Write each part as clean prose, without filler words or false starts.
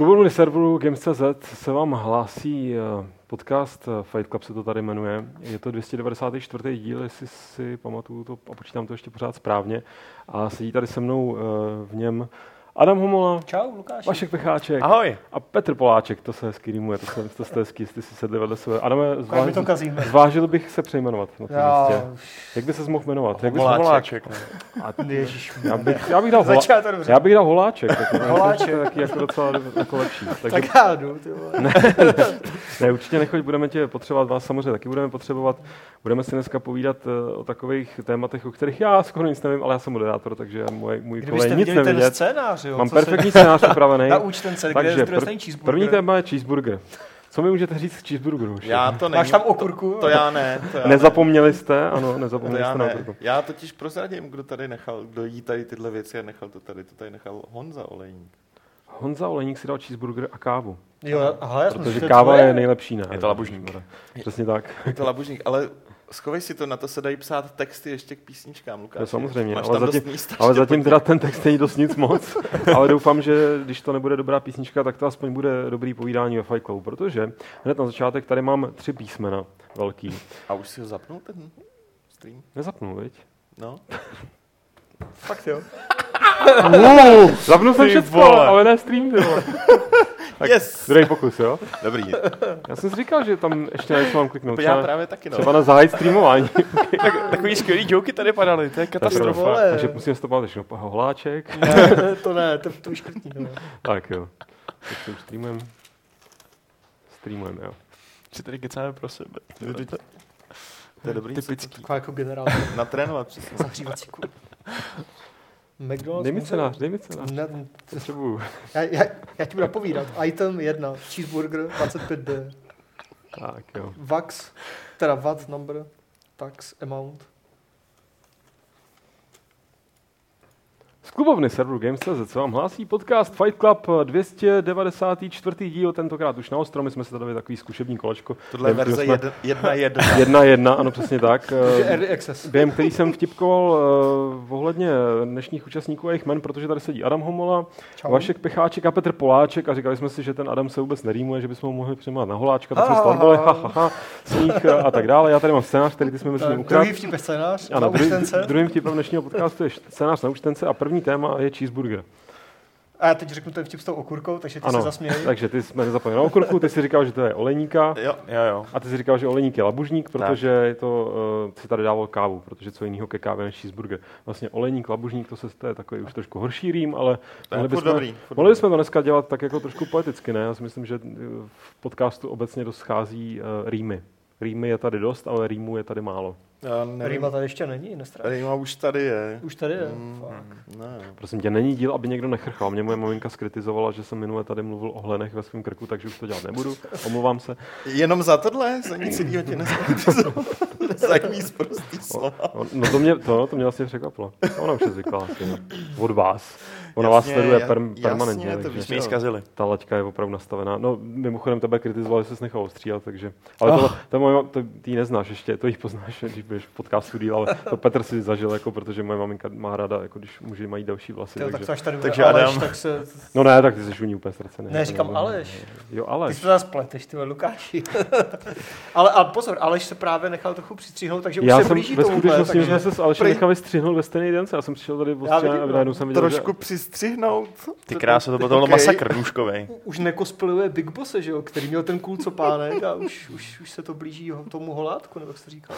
Klubovou serveru Games.cz se vám hlásí podcast Fight Club, se to tady jmenuje. Je to 294. díl, jestli si pamatuju to a počítám to ještě pořád správně. A sedí tady se mnou v něm Adam Homola, čau, Lukáši. Vašek Pecháček, ahoj. A Petr Poláček, to se hezky rýmuje, to jste hezky, jestli si sedli vedle sebe. Adame, zvážil bych se přejmenovat na tom místě. Jak by ses mohl jmenovat? Jak bys Homoláček? Já bych dal Holáček. Holáček. To je taky jako docela jako lepší. Takže, tak já jdu, ty vole. Ne, určitě nechoď, budeme tě potřebovat, vás samozřejmě taky budeme potřebovat. Budeme si dneska povídat o takových tématech, o kterých já skoro nic nevím, ale já jsem moderátor, takže můj kolega nic nevědět. Mám perfektní scénář upravený. Takže první téma je cheeseburger. Co mi můžete říct k cheeseburgeru? Já to nevím. Máš tam okurku? To já ne. To já nezapomněli jste? Ano, nezapomněli jste na okurku. Já totiž prozradím, kdo jí tady tyhle věci a nechal to tady. To tady nechal Honza Olejník. Honza Olejník si dal cheeseburger a kávu. Jo, aha, protože káva je nejlepší, ne? Je to labužník. Přesně tak. Je to labužník, ale schovej si to, na to se dají psát texty ještě k písničkám, Lukáši. No, samozřejmě, ale zatím teda ten text není dost nic moc, ale doufám, že když to nebude dobrá písnička, tak to aspoň bude dobrý povídání ve Fight Clubu, protože hned na začátek tady mám 3 písmena velký. A už si ho zapnul ten stream? Nezapnul, viď? No. Fakt jo. Zapnul jsem všechno, ale ne stream, ty vole. Tak yes. Druhý pokus, jo? Dobrý. Já jsem si říkal, že tam ještě něco mám kliknout. Já právě taky, no. Třeba na zahájit streamování. Takový skvělý joky tady padaly, to je katastrofa. Takže musím stopovat ještě Holáček. Ne, to ne, to už krtí. Tak jo. Tak to už streamujeme. Streamujeme, jo. Si tady kecáme pro sebe. To je dobrý. Typický. Taková jako generál. Natrénovat přesně. Zahřívací kůl. McDonald's. Dej mi cenář. Já ti budu povídat. Item 1, cheeseburger, 25D. Tak jo. Vax, teda VAT number, tax amount. Z klubovny serveru Games.cz se vám hlásí podcast Fight Club 294. díl, tentokrát už na ostro, my jsme se tady takový zkušební kolečko. Tohle je verze 1.1, ano, přesně tak. Během který jsem vtipkoval ohledně dnešních účastníků a jejich men, protože tady sedí Adam Homola, čau. Vašek Pecháček a Petr Poláček a říkali jsme si, že ten Adam se vůbec nerýmuje, že bychom ho mohli přeměnit na Holáčka, tak jsme sladili, sníh a tak dále. Já tady mám scénář, který ty jsme myslím ukradli. Druhý vtip je scénář na účtence. Druhým vtipem dnešního podcastu je scénář na účtence a první téma je cheeseburger. A já teď řeknu ten vtip s tou okurkou, takže ty ano, se zasmějí. Takže ty jsme nezapomněli na okurku, ty si říkal, že to je Olejníka. Jo. A ty si říkal, že Olejník je labužník, protože je to si tady dával kávu, protože co jiného ke kávě než cheeseburger. Vlastně Olejník, labužník, to je takový už trošku horší rým, ale mohli bychom to dneska dělat tak jako trošku poeticky, ne? Já si myslím, že v podcastu obecně dost schází rýmy. Rýmy je tady dost, ale rýmů je tady málo. Rýma tady ještě není, nestráš. Rýma už tady je. Fakt. Ne. Prosím tě, není díl, aby někdo nechrchal. Mě moje maminka zkritizovala, že jsem minule tady mluvil o hlenech ve svém krku, takže už to dělat nebudu. Omlouvám se. Jenom za tohle? Za nic jiného tě neskritizovala. Za jiný zprostý slova. No to mě vlastně překvapilo. Ona už se zvykla od vás. Ona vás sleduje permanentně. Jasně, to zkazili. Ta laťka je opravdu nastavená. No, mimochodem tebe kritizovala, že ses nechal ostříhat, takže. Ale ty ji neznáš ještě, to ji poznáš, když budeš v podcastu díl, ale to Petr si zažil, jako, protože moje maminka má ráda, jako, když muži mají další vlasy. Takže Aleš, tak se... No ne, tak ty jsi u ní úplně ztracený. Ne, říkám Aleš. Jo, Aleš. Ty se nás pleteš, ty Lukáši. Ale pozor, Aleš se právě nechal trochu přistřihnout, takže já už se blíží tomu. Já jsem že se s Alešem nechali střihnout ve stejný den, já jsem přišel tady a najednou jsem viděl, trošku přistřihnout. Ty krása, to byl masakr důškovej. Už nekospeluje Big Bosse, že jo, který měl ten cool copánek a už se to blíží tomu Holátku, nebo jak jste říkal.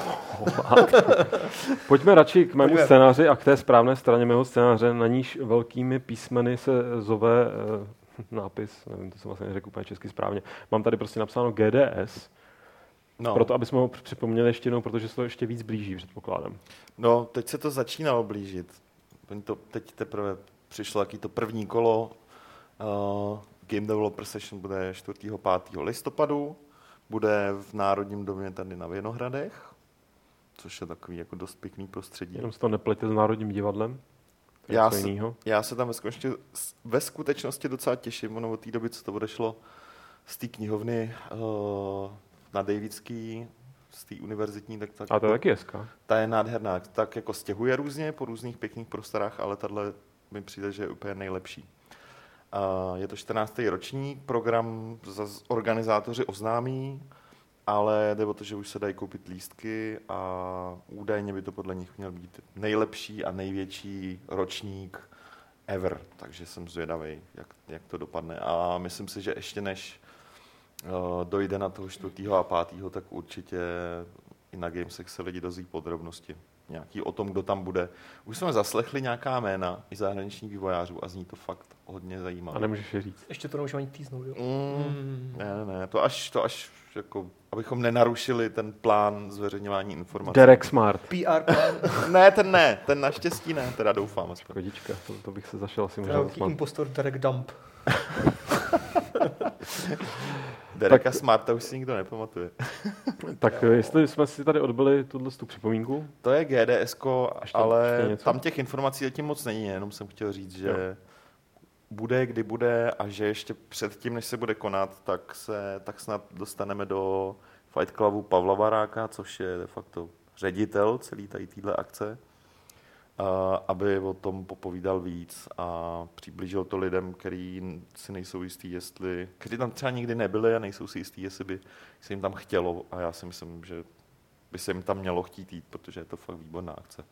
Pojďme radši k mému scénáři a k té správné straně mého scénáře, na níž velkými písmeny se zove nápis, nevím, to jsem vlastně neřekl úplně česky správně. Mám tady prostě napsáno GDS, proto aby jsme ho připomněli ještě jednou, protože se to ještě víc blíží, předpokládám. No, teď se to začínalo blížit. Teď teprve přišlo jaký to první kolo. Game Developer Session bude 4. 5. listopadu. Bude v Národním domě tady na Vinohradech, což je takový jako dost pěkný prostředí. Jenom se to nepletě s Národním divadlem? Já se tam ve skutečnosti docela těším, ono od té doby, co to odešlo z té knihovny na Davidský, z té univerzitní. Tak, a to je taky hezká. Ta je nádherná, tak jako stěhuje různě po různých pěkných prostorách, ale tahle mi přijde, že je úplně nejlepší. Je to 14. ročník, program organizátoři oznámí, ale jde o to, že už se dají koupit lístky a údajně by to podle nich měl být nejlepší a největší ročník ever, takže jsem zvědavý, jak to dopadne. A myslím si, že ještě než dojde na toho 4. a 5., tak určitě i na Gamesech se lidi dozví podrobnosti nějaký o tom, kdo tam bude. Už jsme zaslechli nějaká jména i zahraničních vývojářů a zní to fakt hodně zajímavé. A nemůžeš je říct. Ještě to nemůžeme ani týznout, jo? Ne, to až jako, abychom nenarušili ten plán zveřejňování informací. Derek Smart. PR plán. ten naštěstí ne, teda doufám. Škodička, to bych se zašel asi možná zasmát. Impostor Derek Dump. Dereka Smarta už si nikdo nepamatuje. Tak jestli jsme si tady odbyli tu připomínku. To je GDS-ko, ale tam těch informací zatím moc není, jenom jsem chtěl říct, že bude, kdy bude a že ještě předtím, než se bude konat, tak snad dostaneme do Fight Clubu Pavla Varáka, což je de facto ředitel celý téhle akce, aby o tom popovídal víc a přiblížil to lidem, kteří si nejsou jistí, jestli... Kteří tam třeba nikdy nebyli a nejsou si jistí, jestli by se jim tam chtělo. A já si myslím, že by se jim tam mělo chtít jít, protože je to fakt výborná akce.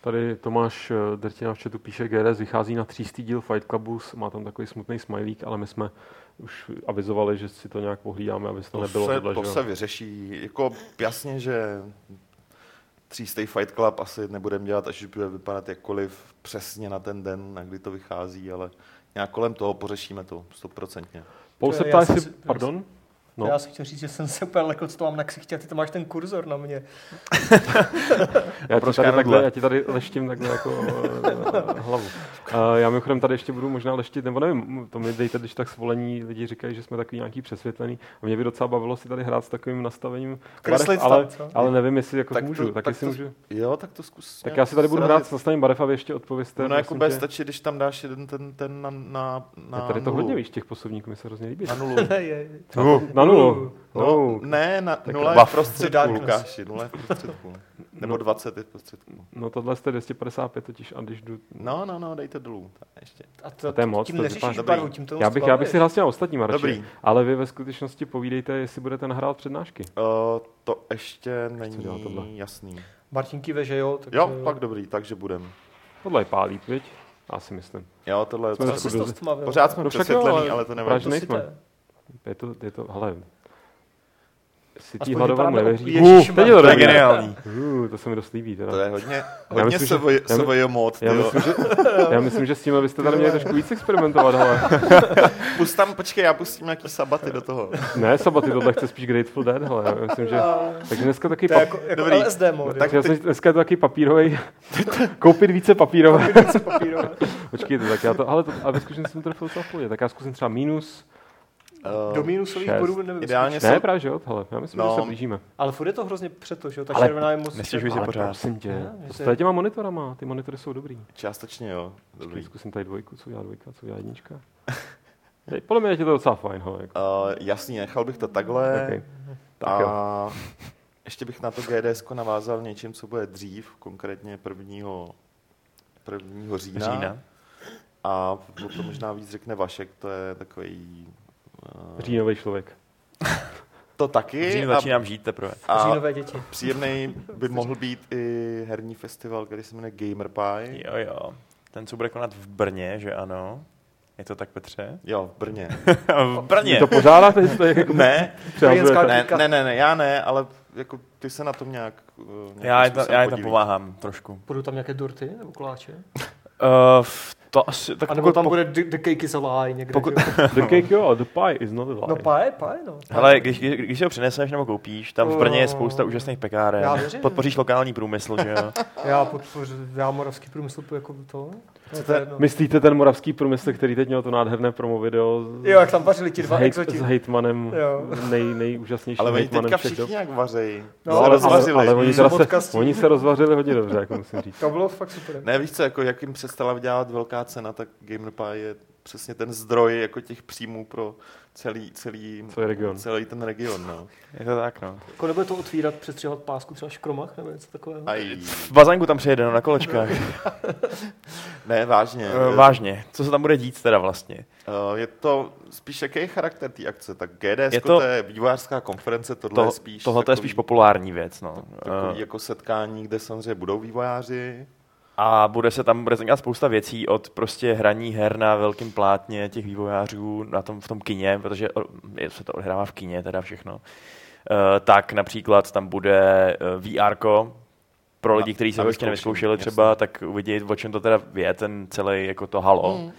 Tady Tomáš Drtina v chatu píše, GDS vychází na 3. díl Fight Clubu, má tam takový smutný smajlík, ale my jsme už avizovali, že si to nějak pohlídáme, aby to nebylo. To se vyřeší. Jako jasně, že... 3. Fight Club asi nebudeme dělat, až bude vypadat jakkoliv přesně na ten den, na kdy to vychází, ale nějak kolem toho pořešíme to 100%. Pouze ptá si... Pardon? No. Já si chtěl říct, že jsem se úplně lekl, co to mám na ksichtě, a ty to máš ten kurzor na mě. já ti tady leštím takhle jako hlavu. Já mimochodem tady ještě budu možná leštit, nebo nevím, to mi dejte, když tak svolení lidi říkají, že jsme takový nějaký přesvětlený. A mě by docela bavilo si tady hrát s takovým nastavením. Kreslit barev, ale nevím, jestli jako tak můžu. Můžu. Jo, tak to zkus. Tak já si tady budu hrát s nastavením barev a vy ještě odpověste. No jako bude stačí, když tam dáš jeden ten na tady to hodně víš, těch posuvníků mi se hrozně líbí. Na nulu. No, ne, nula je v prostředku, Lukáši. 0 je v prostředku. Nebo 20 je v prostředku. No tohle jste 255 totiž, a když jdu... No, dejte dolů. Ještě. A to je moc. Tím neřešíš barvu, tím to moc. Já bych si hrál s těma ostatníma radši. Ale vy ve skutečnosti povídejte, jestli budete nahrát přednášky. To ještě není jasný. Martin kýve, že jo? Jo, pak dobrý, takže budem. Tohle je pálík, viď? Já si myslím. Jo, tohle je... Pořád jsme přesvětlený, ale to nevadí. Je to, hele, si tí hladovarů nevěří. Teď je to geniální. To se mi dost líbí. Teda. To je hodně svoje mod. Já myslím, že s tím byste tady měli trošku víc experimentovat. Hele. Já pustím nějaký sabaty do toho. Ne, sabaty, tohle chce spíš Grateful Dead. Hele. Já myslím, že... Takže dneska taky LSD mod. Tak dneska je to taky papírový. Koupit více papírové. Počkejte, tak já to... Ale ve zkušení jsem to trefil celá v půdě. Tak já zkusím třeba minus... do minusových bodů nevím. Ideálně se... Ne, právě, že jo, hele, já myslím, že se blížíme. Ale furt je to hrozně přeto, že jo, ta červená je moc... Nestěžuji si pořád. Prosím tě, s těma monitorama, ty monitory jsou dobrý. Částečně, jo. Dobrý. Zkusím tady dvojku, co udělá dvojka, co udělá jednička. Podle mě je to docela fajn, hele. Jako. Jasně, nechal bych to takhle. Okay. A ještě bych na to GDS-ko navázal něčím, co bude dřív, konkrétně 1. října. A to možná víc řekne Vašek, to je takový... Říjnový člověk. To taky. Říjnu začínám žít teprve. A Říjnové děti. Příjemný by mohl být i herní festival, který se jmenuje GamerPie. Jo. Ten, co bude konat v Brně, že ano? Je to tak, Petře? Jo, v Brně. V Brně. To pořádáte? Jako ne, já ne, ale jako ty se na tom nějak... já tam pomáhám trošku. Budou tam nějaké dorty nebo koláče? To asi, tak a nebo tam bude the cake is a lie někde. The cake jo, the pie is not a lie. No pie. Hele, když ho přineseš nebo koupíš, tam v Brně je spousta úžasných pekáren. Podpoříš lokální průmysl, že jo? Já moravský průmysl jako to. Myslíte ten moravský průmysl, který teď měl to nádherné promo video? Jo, jak tam vařili ti dva exoti. S hejtmanem, nejúžasnější hejtmanem všech. Ale oni teďka všichni nějak vařejí. Oni se rozvařili hodně dobře, jako musím říct. To bylo fakt super. Ne, víš co, jako jak jim přestala vydělávat velká cena, tak GamerPie je přesně ten zdroj jako těch příjmů pro celý region. Celý ten region, no. Je to tak, no. Jako nebude to otvírat, přestřihovat pásku třeba v Kromach nebo něco takového? V bazánku tam přejede, no, na kolečkách. Ne, vážně. Vážně. Co se tam bude dít teda vlastně? Je to spíš jaký je charakter té akce? Tak GDS, to je vývojářská konference, tohle je spíš populární věc, no. Takový jako setkání, kde samozřejmě budou vývojáři. A bude zajímat spousta věcí od prostě hraní her na velkém plátně těch vývojářů v tom kině, protože se to odhrává v kině teda všechno. Tak například tam bude VRko pro lidi, kteří se to ještě nevyzkoušeli třeba, jasný. Tak uvidí, o čem to teda je, ten celý jako to halo.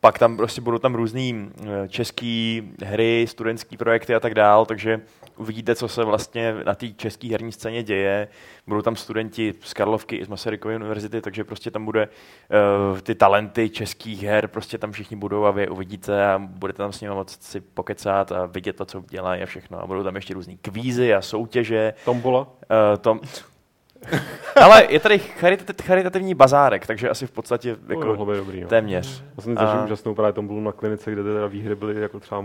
Pak tam prostě budou tam různý české hry, studentské projekty a tak dál, takže uvidíte, co se vlastně na té české herní scéně děje. Budou tam studenti z Karlovky i z Masarykovy univerzity, takže prostě tam bude ty talenty českých her, prostě tam všichni budou a vy je uvidíte a budete tam s nimi moc si pokecat a vidět to, co dělají a všechno. A budou tam ještě různý kvízy a soutěže. Tombola? Ale je tady charitativní bazárek, takže asi v podstatě jako dobrý, téměř. Já jsem zažil úžasnou právě tombolu na klinice, kde teda výhry byly jako třeba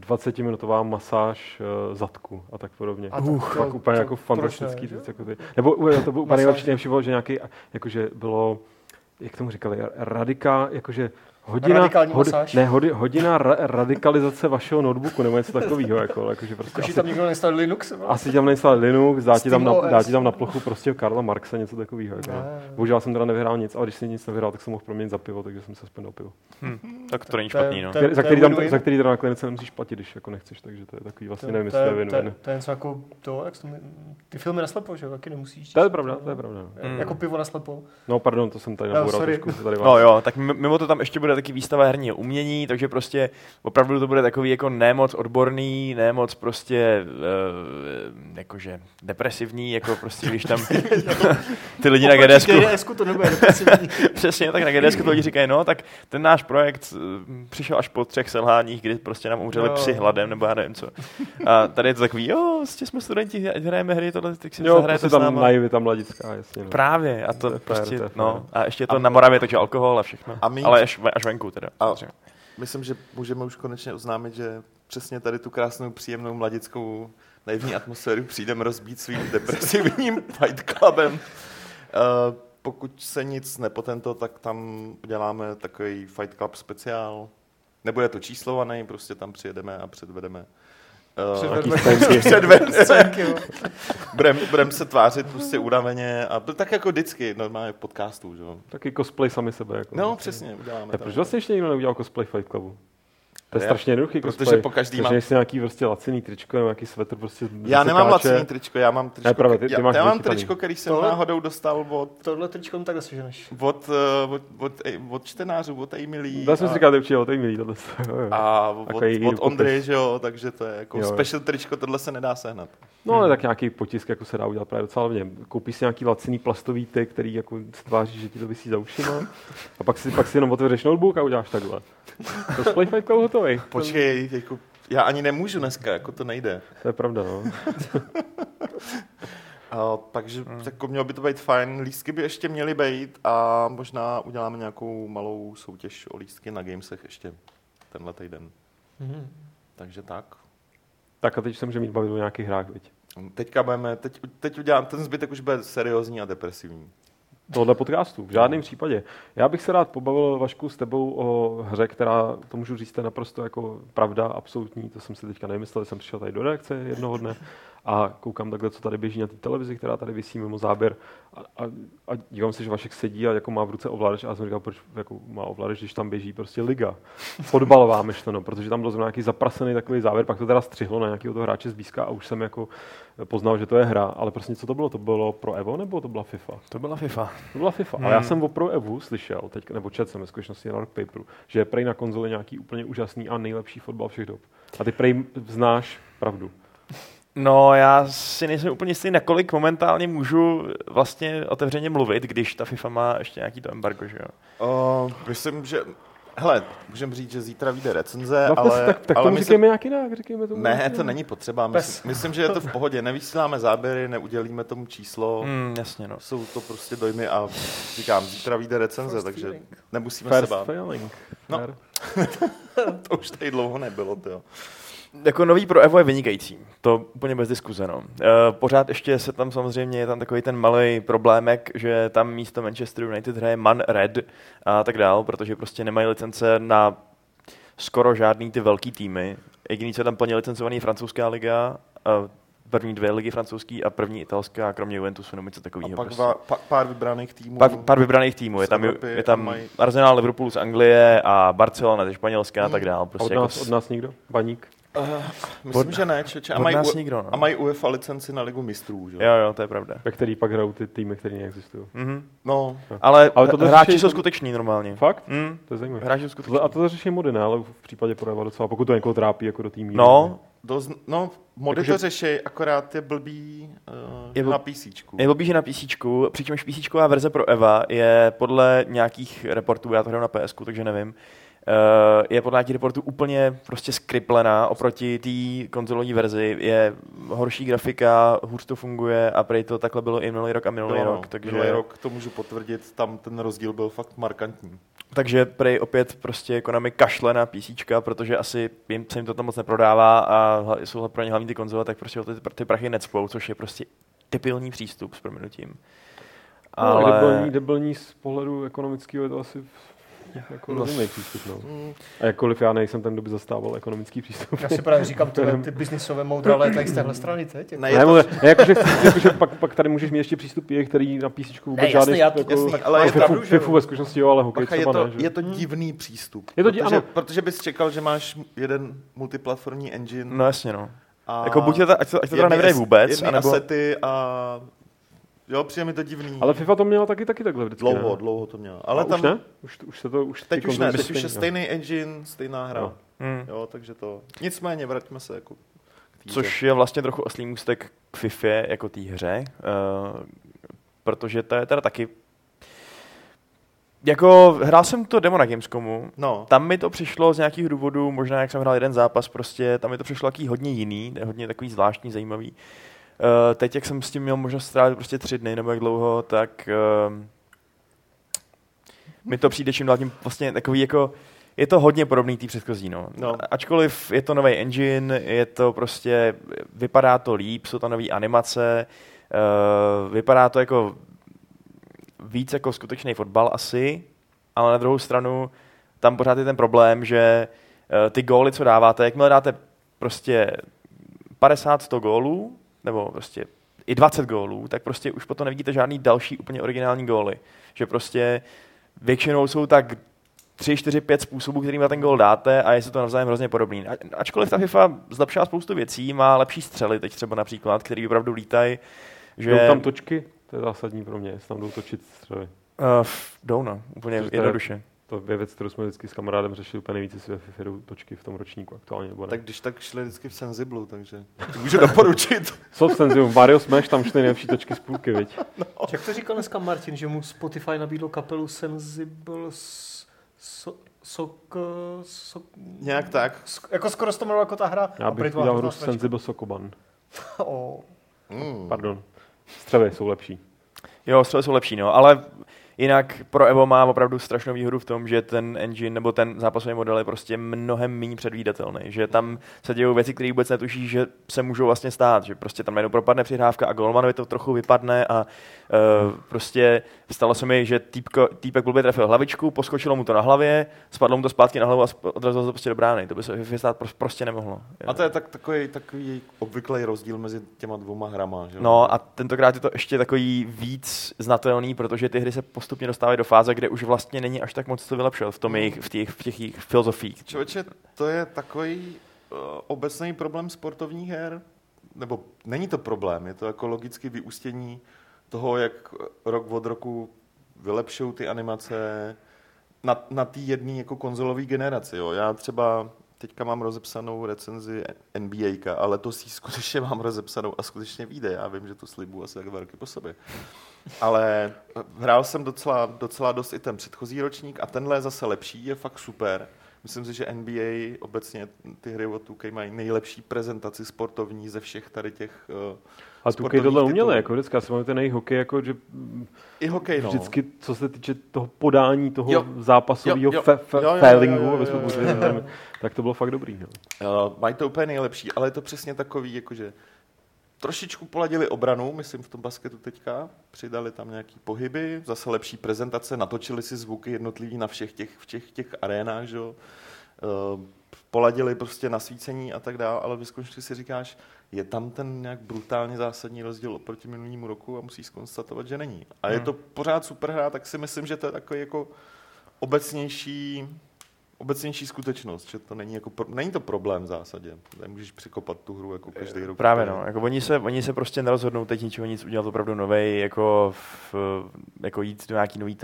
20-minutová masáž zadku a tak podobně. A tak úplně jako fantastický. Nebo to byl úplně nejlepší, že nějaký, jakože bylo, jak tomu říkali, radikalizace vašeho notebooku, nebo něco takového. Jakože prostě asi tam někdo nestál Linux? Asi tam nestál Linux, dá ti tam na plochu prostě Karla Marxa něco takového. Jako. Bohužel jsem teda nevyhrál nic, ale když jsem nic nevyhrál, tak jsem mohl proměnit za pivo, takže jsem se aspoň dal pivo. Tak to není špatný, no. Za který teda na klinice nemusíš platit, když jako nechceš, takže to je takový vlastně nevím, jestli to je win-win. To je něco jako to, jak ty filmy naslepo, že taky nemusíš. To je pravda, to je pravda. Jako pivo naslepo. No pardon, to jsem tady naboural trošku. No jo, tak mimo to tam ještě bude taky výstava herního umění, takže prostě opravdu to bude takový jako nemoc odborný, nemoc prostě jakože depresivní, jako prostě když tam ty lidi na GDSku to nebude depresivní. Přesně, tak na GDSku to lidi říkají, no tak ten náš projekt přišel až po 3 selháních, kdy prostě nám umřeli psi hladem, nebo já nevím co. A tady je to takový, jsme studenti, hrajeme hry, tohle, tak si zahrajete s náma. Jo, tam naivy, tam mladická, jasně. No. Právě, a to prostě, no, a ještě je to na Moravě, takže alkohol a všechno, ale až venku. Teda. A myslím, že můžeme už konečně oznámit, že přesně tady tu krásnou, příjemnou, mladickou naivní atmosféru přijdeme rozbít svým depresivním Fight Clubem. Pokud se nic nepotento, tak tam uděláme takový Fight Club speciál. Nebude to číslovaný, prostě tam přijedeme a předvedeme. Budeme se tvářit prostě údaveně a tak jako vždycky normálně v podcastu, že jo. Taky cosplay sami sebe jako. No, přesně, uděláme. Proč vlastně ještě nikdo neudělal cosplay Fight Clubu? To je strašně jednoduchý cosplay. Protože po každý mám nějaký prostě laciný tričko, nebo nějaký svetr prostě. Já nemám laciný tričko, já mám tričko. Ne, právě, já mám tričko, který jsem náhodou dostal od tohle tričko tak doseženeš. Od čtenářů, od Emily. Dá se říkat, určitě od Emily tohle. A od Ondry, že jo, takže to je jako special tričko, tohle se nedá sehnat. No, ale tak nějaký potisk jako se dá udělat právě docela levně. Koupíš si nějaký laciný plastový tyk, který jako stváří, že ti to visí za ušima. A pak si jenom otevřeš notebook a uděláš takhle. Cosplay Fight Club hotový. Počkej, jako, já ani nemůžu dneska, jako to nejde. To je pravda, no. Takže jako mělo by to být fajn, lístky by ještě měly být a možná uděláme nějakou malou soutěž o lístky na Gamesech ještě tenhle týden. Takže tak. Tak a teď se můžeme mít bavit o nějakých hrách, viď? Teď udělám, ten zbytek už bude seriózní a depresivní. Tohle podcastu. V žádném případě. Já bych se rád pobavil, Vašku, s tebou o hře, která, to můžu říct, je naprosto jako pravda, absolutní, to jsem si teďka nemyslel, jsem přišel tady do reakce jednoho dne a koukám takhle, co tady běží na té televizi, která tady visí mimo záběr a dívám se, že Vašek sedí a jako má v ruce ovládač a já jsem říkal, proč jako má ovládač, když tam běží prostě liga. Fotbalová myšleno, protože tam byl zrovna nějaký zaprasený takový záběr, pak to teda střihlo na nějakého toho hráče zblízka a už jsem jako poznal, že to je hra, ale prostě co to bylo? To bylo Pro Evo nebo to byla FIFA? To byla FIFA. To byla FIFA. Ale já jsem o Pro Evu slyšel, teď nebo četl jsem ve skutečnosti na Rock Paperu, že je prej na konzoli nějaký úplně úžasný a nejlepší fotbal všech dob. A ty prej znáš pravdu. No, já si nejsem úplně jistý, nakolik momentálně můžu vlastně otevřeně mluvit, když ta FIFA má ještě nějaký to embargo, že jo? Myslím, že Hele, můžeme říct, že zítra vyjde recenze, no, ale... Tak ale tomu říkejme nějak jinak, říkejme tomu. Ne, nějak to není potřeba, myslím, že je to v pohodě, nevysíláme záběry, neudělíme tomu číslo, jasně, no. Jsou to prostě dojmy a říkám, zítra vyjde recenze, first takže feeling. Nemusíme first se bát. No, to už tady dlouho nebylo, jo. Jako nový Pro Evo je vynikající, to úplně bez diskuze, no. Pořád ještě se tam samozřejmě, je tam takový ten malý problémek, že tam místo Manchester United hraje Man Red a tak dál, protože prostě nemají licence na skoro žádný ty velký týmy. Jediný, co tam plně licencovaný je francouzská liga, první dvě ligy francouzský a první italská, kromě Juventusu nebo něco takového. A pak prostě pár vybraných týmů. Pár vybraných týmů. Je tam Arsenal, Liverpool z Anglie a Barcelona ze Španělska a tak dál. Prostě od nás nikdo? Baník? Myslím, že ne. A mají UEFA licenci na Ligu mistrů. Že? Jo, to je pravda. Ve který pak hrajou ty týmy, které neexistují. Mm-hmm. No. Ale hráči jsou skuteční normálně. Fakt? Mm. To je zajímavé. Hráči jsou skuteční. A to řeší mody, ne? Ale v případě Pro docela, pokud to někoho trápí jako do týmu. No, mody jako, to řeší, akorát je blbý na PCčku. Je blbý, že na PCčku, přičemž PCčková verze Pro Eva je podle nějakých reportů, já to hraju na PSku, takže nevím, je podle těch reportů úplně prostě skriplená oproti té konzolovní verzi. Je horší grafika, hůř to funguje a prej to takhle bylo i minulý rok a minulý rok. Takže minulý rok to můžu potvrdit, tam ten rozdíl byl fakt markantní. Takže prej opět prostě Konami kašle na PCčka, protože asi se jim to tam moc neprodává a jsou pro ně hlavní ty konzole, tak prostě ty prachy necpou, což je prostě debilní přístup s prominutím. Ale debilní z pohledu ekonomického je to asi... Jako rozumný přístup, no. A jakkoliv já nejsem ten, kdo by zastával ekonomický přístup. Já si právě říkám, to ty biznisové moudra létají z téhle strany, teď. Jakože pak tady můžeš mít ještě přístupy, který na písničku vůbec žádný. Fifu ve zkušenosti, jo, ale hokej třeba ne. Je to divný přístup, protože bys čekal, že máš jeden multiplatformní engine. No jasně, no. Jako buď ať to teda nevědej vůbec. Jedný asety a... Jo, přijde mi to divný. Ale FIFA to měla taky takhle vždycky. Dlouho to měla. Ale tam už ne? Teď už je stejný engine, stejná hra. No. Jo, takže to... Nicméně, vraťme se jako k týře. Což je vlastně trochu oslý můstek k FIFA jako té hře, protože to je teda taky... Jako, hrál jsem to demo na Gamescomu, Tam mi to přišlo z nějakých důvodů, možná jak jsem hrál jeden zápas, prostě tam mi to přišlo taky hodně jiný, hodně takový zvláštní, zajímavý. Teď, jak jsem s tím měl možnost strávit prostě 3 dny nebo jak dlouho, tak mi to přijde čím dál tím vlastně takový jako, je to hodně podobný té předchozí, no. Ačkoliv je to nový engine, je to prostě, vypadá to líp, jsou tam nový animace, vypadá to jako víc jako skutečný fotbal asi, ale na druhou stranu tam pořád je ten problém, že ty góly, co dáváte, jakmile dáte prostě 50-100 gólů, nebo prostě i 20 gólů, tak prostě už potom nevidíte žádný další úplně originální góly. Že prostě většinou jsou tak 3, 4, 5 způsobů, kterým na ten gól dáte a je se to navzájem hrozně podobný. Ačkoliv ta FIFA zlepšila spoustu věcí, má lepší střely teď třeba například, který opravdu lítají. Že... Jdou tam točky? To je zásadní pro mě, jestli tam jdou točit střely. Jdou, no, úplně jednoduše. To je věc, kterou jsme vždycky s kamarádem řešili úplně nejvíce, jestli ve FIFA jdou točky v tom ročníku aktuálně, nebo ne. Tak když tak šli vždycky v Senziblu, takže můžu doporučit. Co v Senziblu? V Mario Smash tam šli nejlepší točky z půlky, viď? No. Jak to říkal dneska Martin, že mu Spotify nabídlo kapelu Senziblu Sok... Nějak tak. Jako skoro to jmenovalo jako ta hra. Já bych udělal Senziblu Sokoban. Pardon. Střevy jsou lepší. Jo, střevy jsou lepší, no, ale... Jinak Pro Evo má opravdu strašnou výhodu v tom, že ten engine nebo ten zápasový model je prostě mnohem méně předvídatelný, že tam se dějou věci, které vůbec netuší, že se můžou vlastně stát, že prostě tam jenom propadne přihrávka a golmanovi to trochu vypadne a prostě stalo se mi, že týpek blbě trefil hlavičku, poskočilo mu to na hlavě, spadlo mu to zpátky na hlavu a odrazilo to prostě do brány. To by se vystát prostě nemohlo. A to je takový obvyklý rozdíl mezi těma dvouma hrama, že? No a tentokrát je to ještě takový víc znatelný, protože ty hry se postupně dostávají do fáze, kde už vlastně není až tak moc to vylepšovat v těch jejich filozofiích. Člověče, to je takový obecný problém sportovních her, nebo není to problém, je to jako logicky vyústění toho, jak rok od roku vylepšují ty animace na té jedné jako konzolový generaci. Jo. Já třeba teďka mám rozepsanou recenzi NBAka, ale to si skutečně mám rozepsanou a skutečně vyjde. Já vím, že to slibuji asi tak 2 roky po sobě. ale hrál jsem docela dost i ten předchozí ročník a tenhle je zase lepší, je fakt super. Myslím si, že NBA obecně ty hry od 2K mají nejlepší prezentaci sportovní ze všech tady těch a 2K tohle uměle, jako vždycky, já si mám ten jejich hokej, jako že i hokej, no. Vždycky, co se týče toho podání, toho zápasového failingu, tak to bylo fakt dobrý. Mají to úplně nejlepší, ale je to přesně takový, jakože trošičku poladili obranu, myslím v tom basketu teďka, přidali tam nějaký pohyby, zase lepší prezentace, natočili si zvuky jednotlivý na všech těch arénách, že jo? Poladili prostě nasvícení a tak dále, ale v skutečnosti si říkáš, je tam ten nějak brutálně zásadní rozdíl oproti minulýmu roku a musíš konstatovat, že není. A je to pořád super hra, tak si myslím, že to je takový jako obecnější skutečnost, že to není jako není to problém v zásadě. Nemůžeš přikopat tu hru jako každý rok. Právě no, jako oni se prostě nerozhodnou teď ničeho nic udělat opravdu novej, jako jít do nějaký nový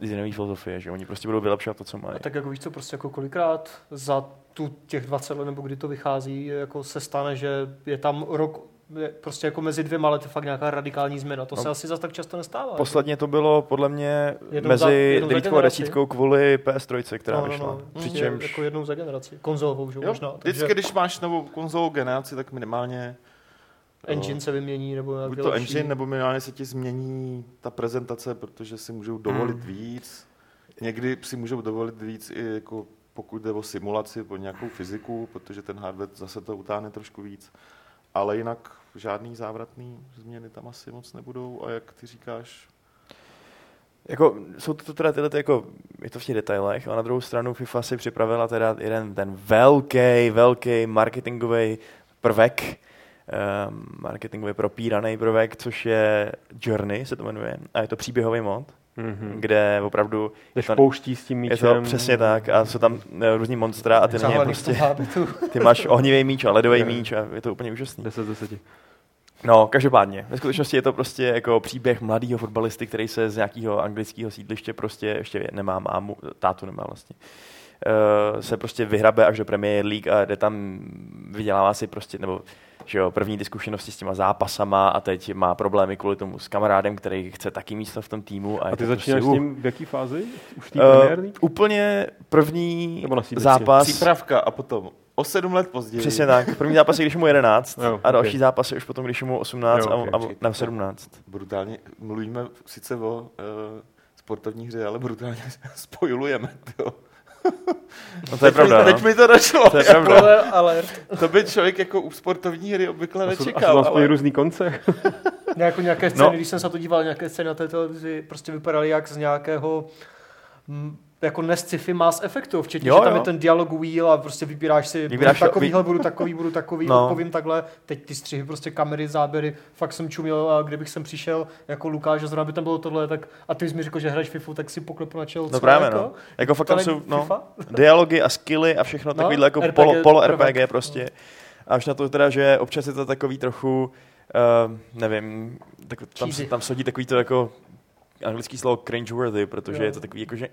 designové filozofie, že oni prostě budou vylepšovat to, co mají. A tak jako víš co, prostě jako kolikrát za těch 20 let nebo kdy to vychází, jako se stane, že je tam rok prostě jako mezi dvěma lety fakt nějaká radikální změna. To se asi zas tak často nestává. Posledně to bylo podle mě mezi 9 a 10 kvůli PS3, která vyšla. Přičemž jako jednou za generaci. Konzolovou, že možná. Vždycky, když máš novou konzolovou generaci, tak minimálně engine se vymění, nebo nějaký to lepší. Engine, nebo minimálně se ti změní ta prezentace, protože si můžou dovolit víc. Někdy si můžou dovolit víc i jako pokud jde o simulaci, o nějakou fyziku, protože ten hardware zase to utáhne trošku víc. Ale jinak žádný závratný změny tam asi moc nebudou. A jak ty říkáš? Jako, jsou to teda tyhle, jako, je to v těch detailech, ale na druhou stranu FIFA si připravila teda jeden ten velký marketingový prvek, marketingově propíraný prvek, což je Journey, se to jmenuje, a je to příběhový mod. Mm-hmm. Kde opravdu jdeš pouští s tím míčem. Je to přesně tak a jsou tam různý monstra a ty na ně prostě ty máš ohnivý míč a ledový míč a je to úplně úžasný. 10 z 10. No, každopádně. Ve skutečnosti je to prostě jako příběh mladého fotbalisty, který se z nějakého anglického sídliště prostě ještě nemá mámu, tátu nemá vlastně. Se prostě vyhrabe až do Premier League a jde tam, vydělává si prostě, nebo že jo, první zkušenosti s těma zápasama a teď má problémy kvůli tomu s kamarádem, který chce taky místo v tom týmu. A ty začínáš s tím v jaký fázi? Už tý Premier League? Úplně první zápas. Přípravka a potom 7 let později. Přesně tak. První zápas je, když mu 11 a další zápas je už potom, když mu 18 a 17. Brutálně mluvíme sice o sportovní hře, ale brutálně spojujeme, jo. No to je pravda. Teď mi to došlo. To je pravda. To by člověk jako u sportovní hry obvykle nečekal. A jsou ale různý konce. Nějaké scény, když jsem se to díval, nějaké scény na té televizi prostě vypadaly jak z nějakého jako nesci-fi Mass Effectu, včetně, že tam je ten dialog wheel a prostě vybíráš si budu takový, odpovím takhle, teď ty střihy, prostě kamery, záběry, fakt jsem čuměl a kdybych sem přišel jako Lukáš a zrovna by tam bylo tohle, tak a ty jsi mi řekl, že hraješ FIFA, tak si poklepu na čelo. No právě, no. Jako fakt tam jsou dialogy a skilly a všechno takovýhle jako polo-RPG prostě. A až na to teda, že občas je to takový trochu, nevím, tam sodí takový to jako anglický slovo cringeworthy, protože je to takový jako, že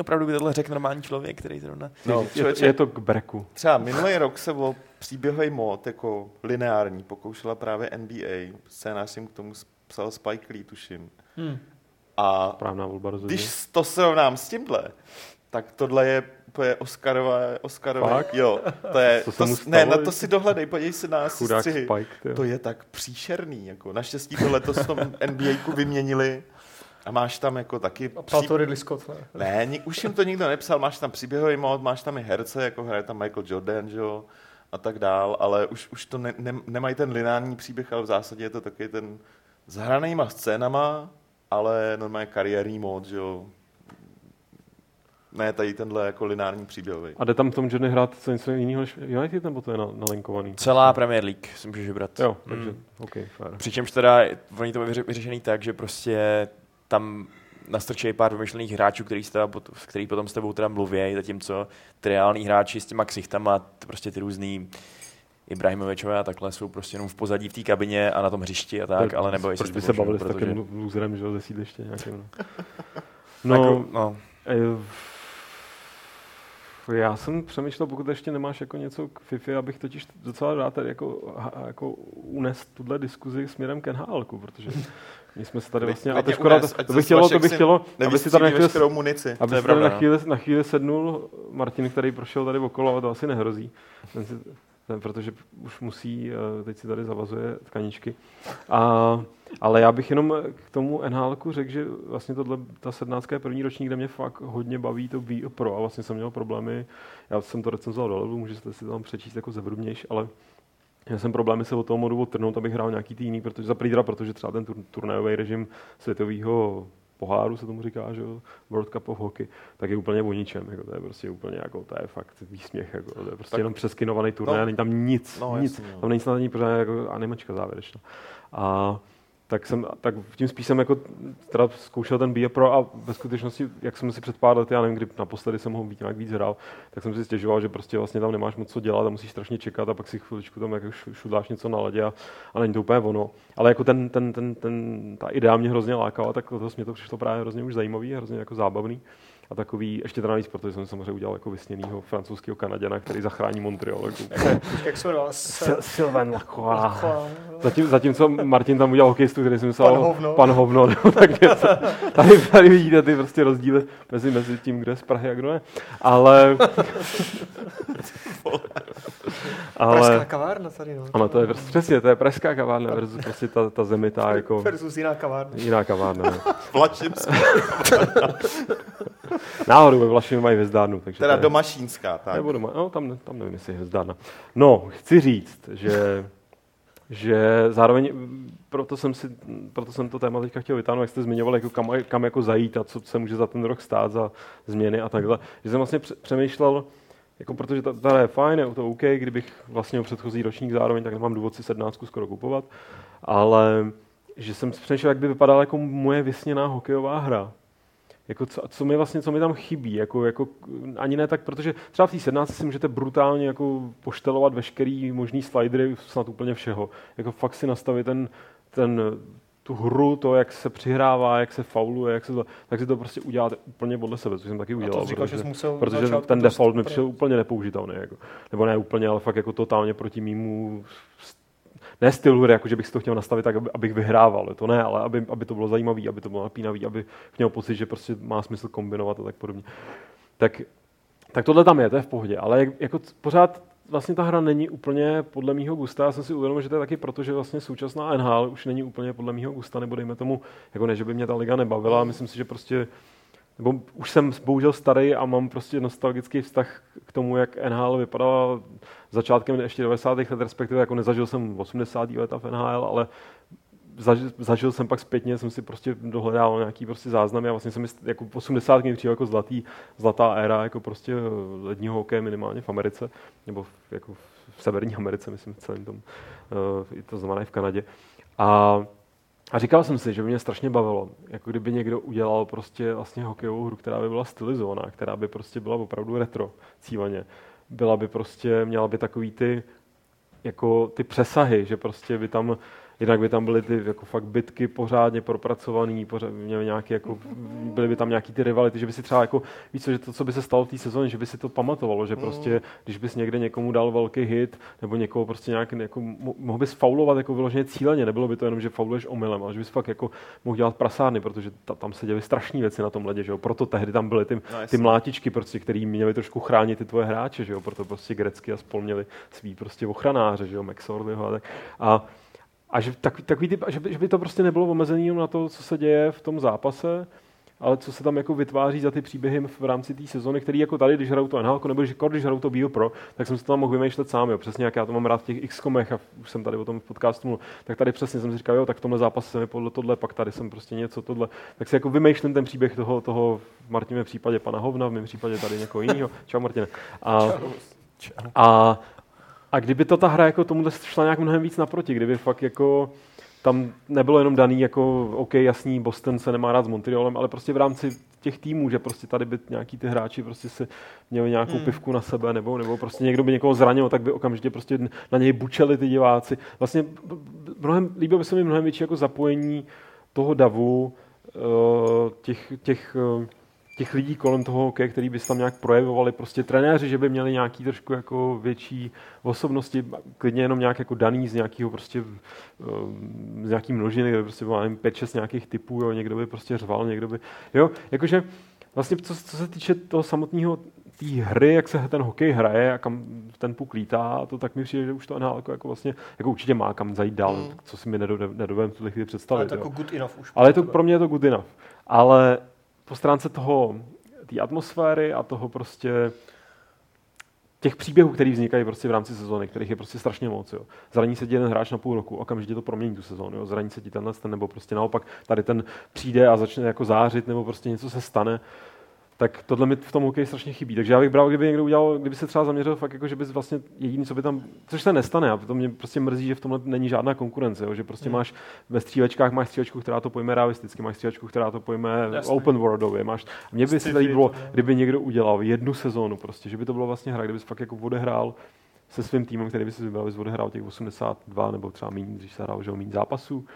opravdu by tohle řekl normální člověk, který zrovna... No, je to k breku. Třeba minulý rok se o příběhový mod jako lineární pokoušela právě NBA. Scénář jim k tomu psal Spike Lee, tuším. A když to srovnám s tímhle, tak tohle je Oscarové, jo. To je, ne, na to si dohledej, podívej si na střihy. Spike, to je tak příšerný, jako naštěstí to letos v tom NBAku vyměnili. A máš tam jako taky... Psal to Ridley Scott, ne? Ne, už jim to nikdo nepsal, máš tam příběhový mod, máš tam i herce, jako hraje tam Michael Jordan, že jo, a tak dál, ale už to nemají ten lineární příběh, ale v zásadě je to takový ten s hranýma scénama, ale normálně kariérní mod, že jo. Ne, tady tenhle jako lineární příběhový. A jde tam v tom Johnny hrát co něco jiného než United, nebo to je nalinkovaný? Celá Premier League si můžeš vybrat. Jo, takže, okay, fair. Přičemž teda, oni to je vyřešený tak, že prostě tam nastrčejí pár vymyšlených hráčů, který potom s tebou teda mluví, zatímco ty reální hráči s těma ksichtama, prostě ty různý Ibrahimovičové a takhle jsou prostě jenom v pozadí v té kabině a na tom hřišti a tak, ale nebo jestli... Proč by se bavili s takým loserem, že ze sídliště nějakým? No, Já jsem přemýšlel, pokud ještě nemáš jako něco k FIFA, abych totiž docela rád tady jako unést tuhle diskuzi směrem k NHLku, protože my jsme se tady vlastně... A to bych chtělo, aby si tady na chvíli sednul Martin, který prošel tady okolo, a to asi nehrozí. Protože už musí, teď si tady zavazuje tkaničky. Ale já bych jenom k tomu NHL-ku řekl, že vlastně ta 17. je první ročník, kde mě fakt hodně baví to BE Pro. A vlastně jsem měl problémy, já jsem to recenzoval do levu, můžete si to tam přečíst jako zevrubnějš, ale já jsem problémy se od toho modu odtrhnout, abych hrál nějaký ty jiný, protože třeba ten turnajový režim světového poháru se tomu říká, že World Cup of Hockey, tak je úplně o ničem, jako to je prostě úplně jako, to je fakt výsměch, jako to je prostě tak, jenom přeskinovaný turnaj, no, není tam nic, jasný, tam není snad ani pořád jako animačka závěrečná. A tak tím spíš jsem jako teda zkoušel ten BE Pro a ve skutečnosti, jak jsem si před pár lety, já nevím, kdy naposledy jsem ho nějak víc hrál, tak jsem si stěžoval, že prostě vlastně tam nemáš moc co dělat a musíš strašně čekat a pak si chviličku tam jako šudláš něco na ledě a není to úplně ono. Ale jako ta idea mě hrozně lákala, tak mě to přišlo právě hrozně už zajímavý, hrozně jako zábavný. A takový, ještě teda navíc, protože jsem samozřejmě udělal jako vysněnýho francouzského Kanaděna, který zachrání Montreal. Jak se jmenoval? Sylvain Lacroix. Zatímco Martin tam udělal hokejistu, který jsem myslel pan Hovno. Nebo tak něco. Tady vidíte ty prostě rozdíly mezi tím, kdo je z Prahy a kdo ne. Ale Pražská kavárna tady, no. Ano, to je přesně, to je Pražská kavárna versus prostě ta zemitá jako... Versus jiná kavárna. Jiná kavárna. Vlašimská kavárna. Náhodou ve Vlašimi mají hvězdárnu. Teda je... domašínská, tak. Nebo no, tam nevím, jestli je hvězdárna. No, chci říct, že zároveň proto jsem to téma teďka chtěl vytáhnout, jak jste zmiňoval, jako kam jako zajít a co se může za ten rok stát za změny a takhle. Že jsem vlastně přemýšlel, jako protože ta je fajn, je to OK, kdybych vlastně předchozí ročník zároveň, tak nemám důvod si 17 skoro kupovat, ale že jsem přemýšlel, jak by vypadala jako moje vysněná hokejová hra. Jako co mi tam chybí, jako ani ne tak, protože třeba v té 17 si můžete brutálně jako poštelovat veškerý možný slidery, snad úplně všeho. Jako fakt si nastavit tu hru, to, jak se přihrává, jak se fauluje, tak si to prostě uděláte úplně podle sebe, což jsem taky udělal. Říkal, protože ten default mi přišel úplně nepoužitelný. Jako. Nebo ne úplně, ale fakt jako totálně proti mému ne stylu, jakože bych si to chtěl nastavit tak, abych vyhrával, to ne, ale aby to bylo zajímavý, aby to bylo napínavý, aby měl pocit, že prostě má smysl kombinovat a tak podobně. Tak tohle tam je, to je v pohodě, ale jako pořád vlastně ta hra není úplně podle mýho gusta. Já jsem si uvědomil, že to je taky proto, že vlastně současná NHL už není úplně podle mýho gusta, nebo dejme tomu, jako ne, že by mě ta liga nebavila, myslím si, že prostě nebo už jsem bohužel starý a mám prostě nostalgický vztah k tomu, jak NHL vypadala začátkem ještě 90. let, respektive jako nezažil jsem 80. leta v NHL, ale zažil jsem pak zpětně, jsem si prostě dohledal nějaký prostě záznamy a vlastně jsem jako 80. mi přijel jako zlatá éra jako prostě ledního hokeje minimálně v Americe, nebo jako v Severní Americe, myslím, celým tomu, to znamená i v Kanadě. A říkal jsem si, že by mě strašně bavilo, jako kdyby někdo udělal prostě vlastně hokejovou hru, která by byla stylizovaná, která by prostě byla opravdu retro cívaně. Byla by prostě, měla by takový ty jako ty přesahy, že prostě by tam jednak by tam byly ty jako fakt bitky pořádně propracovaný, jako, byly by tam nějaký ty rivality, že by si třeba jako, víš co, že to, co by se stalo v té sezóně, že by si to pamatovalo, že prostě, když bys někde někomu dal velký hit, nebo někoho prostě nějak, jako, mohl bys faulovat jako vyloženě cíleně, nebylo by to jenom, že fauluješ omylem, ale že bys fakt jako mohl dělat prasárny, protože tam se děly strašné věci na tom ledě, že jo, proto tehdy tam byly ty mlátičky, prostě, který měli trošku chránit ty tvoje hráče, že jo, proto prostě Grecky a spol měli svý prostě ochranáře, že jo, McSorleyho a tak. A že, že by to prostě nebylo omezený jenom na to, co se děje v tom zápase, ale co se tam jako vytváří za ty příběhy v rámci té sezony, který jako tady, když hrajou to NHL, nebo když hrajou to BE Pro, tak jsem si to tam mohl vymýšlet sám, jo. Přesně jak já to mám rád v těch XCOMech a už jsem tady o tom v podcastu mluvil, tak tady přesně jsem si říkal, jo, tak v tomhle zápase se mi podle tohle, pak tady jsem prostě něco tohle, tak si jako vymýšlím ten příběh toho v Martinově případě pana Hovna, v mém případě tady někoho jiného. Čau, Martine. A kdyby to ta hra jako tomuhle šla nějak mnohem víc naproti, kdyby fakt jako tam nebylo jenom daný jako OK, jasný, Boston se nemá rád s Montrealem, ale prostě v rámci těch týmů, že prostě tady by nějaký ty hráči prostě si měli nějakou pivku na sebe, nebo prostě někdo by někoho zranil, tak by okamžitě prostě na něj bučeli ty diváci. Vlastně líbilo by se mi mnohem větší jako zapojení toho davu, těch těch lidí kolem toho hokeje, který by se tam nějak projevovali, prostě trenéři, že by měli nějaký trošku jako větší osobnosti, klidně jenom nějak jako daný z nějakého prostě z nějaký množiny, kde prostě bylo 5-6 nějakých typů, jo, někdo by prostě řval, někdo by, jo, jakože vlastně co se týče toho samotného té hry, jak se ten hokej hraje a kam ten puk lítá, to tak mi přijde, že už to NHL jako vlastně jako určitě má kam zajít dál, co si mi nedovím v tuhle chvíli představit. Ale to jako good enough už. Ale to pro mě je to good enough. Ale po stránce toho, té atmosféry a toho prostě těch příběhů, které vznikají prostě v rámci sezóny, kterých je prostě strašně moc. Jo. Zraní se ti jeden hráč na půl roku, okamžitě to promění tu sezónu. Jo. Zraní se ti tenhle ten, nebo prostě naopak tady ten přijde a začne jako zářit, nebo prostě něco se stane. Tak tohle mi v tom hokeji strašně chybí. Takže já bych bral, kdyby někdo udělal, kdyby se třeba zaměřil fakt jako, že by vlastně jediný, co by tam, což se nestane, a to mě prostě mrzí, že v tomhle není žádná konkurence, jo? Že prostě máš ve střílečkách, máš střílečku, která to pojme realisticky, máš střílečku, která to pojme open worldově, máš. A mně by se líbilo, kdyby někdo udělal jednu sezónu prostě, že by to bylo vlastně hra, kdyby se fakt jako odehrál se svým týmem, který by si vybral, bys odehrál těch 82 nebo třeba méně, když se hrál, že méně zápasů.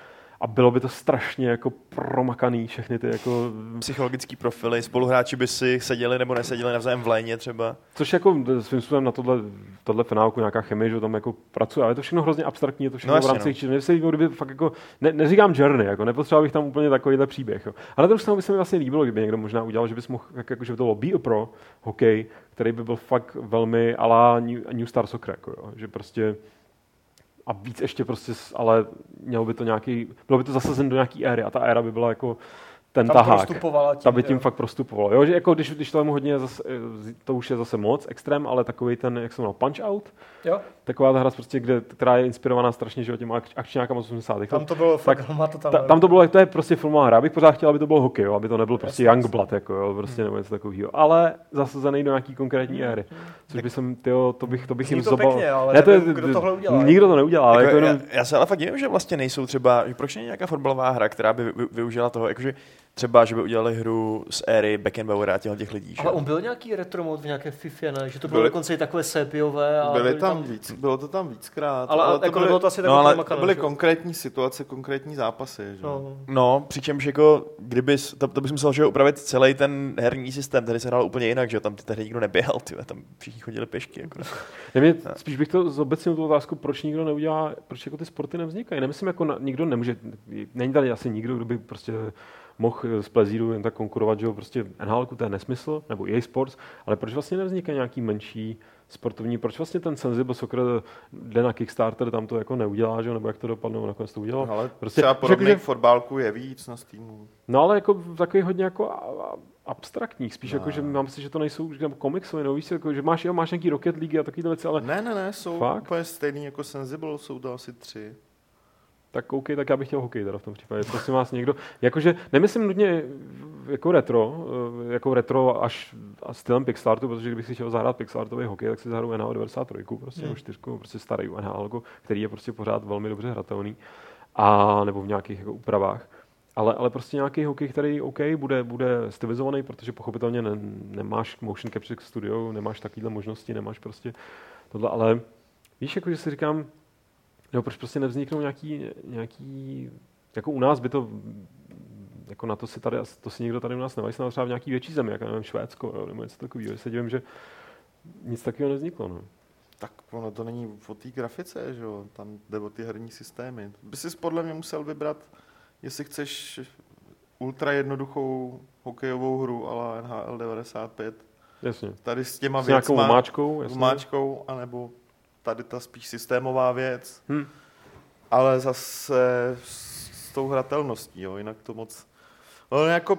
A bylo by to strašně jako promakaný, všechny ty jako psychologický profily, spoluhráči by si seděli nebo neseděli navzájem v léně třeba. Což jako svým způsobem na tohle finálku nějaká chemie, že tam jako pracuje, ale je to všechno hrozně abstraktní, je to všechno v rámci čísel. Mně se líbilo, kdyby fakt jako neříkám Journey, jako nepotřeboval bych tam úplně takovýhle příběh, jo. Ale to už by se mi vlastně líbilo, kdyby někdo možná udělal, že bys mohl jako že by to bylo be a pro hokej, který by byl fakt velmi à la New Star Soccer, jako, jo, že prostě a víc ještě prostě, ale mělo by to nějaký, bylo by to zasazen do nějaký éry a ta éra by byla jako ten tam tahák. Ta by tím fakt prostupovala. Jo, že jako když to mu hodně, to už je zase moc extrém, ale takový ten, jak se jmenuje, Punch Out, jo. Taková ta hra prostě, která je inspirovaná strašně těma akčňákama 80. let. Tam to bylo fakt, tam to bylo, to je prostě filmová hra. Bych pořád chtěl, aby to bylo hokej, jo, aby to nebyl prostě Youngblood, jako jo, prostě nebo něco takového, ale zasazený do nějaký konkrétní éry. Což by jsem, tyjo, to bych jim zobal. Kdo tohle udělá? Nikdo to neudělá. Jako, já se ale fakt divím, že vlastně nejsou třeba, proč není nějaká fotbalová hra, která by využila toho, jakože třeba, že by udělali hru z éry Beckenbauera a těch lidí. Ale on byl nějaký retromod v nějaké FIFA, ne? Že to bylo dokonce i takové sépiové. A byly tam víc, bylo to tam víckrát. Ale to, jako byly, bylo to, asi ale to byly konkrétní situace, konkrétní zápasy. Že? No, přičemž jako, to bys musel že upravit celý ten herní systém, tady se hrál úplně jinak, že tam tady nikdo neběhal, tyhle, tam všichni chodili pěšky. Jako. Spíš bych to zobecnil tu otázku, proč nikdo neudělá, proč jako ty sporty nevznikají. Nemyslím, jako nikdo nemůže, není tady asi nikdo, kdo by prostě mohl z plezíru jen tak konkurovat, že jo, prostě NHL-ku, to je nesmysl, nebo EA Sports, ale proč vlastně nevzniká nějaký menší sportovní, proč vlastně ten Senziblu Sok jde na Kickstarter, tam to jako neudělá, že jo, nebo jak to dopadne, nakonec to udělal. Ale prostě, třeba podobných že fotbálku je víc na Steamu. No ale jako takový hodně jako abstraktních, spíš jako, že mám si, že to nejsou komiksové, nebo víš, jako, že máš nějaký Rocket League a takovýhle věci, ale ne, jsou fakt úplně stejný jako Senziblu, jsou to asi 3. Tak OK, tak já bych chtěl hokej teda v tom případě. Prosím vás někdo. Jakože nemyslím nutně jako retro až a stylem Pixartu, protože kdybych si chtěl zahrát Pixartový hokej, tak si zahraju NHL 93, prostě nebo 4, prostě starý NHL, který je prostě pořád velmi dobře hratelný a nebo v nějakých jako úpravách. Ale prostě nějaký hokej, který OK, bude stylizovaný, protože pochopitelně nemáš motion capture studio, nemáš takovýhle možnosti, nemáš prostě tohle, ale víš, jakože si říkám, no, proč prostě nevzniknou nějaký jako u nás by to jako na to si tady, to si nikdo tady u nás nevysnal třeba v nějaký větší zemi, jako nevím, Švédsko, jo, nebo něco takového, že se divím, že nic takového nevzniklo, no. Tak ono to není o té grafice, že jo, tam jde o ty herní systémy. By si podle mě musel vybrat, jestli chceš ultra jednoduchou hokejovou hru ala NHL 95. Jasně. Tady s těma věcma, nějakou máčkou, anebo tady ta spíš systémová věc, ale zase s tou hratelností, jo, jinak to moc jako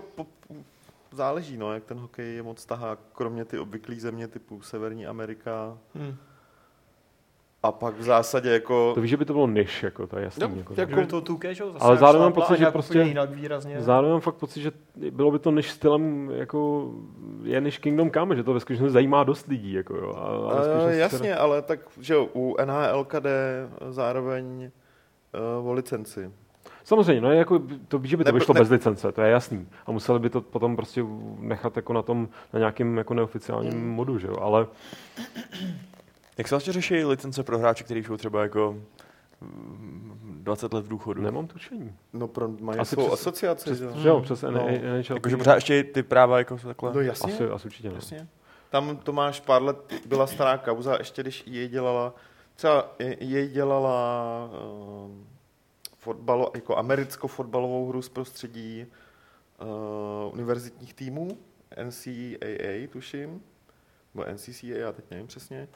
záleží, no, jak ten hokej je moc tahák, kromě ty obvyklý země typu Severní Amerika. A pak v zásadě jako to víš, že by to bylo niž, jako to je jasný. No, jako to tuké, že jo, ale zároveň mám pocit, že prostě jinak výrazně. Zároveň mám fakt pocit, že bylo by to niž stylem, jako je niž Kingdom Come, že to ve skutečnosti zajímá dost lidí, jako jo. Jasně, teda ale tak, že jo, u NHLka jde zároveň o licenci. Samozřejmě, no jako to víš, že by to vyšlo bez licence, to je jasný. A museli by to potom prostě nechat jako na tom, na nějakým jako neoficiálním modu, že jo, ale jak se vlastně řeší licence pro hráče, kteří jsou třeba jako 20 let v důchodu. Nemám tušení. No pro mají svou asociaci. Jo, přes NHL. Takže pořád ještě ty práva jako takhle. No jasně. Asi určitě ne. Tam Tomáš pár let byla stará kauza, ještě když jej dělala, třeba jej dělala fotbalo, jako americkou fotbalovou hru z prostředí univerzitních týmů, NCAA tuším, nebo NCCA, já teď nevím přesně,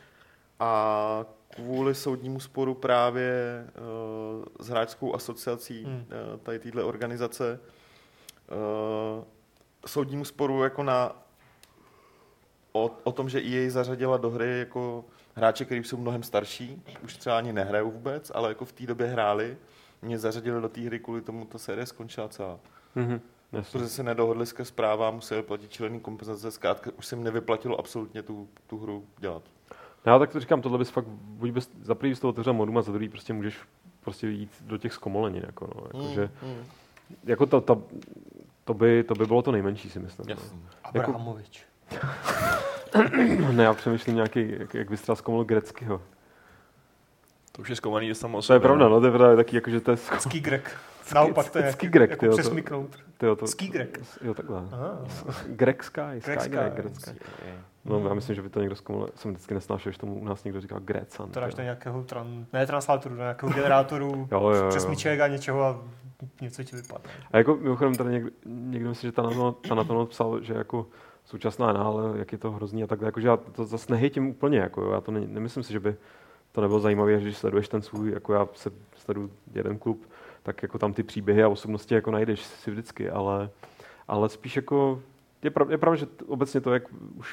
a kvůli soudnímu sporu právě s hráčskou asociací tady téhle organizace, soudnímu sporu jako na o tom, že EA zařadila do hry jako hráče, kteří jsou mnohem starší, už třeba ani nehrajou vůbec, ale jako v té době hráli, mě zařadili do té hry, kvůli tomu ta série skončila celá. Mm-hmm. Protože se nedohodli s zpráva, museli platit členní kompenzace, zkrátka už se jim nevyplatilo absolutně tu hru dělat. Já tak to říkám, tohle bys fakt, buď bys za prvý z toho otevřel modum a za druhý prostě můžeš prostě jít do těch zkomolenin, jako no, jako že, jako to by bylo to nejmenší, si myslím. Jasný. Abrahamovič. Jako, ne, já přemýšlím nějaký, jak bys třeba zkomolil Greckýho. To už je zkomaný samo o sobě. To je pravda, no, to je pravda taky, jakože to je Ský Grek. Naopak to je jako přesmyknout. Ský Grek. Jo, takhle. Grek Sky. No, já myslím, že by to někdo zkomolil. Jsem vždycky nesnášel, že tomu u nás někdo říká Grécan. To dáš do nějakého translátoru, do nějakého generátoru přesmyček a něčeho a něco ti vypadne. A jako mimochodem tady někdo myslí, že ta na to psal, že jako současná náhle, jak je to hrozný a tak. Jakože já to zase nehejtím úplně. Jako jo. Já to nemyslím si, že by to nebylo zajímavé, když sleduješ ten svůj, jako já se sleduju jeden klub, tak jako tam ty příběhy a osobnosti jako najdeš si vždycky, ale spíš jako je pravda, že obecně to, jak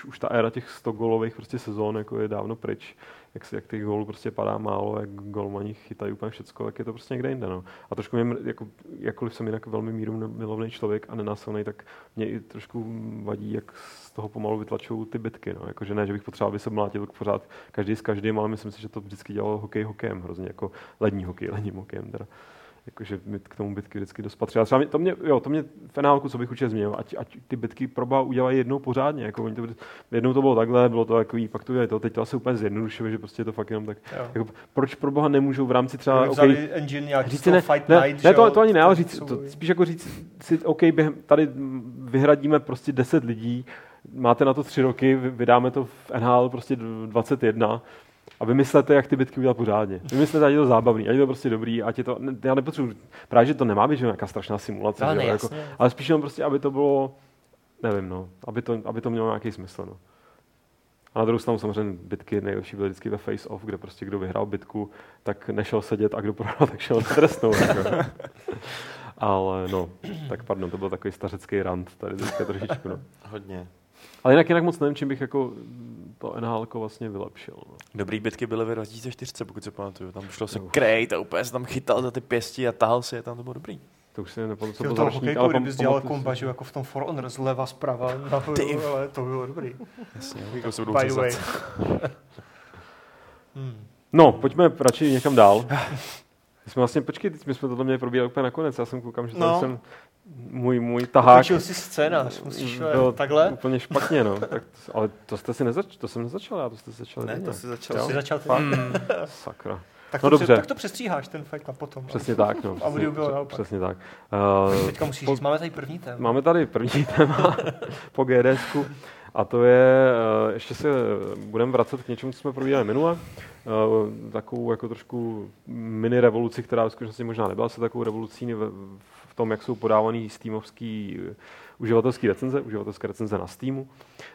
už ta éra těch 100 gólových prostě sezón jako je dávno pryč, jak těch gólů prostě padá málo, jak golmani chytají úplně všecko, tak je to prostě někde jinde. No. A trošku mě, jako, jakkoliv jsem jinak velmi mírumilovný člověk a nenásilný, tak mě i trošku vadí, jak z toho pomalu vytlačují ty bitky. No. Jako, že ne, že bych potřeboval, aby se mlátil pořád každý s každým, ale myslím si, že to vždycky dělalo hokejem hrozně, jako ledním hokejem teda. Jakože mi k tomu bitky vždycky dost patří. A třeba to mě finálku, co bych určitě změnil, ať ty bitky proba udělají jednou pořádně. Jako oni jednou to bylo takhle, bylo to takový, pak to je to, teď to asi úplně zjednodušuje, že prostě je to fakt jenom tak. Jako, proč proboha nemůžou v rámci třeba... Okay, říct ne, Fight ne, Night, ne, to ani ne, ale říct, to, spíš jako říct si, OK, tady vyhradíme prostě 10 lidí, máte na to 3 roky, vydáme to v NHL prostě 21, a vymyslete, jak ty bitky udělat pořádně. Vymyslete, ať je to zábavný, ať je to prostě dobrý, ať je to... Já nepotřebuji... Právě, že to nemá být, že nějaká strašná simulace, no, jako, ale spíš jenom prostě, aby to bylo... Nevím, no. Aby to mělo nějaký smysl, no. A na druhou stranu samozřejmě bitky nejlepší byly vždycky ve face-off, kde prostě kdo vyhrál bitku, tak nešel sedět a kdo prohrál, tak šel trestnout. Jako. Ale no, tak pardon, to byl takový stařecký rant tady dneska trošičku, no. Hodně. Ale jinak moc nevím, čím bych jako to NHL vlastně vylepšil. No. Dobrý bitky byly ve 2004, pokud se pamatuju. Tam šlo se krejt a úplně se tam chytal za ty pěstí a tahal si je tam, to bylo dobrý. To už si nepadlo, co bylo ročník, ale kdybys dělal komba, že jako v tom For Honor zleva, zprava, ale to bylo dobrý. Jasně, to se budou přesat. No, pojďme radši někam dál. My jsme tohle měli probírat úplně nakonec. Já jsem koukám, že tam jsem... Můj tahák. Učil si scénář, musíš takhle? Úplně špatně, no. Tak, ale to jsem nezačal já, to jste začal. Ne, to jsi začal. To jsi začal ty. Sakra. Tak to, no dobře. Tak to přestříháš, ten fakt na potom. Přesně tak, no. Audio bylo naopak. Přesně tak. Teďka musíš říct, máme tady první téma. Máme tady první téma po GDSku. A to je, ještě se budeme vracet k něčemu, co jsme probírali minule. Takovou jako trošku mini revoluci, která v skutečnosti možná nebyla se takovou revolucí v tom, jak jsou podávaný steamovský uživatelské recenze na Steamu.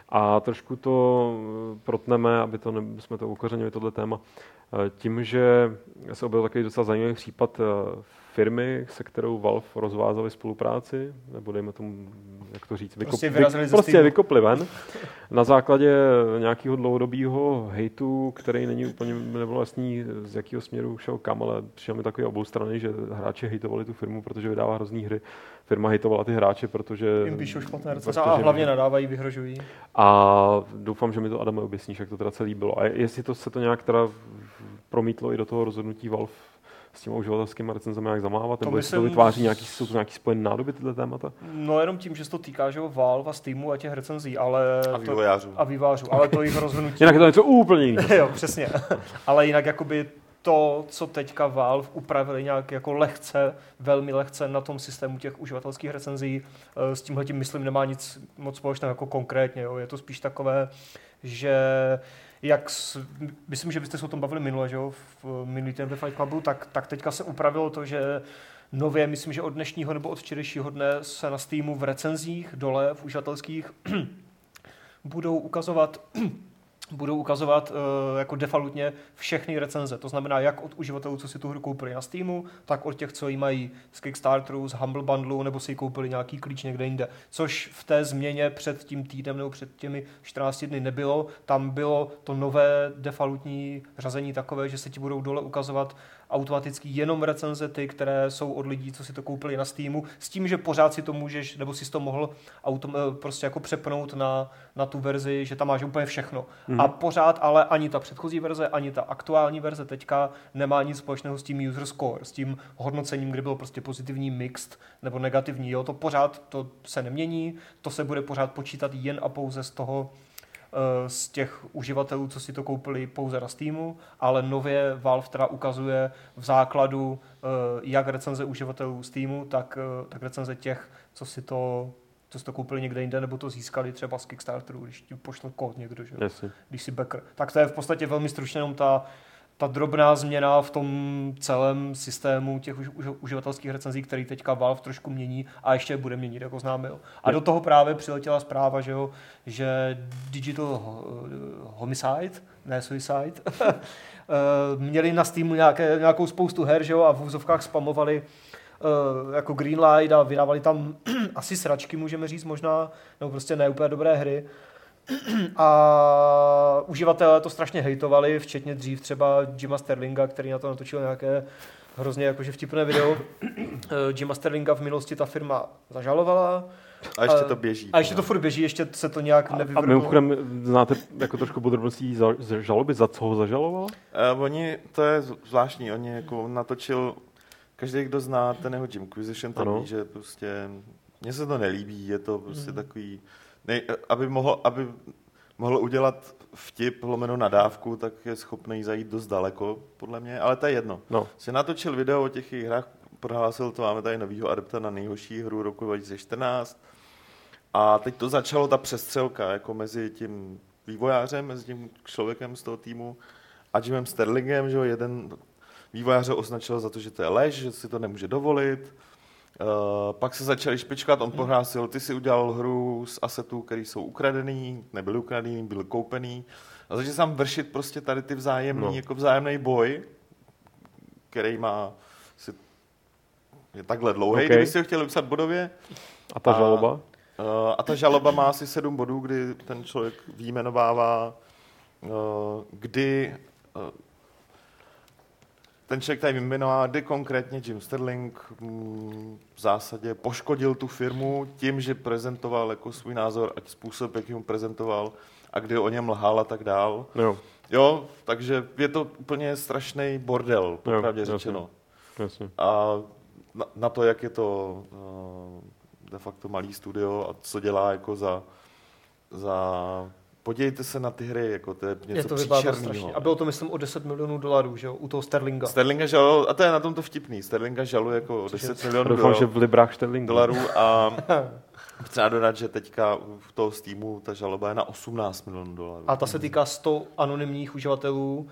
A trošku to protneme, aby to jsme to ukořenili, tohle téma, tím, že se objevil takový docela zajímavý případ firmy, se kterou Valve rozvázali spolupráci, nebo dejme tomu, jak to říct, vykopli ven, na základě nějakého dlouhodobého hejtu, který není úplně nebylo jasný, z jakého směru šel kam, ale přišel mi takový obou strany, že hráči hejtovali tu firmu, protože vydává hrozný hry. Firma hejtovala ty hráče, protože... Jim píšou špatné recenze a hlavně nadávají, vyhrožují. A doufám, že mi to, Adame, objasníš, jak to teda celý bylo. A jestli to se to nějak teda promítlo i do toho rozhodnutí Valve s těma uživatelskými recenzemi jak zamávat, nebo jestli to vytváří nějaký spojený nádoby tyhle témata? No jenom tím, že se to týká, že Valve a Steamu a těch recenzí, ale... A vývářů. Ale to jich rozhodnutí... Jinak je to něco úplně jiného. Jo, přesně. Ale jinak jakoby to, co teďka Valve upravili nějak jako lehce, velmi lehce na tom systému těch uživatelských recenzí, s tímhletím myslím nemá nic moc společného jako konkrétně. Jo. Je to spíš takové, že jak myslím, že byste se o tom bavili minule, že jo, v minulý týden ve Fight Clubu, tak teďka se upravilo to, že nově, myslím, že od dnešního nebo od včerejšího dne se na Steamu v recenzích dole, v uživatelských, budou ukazovat jako defaultně všechny recenze. To znamená, jak od uživatelů, co si tu hru koupili na Steamu, tak od těch, co ji mají z Kickstarteru, z Humble Bundlu, nebo si ji koupili nějaký klíč někde jinde. Což v té změně před tím týdnem nebo před těmi 14 dny nebylo. Tam bylo to nové defaultní řazení takové, že se ti budou dole ukazovat automaticky jenom recenze, ty, které jsou od lidí, co si to koupili na Steamu, s tím, že pořád si to můžeš, nebo si to mohl prostě jako přepnout na tu verzi, že tam máš úplně všechno. A pořád ale ani ta předchozí verze, ani ta aktuální verze teďka nemá nic společného s tím user score, s tím hodnocením, kde bylo prostě pozitivní, mixed nebo negativní. Jo, to pořád, to se nemění, to se bude pořád počítat jen a pouze z toho, z těch uživatelů, co si to koupili pouze na Steamu, ale nově Valve teda ukazuje v základu jak recenze uživatelů Steamu, tak recenze těch, co si to koupili někde jinde, nebo to získali třeba z Kickstarteru, když ti pošle kód někdo, že? Když si backer. Tak to je v podstatě velmi stručně jenom ta drobná změna v tom celém systému těch uživatelských recenzí, který teďka Valve trošku mění a ještě bude měnit, jak oznámil. A do toho právě přiletěla zpráva, že Digital Homicide, ne Suicide, měli na Steamu nějakou spoustu her, že jo, a v úzovkách spamovali jako Greenlight a vydávali tam asi sračky, můžeme říct možná, nebo prostě ne úplně dobré hry. A uživatelé to strašně hejtovali, včetně dřív třeba Jima Sterlinga, který na to natočil nějaké hrozně jakože vtipné video. Jima Sterlinga v minulosti ta firma zažalovala. A ještě to běží. A ještě to furt běží, ještě se to nějak nevyvrhlo. A mimochodem znáte jako trošku podrobností žaloby, za co ho zažaloval? Oni, to je zvláštní, oni jako natočil, každý, kdo zná ten jeho Jimquisition, tam ví, že prostě mně se to nelíbí, je to prostě takový, aby mohl udělat vtip lomeno nadávku, tak je schopný zajít dost daleko, podle mě, ale to je jedno. No. Si natočil video o těch hrách, prohlásil to, máme tady novýho adepta na nejhorší hru roku 2014 a teď to začalo ta přestřelka jako mezi tím vývojářem, mezi tím člověkem z toho týmu a Jimem Sterlingem, že jo, jeden vývojáře označil za to, že to je lež, že si to nemůže dovolit. Pak se začali špičkat, on prohlásil, ty si udělal hru z asetů, které jsou ukradený, nebyly ukradený, byly koupený. A začal sám vršit prostě tady ty vzájemný, jako vzájemný boj, který má si je takhle dlouhý, kdyby si ho chtěli vypsat bodově. A ta žaloba? A ta žaloba má asi 7 bodů, kdy ten člověk výjmenovává, kdy ten člověk tady vyjmenoval, kdy konkrétně Jim Sterling v zásadě poškodil tu firmu tím, že prezentoval jako svůj názor, ať způsob, jaký mu prezentoval a kdy o něm lhal a tak dál. Jo, takže je to úplně strašný bordel, popravdě řečeno. Jasně. A na to, jak je to de facto malý studio a co dělá jako za podívejte se na ty hry, jako to je něco příčernýho. A bylo to, myslím, o 10 milionů dolarů, že jo, u toho Sterlinga. Sterlinga žaluje, a to je na tomto vtipný, Sterlinga žaluje jako o 10 milionů dolarů. Doufám, že v librách Sterlinga. Dolarů a chci dodat, že teďka v toho Steamu ta žaloba je na 18 milionů dolarů. A ta se týká 100 anonymních uživatelů.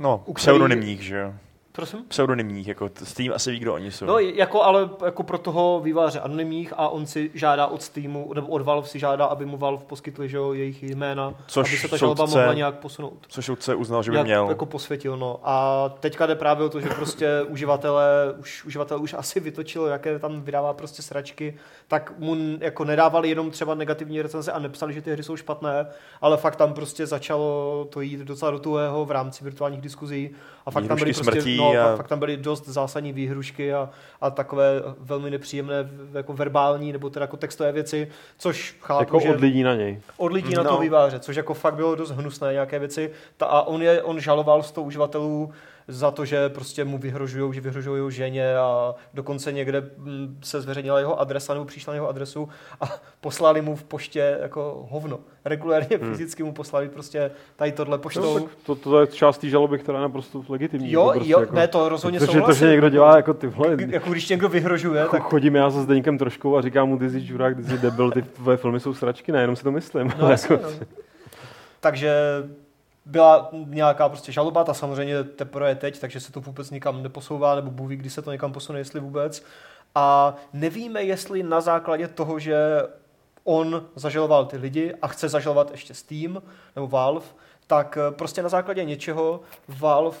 No, pseudonymních, že jo. Prosím? Pseudonymních, jako Steam asi ví, kdo oni jsou. No, jako, ale jako pro toho výváře anonymních a on si žádá od Steamu, nebo od Valve si žádá, aby mu Valve poskytli, že jo, jejich jména, což aby se ta žaloba mohla nějak posunout. Což soudce uznal, že by měl. Jako posvětil, no. A teďka jde právě o to, že prostě uživatel už asi vytočil, jaké tam vydává prostě sračky, tak mu jako nedávali jenom třeba negativní recenze a nepsali, že ty hry jsou špatné, ale fakt tam prostě začalo to jít docela do tuhého v rámci virtuálních diskuzí a fakt tam byly prostě fakt tam byly dost zásadní výhrušky a takové velmi nepříjemné jako verbální nebo teda jako textové věci, což chápu, jako že od lidí na něj. Od lidí na to výváře, což jako fakt bylo dost hnusné nějaké věci. A on žaloval 100 uživatelů za to, že prostě mu vyhrožují, že vyhrožují jeho ženě a dokonce někde se zveřejnila jeho adresa nebo přišla na jeho adresu a poslali mu v poště jako hovno. Regulérně fyzicky mu poslali prostě tady tohle poštou. No, to je část té žaloby, která je naprosto legitimní. Jo, prostě, jo, jako, ne, to rozhodně souhlasím. Protože to, že někdo dělá jako tyhle. Jako když někdo vyhrožuje, tak... Chodím já se Zdeňkem Troškou a říkám mu, ty jsi žurák, ty jsi debil, ty tvoje filmy jsou sračky, ne, jenom si to myslím. No, jasně, jako... Takže... Byla nějaká prostě žaloba, ta samozřejmě teprve teď, takže se to vůbec nikam neposouvá, nebo bůh ví, kdy se to někam posune, jestli vůbec. A nevíme, jestli na základě toho, že on zažaloval ty lidi a chce zažalovat ještě Steam nebo Valve, tak prostě na základě něčeho Valve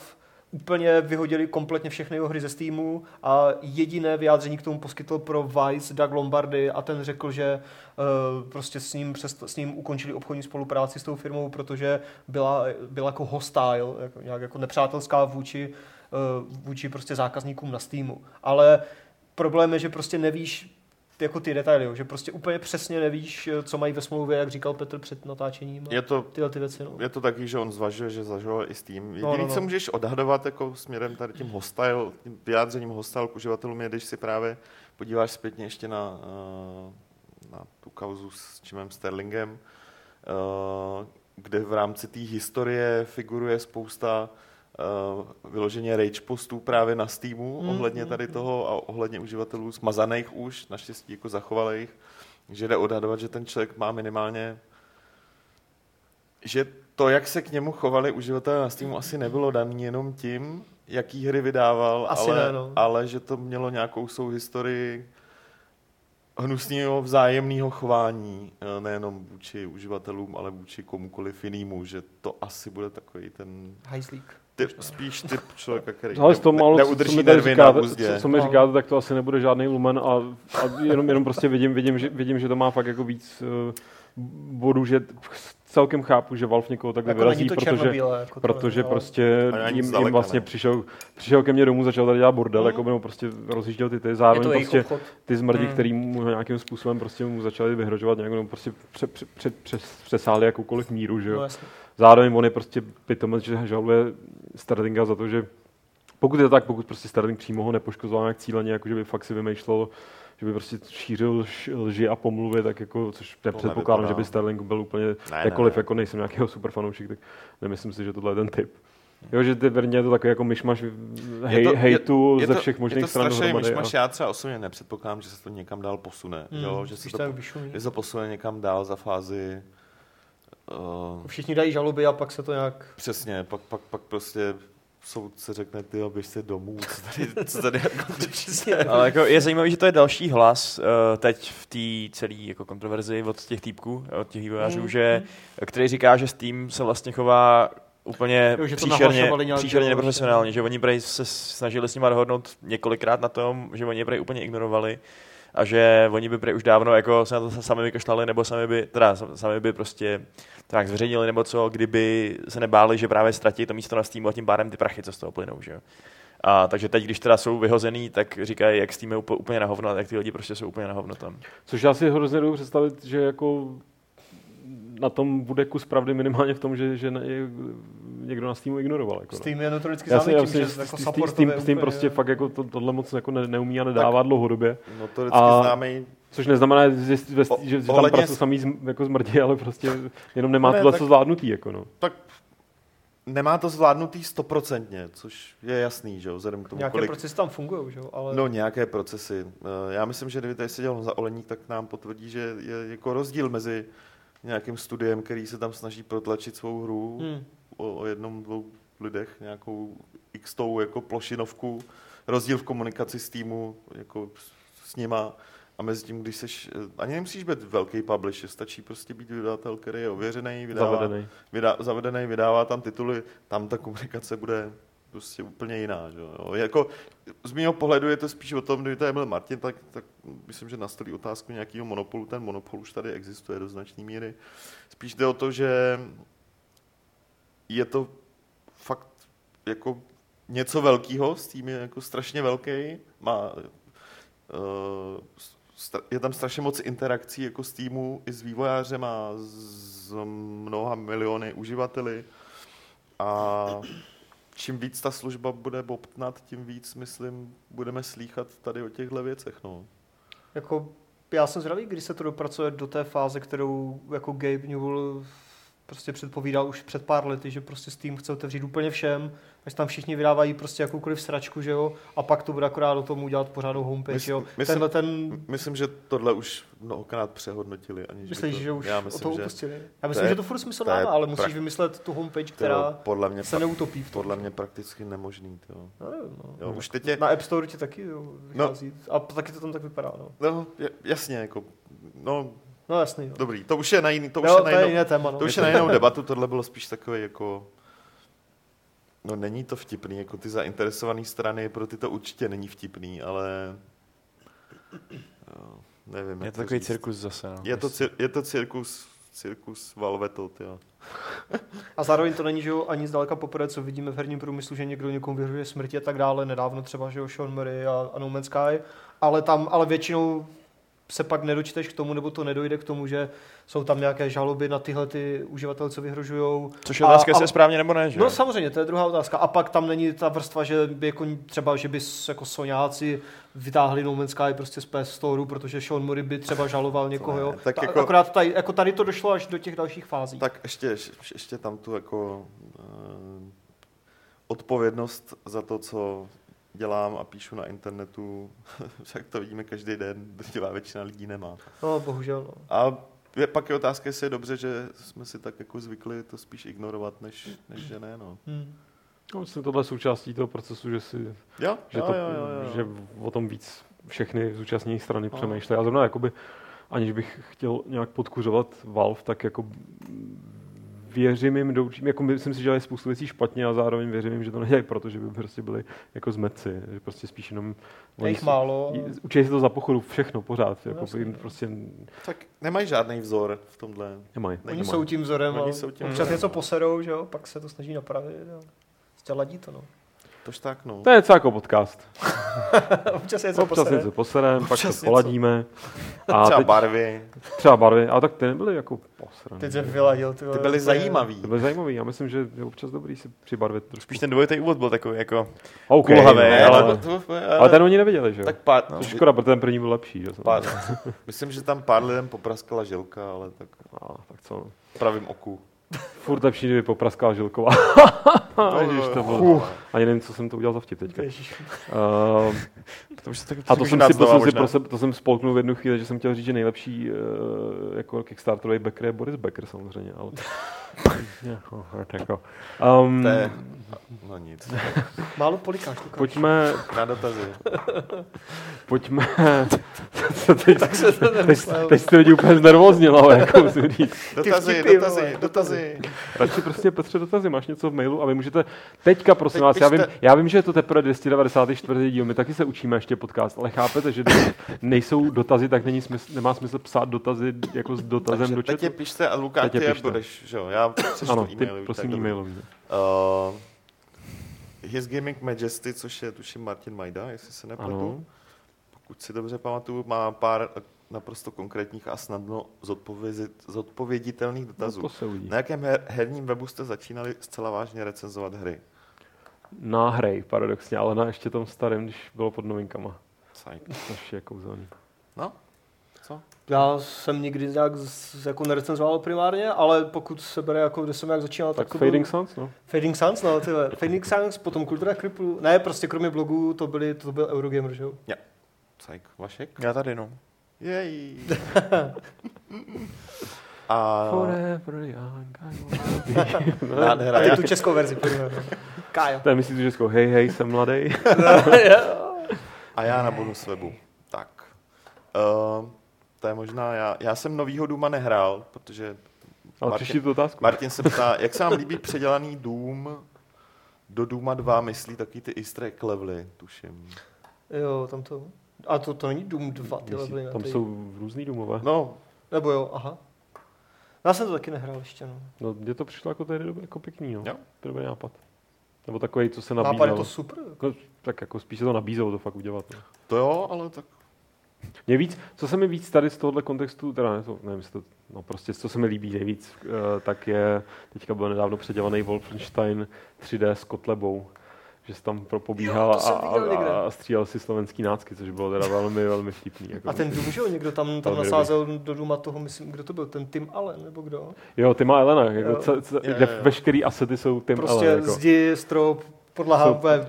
úplně vyhodili kompletně všechny jeho hry ze Steamu a jediné vyjádření k tomu poskytl pro Vice Doug Lombardi a ten řekl, že prostě s ním ukončili obchodní spolupráci s tou firmou, protože byla jako hostile, jako, nějak jako nepřátelská vůči prostě zákazníkům na Steamu. Ale problém je, že prostě nevíš jako ty detaily, že prostě úplně přesně nevíš, co mají ve smlouvě, jak říkal Petr před natáčením. Je to, tyhle ty věci. No. Je to taky, že on zvažuje, že zažil i s tím. Jediný, co můžeš odhadovat jako směrem tady tím hostile, tím vyjádřením hostile k uživatelům je, když si právě podíváš zpětně ještě na tu kauzu s Jimem Sterlingem, kde v rámci té historie figuruje spousta vyloženě rage postů právě na Steamu ohledně tady toho a ohledně uživatelů smazaných už, naštěstí jako zachovalých, že jde odhadovat, že ten člověk má minimálně, že to, jak se k němu chovali uživatelé na Steamu, asi nebylo daný jenom tím, jaký hry vydával, ale že to mělo nějakou souhistorii hnusného vzájemného chování, nejenom vůči uživatelům, ale vůči komukoliv jinému, že to asi bude takový ten... Hajzlík. Spíš typ člověka, který neudrží nervy na úzdě. Co mi říkáte, tak to asi nebude žádný lumen a jenom prostě vidím, že to má fakt jako víc bodů, že celkem chápu, že Valve někoho takhle jako vyrazí, protože prostě jim vlastně přišel ke mně domů, začal tady dělat bordel, jako byl prostě rozjížděl ty zároveň prostě ty zmrdi, který mu nějakým způsobem prostě mu začali vyhrožovat, nějak prostě přesáhli jakoukoliv míru, že jo. No, zároveň on je prostě pitomec, že žaluje Sterlinga za to, že pokud je to tak, pokud prostě Sterling přímo ho nepoškozoval nějak cíleně, jakože by fakt si vymýšlel, že by prostě šířil lži a pomluvy, tak jako, což nepředpokládám, že by Sterling byl úplně jakkoliv, jako nejsem nějakého super fanoušek, tak nemyslím si, že tohle je ten typ. Jo, že verně je to takový jako myšmaš hejtu ze všech možných stran. Je to strašný myšmaš, já třeba osobně nepředpokládám, že se to někam dál posune, jo, že se to posune někam dál za fázi. Všichni dají žaloby a pak se to nějak... Přesně, pak prostě soudce řekne, ty běž se domů, co tady jako přesně. Ale jako je zajímavý, že to je další hlas teď v té celé jako kontroverzi od těch týpků, od těch vývojářů, který říká, že Steam se vlastně chová úplně příšerně neprofesionálně, že oni prej se snažili s nima dohodnout několikrát na tom, že oni je prej úplně ignorovali. A že oni by prý už dávno jako se na to sami vykašlali, nebo sami by prostě tak zveřejnili, nebo co, kdyby se nebáli, že právě ztratí to místo na Steamu a tím pádem ty prachy, co z toho plynou, že jo. A takže teď, když teda jsou vyhozený, tak říkají, jak Steam je úplně na hovno, a jak ty lidi prostě jsou úplně na hovno tam. Což já si hrozně jdu představit, že jako na tom bude kus pravdy minimálně v tom, že někdo na Steamu ignoroval. Jako, no. Steam je notoricky závětím, že jako supportové... Steam prostě fakt jako tohle moc jako neumí a nedává dlouhodobě. Notoricky známý... Což neznamená, že tam pracují samý jako zmrdí, ale prostě jenom nemá tohle co zvládnutý. Jako, no. Tak nemá to zvládnutý 100%, což je jasný, že jo, vzhledem k tomu, nějaké procesy tam fungujou, že jo? Ale... No, nějaké procesy. Já myslím, že kdyby tady seděl Honza Olejník, tak nám potvrdí, že je jako rozdíl mezi nějakým studiem, který se tam snaží protlačit svou hru o jednom, dvou lidech, nějakou x-tou jako plošinovku, rozdíl v komunikaci s týmu, jako s nima a mezi tím, když seš, ani nemusíš být velký publisher, stačí prostě být vydavatel, který je ověřený, zavedený, vydává tam tituly, tam ta komunikace bude prostě úplně jiná. Že? Jako, z mého pohledu je to spíš o tom, kdyby tady byl Martin, tak myslím, že nastolí otázku nějakého monopolu. Ten monopol už tady existuje do značné míry. Spíš jde o to, že je to fakt jako něco velkého, s tím je jako strašně velký, je tam strašně moc interakcí jako s týmu, i s vývojářem a s mnoha miliony uživateli a čím víc ta služba bude bobtnat, tím víc, myslím, budeme slýchat tady o těchto věcech. No. Jako, já jsem zvědavý, když se to dopracuje do té fáze, kterou jako Gabe Newell prostě předpovídal už před pár lety, že prostě Steam chce otevřít úplně všem, až tam všichni vydávají prostě jakoukoliv sračku, že jo, a pak to bude akorát do tomu udělat pořádnou homepage, jo. Myslím, že tohle už mnohokrát přehodnotili. Aniž myslíš, že už o to upustili? Já myslím, že to furt smysl dává, ale musíš vymyslet tu homepage, která se neutopí v tom. Podle mě prakticky nemožný, jo. No. Už teď je... Na App Store tě taky vychází. No. A taky to tam tak vypadá, no. No, jasně, jako, no... No jasný, jo. Dobrý, to už je na jiný, to už je na jinou debatu, tohle bylo spíš takové jako, no není to vtipný, jako ty zainteresované strany, pro ty to určitě není vtipný, ale jo, nevím. Je to takový cirkus zase. No. Je to cirkus Valve, jo. A zároveň to není, že jo, ani zdaleka poprvé, co vidíme v herním průmyslu, že někdo někomu vyhrožuje smrti a tak dále, nedávno třeba, že jo, Sean Murray a No Man's Sky, ale většinou se pak nedočteš k tomu, nebo to nedojde k tomu, že jsou tam nějaké žaloby na tyhle ty uživatele, co vyhrožujou. Což je otázka, jestli je správně nebo ne, že? No samozřejmě, to je druhá otázka. A pak tam není ta vrstva, že by jako, třeba, že by jako soňáci vytáhli No Man's Sky prostě z PS Store, protože Sean Murray by třeba žaloval někoho, jo. Jako, akorát tady to došlo až do těch dalších fází. Tak ještě tam tu jako odpovědnost za to, co dělám a píšu na internetu, však to vidíme každý den, to dělá většina lidí nemá. No, bohužel. No. A pak je otázka, jestli je dobře, že jsme si tak jako zvykli to spíš ignorovat, než že ne, no. Myslím, tohle součástí toho procesu, že o tom víc všechny zúčastněné strany přemýšlejí. A zrovna, jakoby, aniž bych chtěl nějak podkuřovat Valve, tak jako věřím jim, jako myslím si, že dělají spoustu věcí špatně a zároveň věřím jim, že to nedělají, protože by prostě byli jako zmetci, že prostě spíš jenom... Jejich málo. Učí se to za pochodu všechno pořád. Jako prostě... Tak nemají žádný vzor v tomhle. Oni jsou tím vzorem a občas něco poserou, že jo, pak se to snaží napravit a prostě ladí to, no. Tož tak, no. To je něco jako podcast. Občas něco poserem, pak to poladíme. A třeba barvy. A tak ty nebyly jako posrané. Teď se vyladil. Ty byly zajímavý. Ty byly zajímavý. Já myslím, že je občas dobrý si přibarvit. Spíš ten dvojitý úvod byl takový jako kulhavý. Ale ten oni neviděli, že? Tak to škoda, protože ten první byl lepší. Myslím, že tam pár lidem popraskala žilka, ale tak... Tak co? Pravým oku. Furt lepší, kdyby popraská žilková. Ani nevím, co jsem to udělal za vtip teďka. A to jsem spolknul v jednu chvíli, že jsem chtěl říct, že nejlepší jako kickstarterový backer je Boris Becker samozřejmě. Ale... No nic. Málo polikáš. Pojďme... Na dotazy. Pojďme... Teď jste lidi úplně znervoznilo, jako musím říct. Dotazy. Radši prostě, Petře, dotazy. Máš něco v mailu a vy můžete... Teďka, prosím vás, já vím, že je to teprve 294. díl. My taky se učíme ještě podcast, ale chápete, že nejsou dotazy, tak nemá smysl psát dotazy jako s dotazem do chatu. Teď je pište a Lukáš, ty je budeš, že jo? Já přečtu e-mailu. Prosím e-mailu. His Gaming Majesty, což je tuším Martin Majda, jestli se nepletu. Pokud si dobře pamatuju, má pár naprosto konkrétních a snadno zodpověditelných dotazů. Na jakém herním webu jste začínali zcela vážně recenzovat hry? Na hry, paradoxně, ale na ještě tom starém, když bylo pod novinkama. Což je kouzelný. No, co? Já jsem nikdy nějak jako nerecenzoval primárně, ale pokud se bere, jako kde jsem jak začínal, tak Fading Suns, no. Fading Suns, potom Kultura Kriplu. Ne, prostě kromě blogů to byl Eurogamer, že jo? Já. Sajk, Vašek? Já tady, no. Jej. A... A teď tu českou verzi, pojďme. Kájo. Tady myslíš tu českou, hej, jsem mladej. A já na bonus webu. Tak. To je možná já jsem novýho Dooma nehrál, protože Martin se ptá, jak se vám líbí předělaný Doom do Dooma 2, myslí taky ty easter levely, tuším. Jo, tam to. A to není Doom 2, ty levely. Tam jsou různý Doomové. No. Nebo jo, aha. Já jsem to taky nehrál ještě, no. No, mně to přišlo jako tady jako pěkný, no. Jo. Dobrý nápad. Nebo takový, co se nabízelo. Nápad je to super. Jako. Tak jako spíš se to nabízelo to fakt udělat. No. To jo, ale tak Mě víc, co se mi víc tady z tohohle kontextu, teda ne, to, nevím, jestli to, no prostě co se mi líbí nejvíc, tak je, teďka byl nedávno předělaný Wolfenstein 3D s kotlebou, že jsi tam pobíhal a střílel si slovenský nácky, což bylo teda velmi, velmi vtipný. Jako a ten Dům, že jo, někdo tam nasázel do Důma toho, myslím, kdo to byl, ten Tim Allen, nebo kdo? Jo, Tim Allen, jako veškerý asety jsou Tim Allen. Prostě jako zdi, strop, podlaha, úplně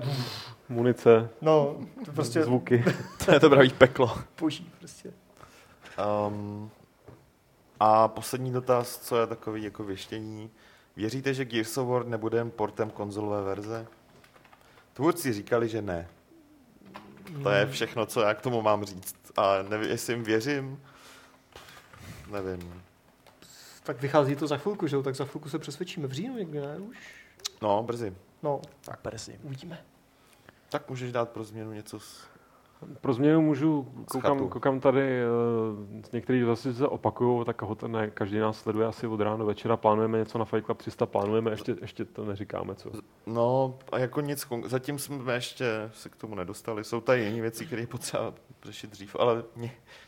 munice, no, to prostě zvuky. To je to pravý peklo. Boží prostě. A poslední dotaz, co je takový jako věštění. Věříte, že Gears of War nebude jen portem konzolové verze? Tvůrci říkali, že ne. To je všechno, co já k tomu mám říct. A nevím, jestli jim věřím, nevím. Tak vychází to za chvilku, že jo? Tak za chvilku se přesvědčíme. V říjnu někdy, ne? Už? No, brzy. No, tak brzy. Uvidíme. Tak můžeš dát pro změnu něco z... Pro změnu můžu, koukám tady, některý vlastně se opakují, tak ne, každý nás sleduje asi od rána do večera, plánujeme něco na Fight Club 300, plánujeme, ještě to neříkáme, co? No, a jako nic, zatím jsme ještě se k tomu nedostali, jsou tady jiné věci, které je potřeba řešit dřív, ale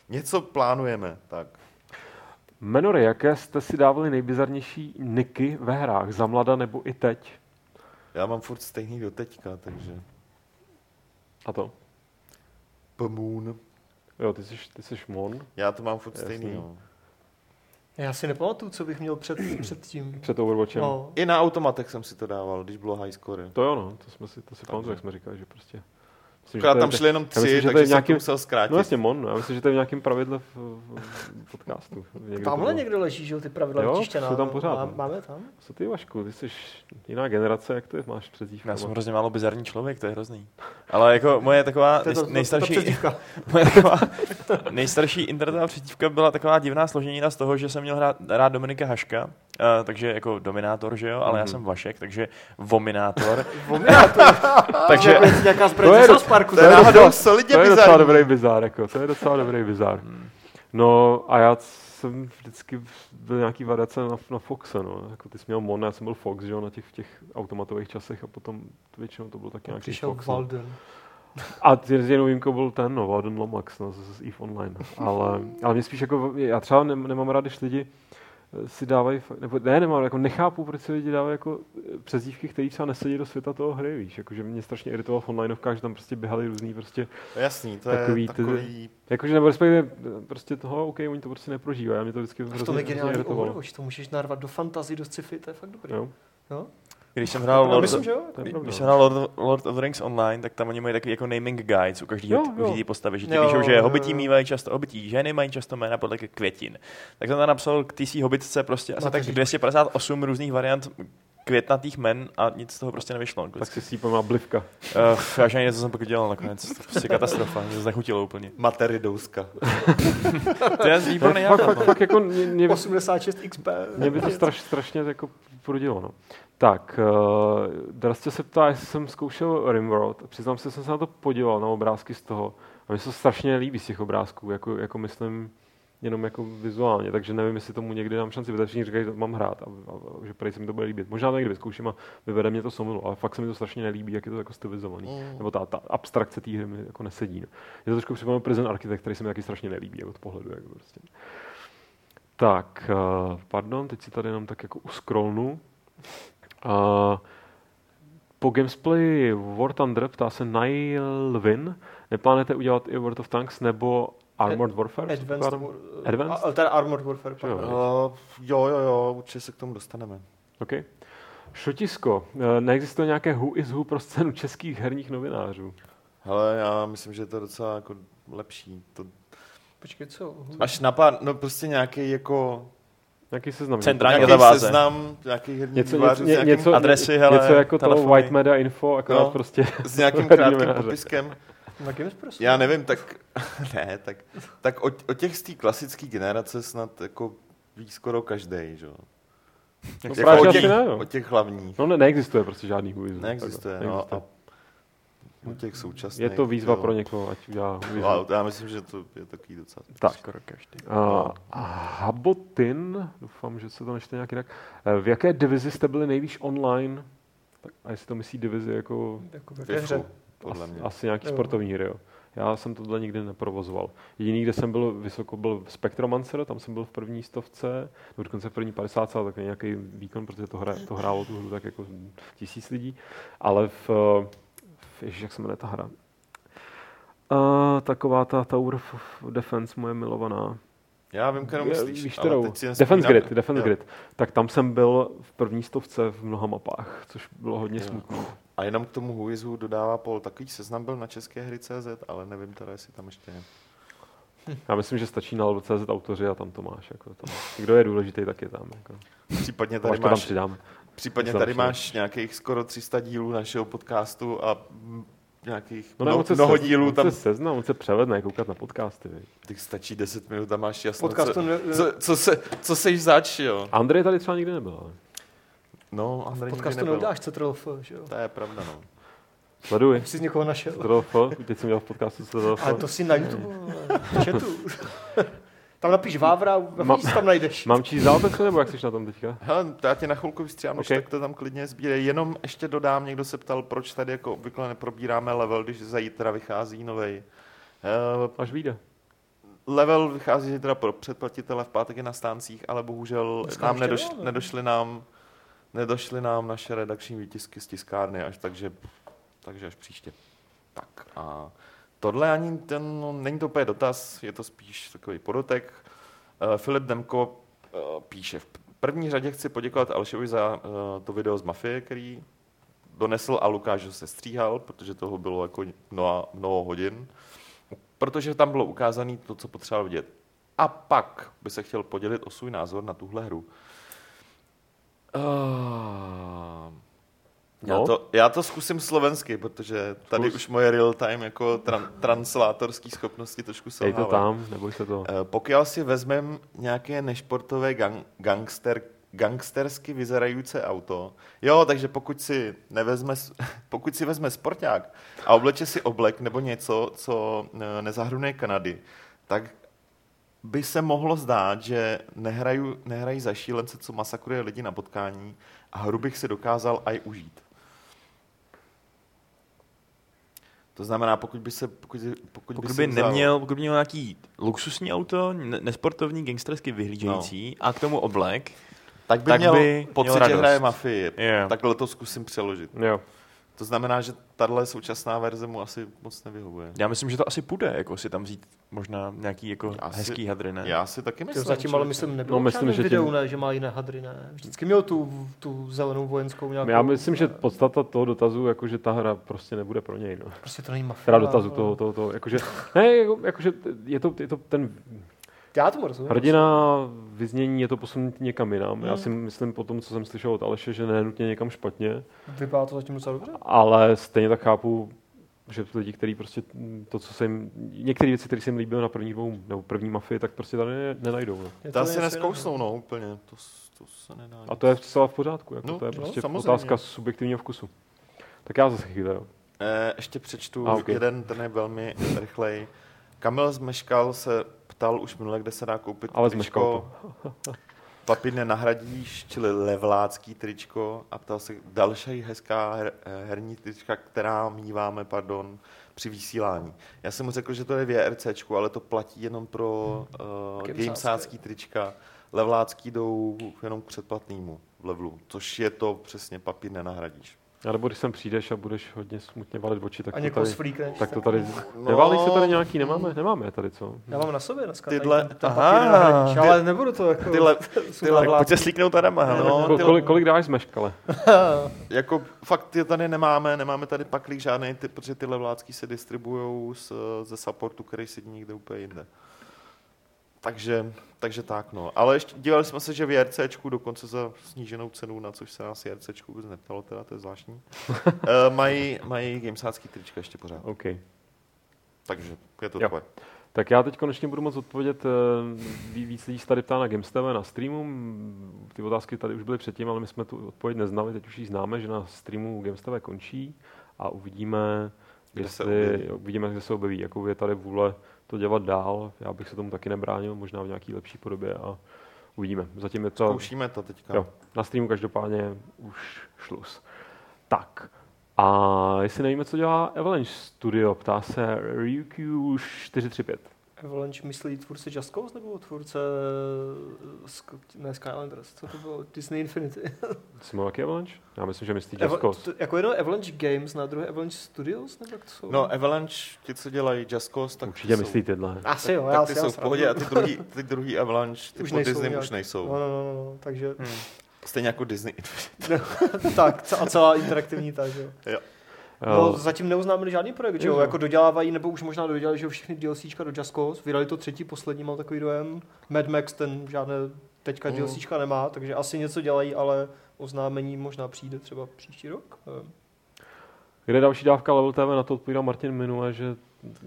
něco plánujeme, tak. Menory, jaké jste si dávali nejbizarnější niky ve hrách, za mlada nebo i teď? Já mám furt stejný do teďka, takže... A to? Pmoon. Jo, ty jsi Mon. Já to mám furt stejný, jo. Já si nepamatuju, co bych měl před tím. Před Overwatchem. No. I na automatech jsem si to dával, když bylo high score. To jo, no, to si pamatuju, jak jsme říkali, že prostě... Myslím, že tam šli jenom 3, takže jsem to musel zkrátit. No jasně, Mon, já myslím, že to je v nějakém pravidle v podcastu. Tamhle někde leží, že ty pravidla vytištěná. Jo, tam pořád. Máme tam. Co ty, Vašku, ty jsi jiná generace, jak to je, máš přezdívku? Já jsem hrozně málo bizarní člověk, to je hrozný. Ale jako moje taková nejstarší internetová přezdívka byla taková divná složenina z toho, že jsem měl rád Dominika Haška. Takže jako dominátor, že jo, ale já jsem Vašek, takže vominátor. Vominátor. Takže nějaká zbraň z parku. To je docela dobrý bizár, jako. To je docela dobrý bizár. No a já jsem vždycky byl nějaký variace na Foxe, no. Jako ty jsi měl Mon, já jsem byl Fox, že jo, na těch automatových časech a potom většinou to byl tak nějaký přišel Fox. Valden. No. A jednou výjimkou byl ten, no, Valden Lomax, no, z EVE Online. Ale mě spíš jako, já třeba nemám rád, když lidi si dávají, nebo ne, nemám, jako nechápu, proč si lidi dávají jako přezdívky, které třeba nesedí do světa toho hry, víš, jakože mě strašně irritoval v onlineovkách, že tam prostě běhali různý prostě jasný, to takový... Jakože nebo respektive prostě toho, OK, oni to prostě neprožívají, já mě to vždycky hrozně irritovalo. Už to můžeš narvat do fantasy, do sci-fi, to je fakt dobrý. Jo. Jo? Když jsem hrál Lord of the Rings Online, tak tam oni mají takový jako naming guides u každý postavy, že ti píšou, že hobití mývají často hobití, ženy mají často jména podle květin. Tak jsem tam napsal k tý hobitce prostě asi tak 258 různých variant květnatých men a nic z toho prostě nevyšlo. Tak si sípám blivka. Já žádný něco jsem pak dělal nakonec. To je prostě katastrofa, mě to znechutilo úplně. Materidouska. To je výborný nápad. Fakt jako 86 XP. Mě by to strašně jako prudilo, no. Tak, Drastě se ptá, jestli jsem zkoušel Rimworld. Přiznám se, že jsem se na to podíval, na obrázky z toho. A mi se to strašně líbí z těch obrázků, jako myslím, jenom jako vizuálně. Takže nevím, jestli tomu někdy dám šanci, protože všichni říkají, že to mám hrát a že prej se mi to bude líbit. Možná to někdy vyzkouším a vyvede mě to somlu, ale fakt se mi to strašně nelíbí, jak je to jako stylizovaný. Nebo ta abstrakce té hry mi jako nesedí. No. Je to trošku připomíná Prison Architect, který se mi taky strašně nelíbí, jako od pohledu. Jako prostě. Tak, pardon, teď si tady jenom tak jako uskrolnu. Po Gamesplay War Thunder ptá se Nile Win. Neplánujete udělat i World of Tanks nebo Armored Warfare? Advanced? Teda Armored Warfare. Jo, určitě se k tomu dostaneme. OK. Šotisko, neexistuje nějaké who is who pro scénu českých herních novinářů? Hele, já myslím, že je to docela jako lepší. To... Počkej, co? Až na pár, no prostě nějaký jako... Nějaký seznam. Centrální databáze. Seznam, nějaký herní vývářů, nějaký adresy, hele, něco jako telefony. To White Media Info, akorát no, prostě. S nějakým krátkým popiskem. Já nevím, tak o těch z té klasické generace snad jako ví skoro každej, že jo. No, jako o těch hlavních. No neexistuje prostě žádný hůjzů. Neexistuje. A o těch současných. Je to výzva pro někoho, ať udělá hůjzů. Já myslím, že to je takový docela skoro každý. Habotin, doufám, že se to nečte nějak jinak. V jaké divizi jste byli nejvíc online? Tak, a jestli to myslí divizi jako ve hře? Podle mě. Asi nějaký sportovní hry, jo. Já jsem tohle nikdy neprovozoval. Jediný, kde jsem byl vysoko, byl Spectromancer, tam jsem byl v první 100, nebo dokonce v první 50, tak nějaký výkon, protože to hrálo tu hru tak jako 1000 lidí, ale ježiš, jak se jmenuje ta hra? Taková ta Tower Defense moje milovaná. Já vím, kterou myslíš, ale teď si Defense Grid. Tak tam jsem byl v první 100 v mnoha mapách, což bylo hodně smutné. A jenom k tomu Huizu dodává Paul, takový seznam byl na české hry.cz, ale nevím teda, jestli tam ještě je. Já myslím, že stačí na CZ autoři a tam to máš. Jako to. Kdo je důležitý, tak je tam. Jako. Případně tady máš nějakých skoro 300 dílů našeho podcastu a nějakých mnoho dílů tam. On se seznam, on se převedne koukat na podcasty. Víš. Tak stačí 10 minut a máš jasno, co seš zač, jo. Andrej tady třeba nikdy nebyl, ale... No, Andrej nikdy nebyl. Neudáš, co trolf, že jo? To je pravda, no. Sleduj. Jsi z někoho našel. Trolf, teď jsem dělal v podcastu co trolf. Ale to si na YouTube, chatu. Tam napíš Vávra, napíš, tam najdeš. Mám číst zápasy, nebo jak jsi na tom teďka? Hele, já tě na chvilku vystříhám, okay. Tak to tam klidně sbírej. Jenom ještě dodám, někdo se ptal, proč tady jako obvykle neprobíráme level, když zítra vychází novej. Až vyjde. Level vychází zítra pro předplatitele, v pátek je na stáncích, ale bohužel nám nedošly nám naše redakční výtisky z tiskárny, takže až příště. Tak a... Tohle ani ten, no, není to úplně dotaz, je to spíš takový podotek. Filip Demko píše, v první řadě chci poděkovat Alšovi za to video z Mafie, který donesl a Lukáš ho sestříhal, protože toho bylo jako mnoho hodin, protože tam bylo ukázané to, co potřeba vidět. A pak by se chtěl podělit o svůj názor na tuhle hru. No. Já to zkusím slovensky, protože tady už moje real-time jako translátorské schopnosti trošku selhávají. Dej to tam, neboj se to. Pokud si vezmem nějaké nešportové gangstersky vyzerající auto, jo, takže pokud si vezme sporták a obleče si oblek nebo něco, co nezahrnuje Kanady, tak by se mohlo zdát, že nehrají za šílence, co masakruje lidi na potkání, a hru bych si dokázal aj užít. To znamená, pokud by měl nějaký luxusní auto, nesportovní, gangstersky vyhlížející a k tomu oblek, tak by měl pocit, že hraje Mafii. Yeah. Takhle to zkusím přeložit. Yeah. To znamená, že tahle současná verze mu asi moc nevyhovuje. Já myslím, že to asi půjde, jako si tam vzít možná nějaký jako hezký hadry, ne? Já si taky myslím. Zatím ale myslím, že videu, ne, že má jiné hadry, ne? Vždycky měl tu zelenou vojenskou nějakou... Já myslím, že podstata toho dotazu, jakože ta hra prostě nebude pro něj, no. Prostě to není Mafia. Teda dotazu toho jakože... Ne, jakože je to ten... Já tomu rozumím. Hrdina, vyznění, je to posunutý někam jinam. Já si myslím po tom, co jsem slyšel od Aleše, že nenutně někam špatně. Vypadá to zatím docela dobře. Ale stejně tak chápu, že lidi, kteří prostě to, co jsem... Některé věci, které se jim líbily na první Mafii, tak prostě tady nenajdou. No. To se neskousnou, no, úplně. To se nedá. A to je celá v pořádku. Jako no, to je prostě otázka subjektivního vkusu. Tak já zase chvíle, jo. Ještě přečtu jeden, ten je velmi rychlej. Kamil Zmeškal se ptal už minule, kde se dá koupit tričko. Papi, nenahradíš, čili levlácký tričko. A ptal se, další hezká herní trička, která míváme, při vysílání. Já jsem mu řekl, že to je VRCčku, ale to platí jenom pro gamesácký trička. Levlácký jdou jenom k předplatnému levelu, což je to přesně Papi, nenahradíš. A nebo když sem přijdeš a budeš hodně smutně valit oči, tak to tady... Neválí se tady nějaký, nemáme tady, co? Já mám na sobě dneska ten papír nahradíš, ale nebudu to jako... Tyhle, pojď se slíknout Adama. No, kolik dáš Zmeškale? Jako fakt je tady nemáme tady paklík žádnej, protože tyhle vládský se distribujou ze supportu, který sedí někde úplně jinde. Takže tak, no. Ale ještě dívali jsme se, že v JRCčku dokonce za sníženou cenu, na což se nás JRCčku vůbec neptalo, teda to je zvláštní, mají gamesácký trička ještě pořád. OK. Takže je to takové. Tak já teď konečně budu moc odpovědět, víc lidí se tady ptá na Games.cz, na streamu, ty otázky tady už byly předtím, ale my jsme tu odpověď neznali, teď už ji známe, že na streamu Games.cz končí a uvidíme, kde se objeví, jakou je tady vůle to dělat dál. Já bych se tomu taky nebránil, možná v nějaký lepší podobě a uvidíme. Zatím je to... Zkoušíme to teďka. Jo, na streamu každopádně už šluz. Tak, A jestli nevíme, co dělá Avalanche Studio, ptá se RyuQ435. Avalanche myslí tvůrce Just Cause nebo tvůrce ne Skylanders? Co to bylo? Disney Infinity? Jsi taky Avalanche? Já myslím, že myslí Just Cause. Jako jedno Avalanche Games, na druhé Avalanche Studios? Nebo jak to jsou? No Avalanche, ti co dělají Just Cause, tak určitě myslí tyhle. Asi jo, já si tak ty jsou v pohodě a ty druhý Avalanche, ty už po Disney už nejsou. No, takže... Stejně jako Disney. No, tak, a celá interaktivní ta, že jo. Jo. No, zatím neuznáme žádný projekt, že jo, jako dodělávají, nebo už možná dodělali, že jo, všechny DLCčka do Just Cause, vydali to třetí, poslední, mám takový dojem. Mad Max ten žádné teďka DLCčka nemá, takže asi něco dělají, ale oznámení možná přijde třeba příští rok. Kde další dávka Level TV, na to odpovídal Martin minule, že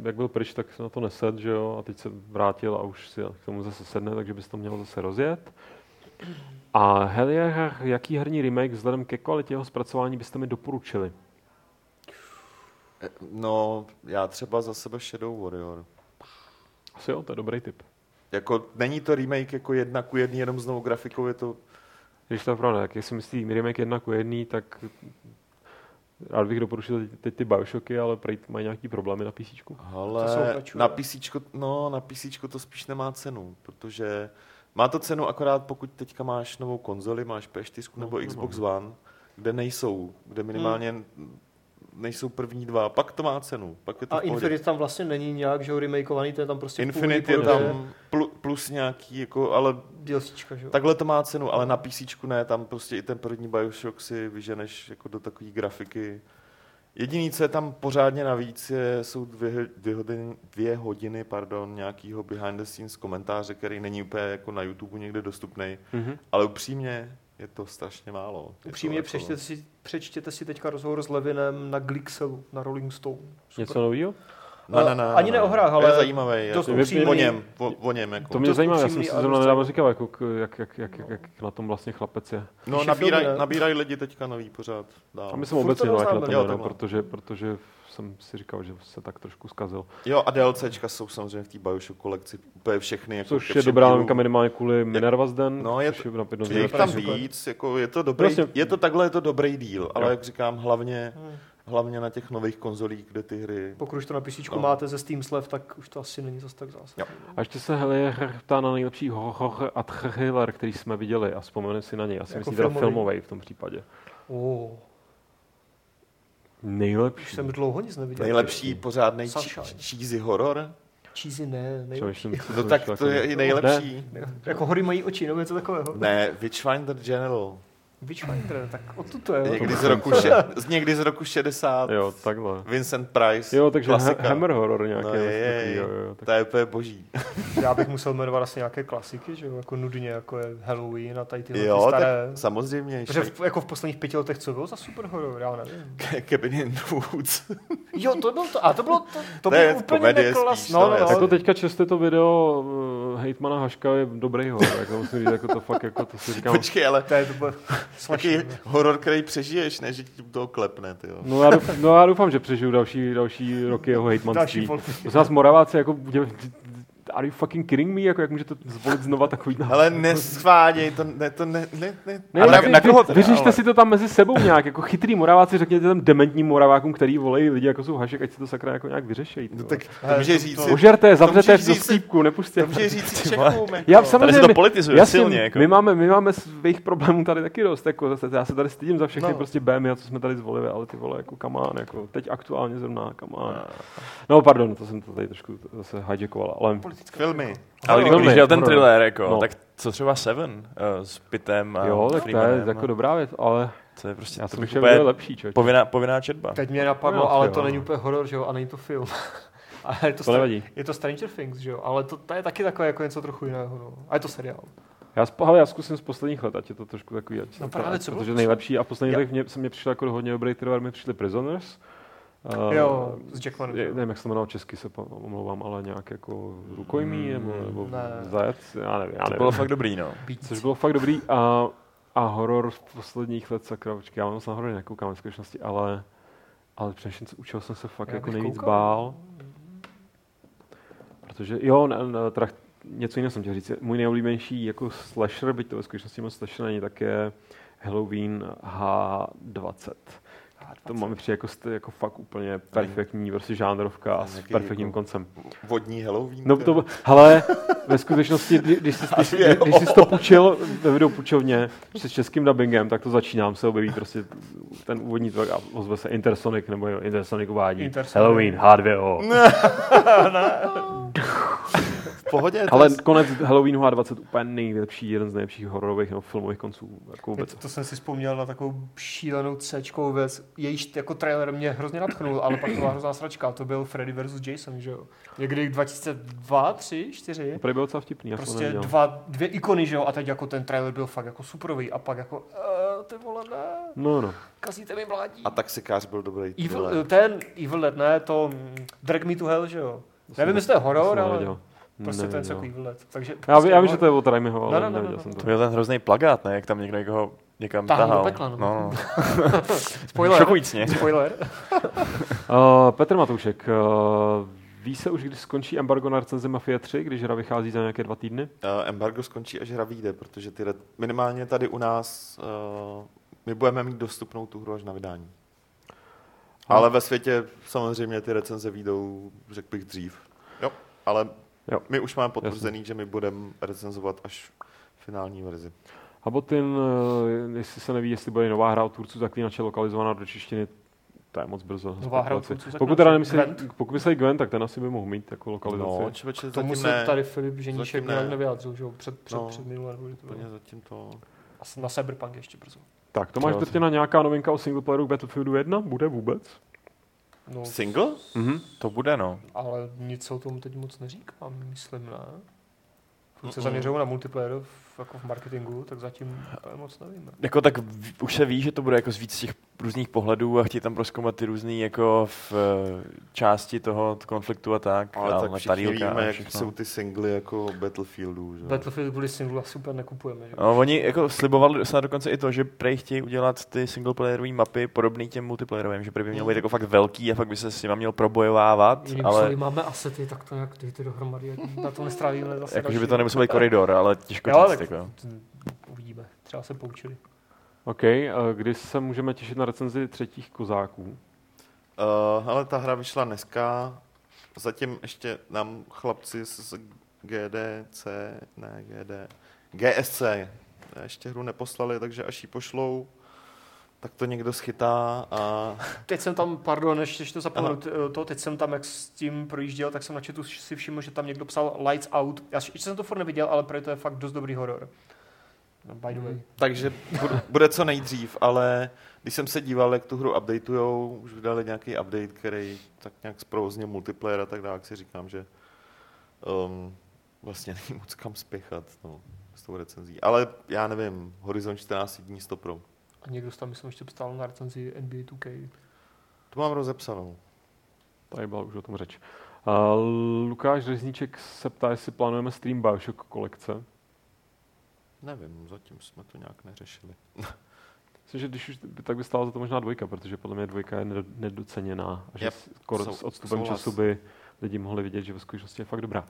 jak byl pryč, tak se na to nesed, že jo, a teď se vrátil a už si k tomu zase sedne, takže bys to měl zase rozjet. A Helia, jaký herní remake vzhledem ke kvalitě jeho zpracování byste mi doporučili? No, já třeba za sebe Shadow Warrior. Asi jo, to je dobrý tip. Jako, není to remake jako 1:1, jenom s novou grafikou, je to... Ježiš, to je pravda, jak si myslím remake 1:1, tak rád bych doporučil teď ty Biošoky, ale prej mají nějaký problémy na PCčku. Ale na PCčku to spíš nemá cenu, protože... Má to cenu akorát, pokud teďka máš novou konzoli, máš PS4 nebo Xbox One, kde nejsou, kde minimálně nejsou první dva, pak to má cenu. Pak je to a Infinite tam vlastně není nějak, že remakeovaný, to je tam prostě Infinite je tam plus nějaký, jako, ale DLCčka, že? Takhle to má cenu, ale na PC ne, tam prostě i ten první Bioshock si vyženeš jako do takové grafiky. Jediný, co je tam pořádně navíc, jsou dvě hodiny, nějakého behind the scenes komentáře, který není úplně jako na YouTube někde dostupný, ale upřímně je to strašně málo. Upřímně přečtěte si teďka rozhovor s Levinem na Glixelu, na Rolling Stone. Super. Něco novýho? No. Ani ne o hrách, ale je zajímavý, dost upřímný. O něm. Jako. To mě zajímá, já jsem si zrovna nedávno říkal, jako, jak na tom vlastně chlapec je. No, nabírají lidi teďka nový pořád. Dál. A my jsem obecně jak na tom jenom, protože jsem si říkal, že se tak trošku zkazil. Jo, a DLCčka jsou samozřejmě v té Bioshocku kolekci úplně všechny. Jako což je dobrá námka minimálně kvůli Minerva's Den. No, je tam víc, je to dobrý díl, ale jak říkám, hlavně na těch nových konzolích, kde ty hry... Pokud už to na písničku máte ze Steam Slev, tak už to asi není zase tak zásadní. A ještě se Helier ptá na nejlepší horor a thriller, který jsme viděli a vzpomenu si na něj. Asi jako myslím teda filmovej v tom případě. Oh. Nejlepší. Už jsem dlouho nic neviděl. Nejlepší pořádnej cheesy horor? Cheesy ne, nejlepší. No tak to je i nejlepší. Jako hory mají oči, nebo něco takového. Ne, Witchfinder General. Witchfinder, tak odtud to je. Někdy z roku 60. Jo, takhle. Vincent Price. Jo, takže klasika. Hammer horor nějaký. No to je boží. Já bych musel jmenovat asi nějaké klasiky, že jo, jako nudně, jako je Halloween a tady tyhle ty staré. Jo, samozřejmě. Protože jako v posledních 5 letech, co bylo za super horor, já nevím. Cabin in the Woods. Jo, to bylo to, a to bylo úplně neklas. No. Jako teďka často to video Hejtmana Haška je dobrý horor, jako musím říct, jako to fakt, jako to si říkám. Počkej, ale to je Taký horor, který přežiješ, ne, že ti toho klepne, tyjo. No já doufám, že přežiju další roky jeho hejtmanství. To nás Moraváci, jako, are you fucking kidding me? Jako, jak můžete zvolit znova takový... Ale neschváděj, na koho teda? Vyřište si to tam mezi sebou nějak, jako chytrý Moraváci, řekněte tam dementním Moravákům, který volejí lidi, jako jsou Hašek, ať si to sakra jako nějak vyřešejí. No tak to může říct. Ožerte, zavřete do stípku, nepustě. To může říct Čechům. Tady se to politizuje silně. Jako. My máme svých problémů tady taky dost. Jako, já se tady stydím za všechny prostě BMI, co jsme tady zvolili, ale ty vole, jako kamán, jako teď aktuálně zrovna kamán. No pardon, to jsem to tady trošku zase hijackoval, ale... Filmy. Ale když dělal ten thriller, jako, tak co třeba Seven s Pittem a jo, tak Freemanem, to je jako dobrá věc, ale to je prostě to bych úplně lepší, povinná četba. Teď mě napadlo, ale to není úplně horor, že jo, a není to film. Ale je to Stranger Things, že jo, ale to je taky takové jako něco trochu jiného, no. A je to seriál. Já zkusím z posledních let, ať je to trošku takový, no právě, protože nejlepší a poslední tak mě přišel jako hodně dobrý thriller, mi přišli Prisoners. Jo, s Jackmanem. Nevím, jak se to jmenalo česky, se omlouvám, ale nějak jako Rukojmí nebo Zajec, já nevím. To bylo fakt dobrý, no. Což bylo fakt dobrý a horor v posledních let, sakra, počkej, já mám se na horor nekoukám v skutečnosti, ale především učil jsem se fakt jako nejvíc koukal. Bál. Protože jo, něco jiného jsem chtěl říct, můj nejoblíbenější jako slasher, byť to ve skutečnosti moc slasher není, tak je Halloween H20. To máme přijde jako fakt úplně perfektní prostě žánrovka a s perfektním jako koncem. Vodní Halloween. No to, hele, ve skutečnosti, když jsi to půjčil ve videopůjčovně s českým dubbingem, tak to začínám se objeví prostě ten úvodní tvak a ozve se Intersonic, nebo Intersonic uvádí Halloween, H2O. V pohodě. Ale konec Halloweenu H20 úplně nejlepší, jeden z nejlepších hororových nebo filmových konců. Jako to jsem si vzpomněl na takovou šílenou C-čkou věc. Jejíž jako trailer mě hrozně nadchnul, ale pak to byla hrozná sračka. To byl Freddy vs. Jason, že jo? Někdy 2002, 3, 4. Opravdu bylo docela vtipný. Prostě dvě ikony, že jo? A teď jako ten trailer byl fakt jako superový. A pak jako, ty vole, ne. No. Kazíte mi mládí. A taxikář byl dobrý. Evil Dead, ne? To Drag Me to Hell, že jo? Nevím, jestli to je horor, ale prostě to je něco výlet. Já vím, že to je od Raimiho, ale neviděl jsem to. To byl ten hrozný plakát, ne? Jak tam někdo někoho někam tahal. Do pekla, no. Spoiler. Spoiler. Petr Matoušek. Ví se už, když skončí embargo na recenzi Mafie 3, když hra vychází za nějaké 2 týdny? Embargo skončí, až hra vyjde, protože minimálně tady u nás my budeme mít dostupnou tu hru až na vydání. Ale ve světě samozřejmě ty recenze vyjdou, řekl bych, dřív. Jo, ale my už máme potvrzený, že my budeme recenzovat až finální verzi. Habotin, jestli se neví, jestli bude nová hra od tvůrců Zaklínače lokalizovaná do češtiny, to je moc brzo. Nová hra od tvůrců Zaklínače? Pokud myslí Gwent, tak ten asi by mohl mít takovou lokalizaci. No, člověče, tomu se tady Filip Ženíšek nevyjádřil, že jo, před minulé nebo to. Na Cyberpunk ještě brzo. Tak, Tomáš Drtina, nějaká novinka o singleplayeru k Battlefieldu 1? Bude vůbec? No, single? To bude, no. Ale nic o tom teď moc neříkám, myslím, ne? Když se zaměřují na multiplayer jako v marketingu, tak zatím moc nevíme. Jako tak už se ví, že to bude jako z víc těch různých pohledů a chtějí tam prozkoumat ty různý jako v části toho konfliktu a tak. Ale tak všichni víme, jak jsou ty singly jako Battlefieldu. Že? Battlefield byli singly a super nekupujeme. Že? No, oni jako slibovali snad dokonce i to, že prej chtějí udělat ty singleplayerové mapy podobný těm multiplayerovým, že prej by měl být jako fakt velký a fakt by se s nima měl probojovávat. Jiným ale máme asety, tak to nějak dejte dohromady, na to nestrávíme zase jako, že by to nemusel být koridor, ale těžko říct. Uvidíme, třeba se poučili. OK, kdy se můžeme těšit na recenzi Třetích kozáků? Hele, ta hra vyšla dneska. Zatím ještě nám chlapci z GSC ještě hru neposlali, takže až ji pošlou, tak to někdo schytá a... Teď jsem tam, pardon, než to zapomenu, teď jsem tam, jak s tím projížděl, tak jsem na chatu si všiml, že tam někdo psal Lights Out. Já ještě jsem to furt neviděl, ale protože to je fakt dost dobrý horor. By the way. Takže bude co nejdřív, ale když jsem se díval, jak tu hru updateujou, už vydali nějaký update, který tak nějak zprovoznil multiplayer a tak dále, si říkám, že vlastně není moc kam spěchat s tou recenzí. Ale já nevím, Horizon 14 dní 100 pro. A někdo tam, myslím, ještě psal na recenzi NBA 2K. To mám rozepsanou. Tady byla už o tom řeč. Lukáš Řezníček se ptá, jestli plánujeme stream Bioshock kolekce. Nevím, zatím jsme to nějak neřešili. Myslím, že když už, tak by stála za to možná 2, protože podle mě 2 je nedoceněná. A že s odstupem času by lidi mohli vidět, že ve skutečnosti je fakt dobrá.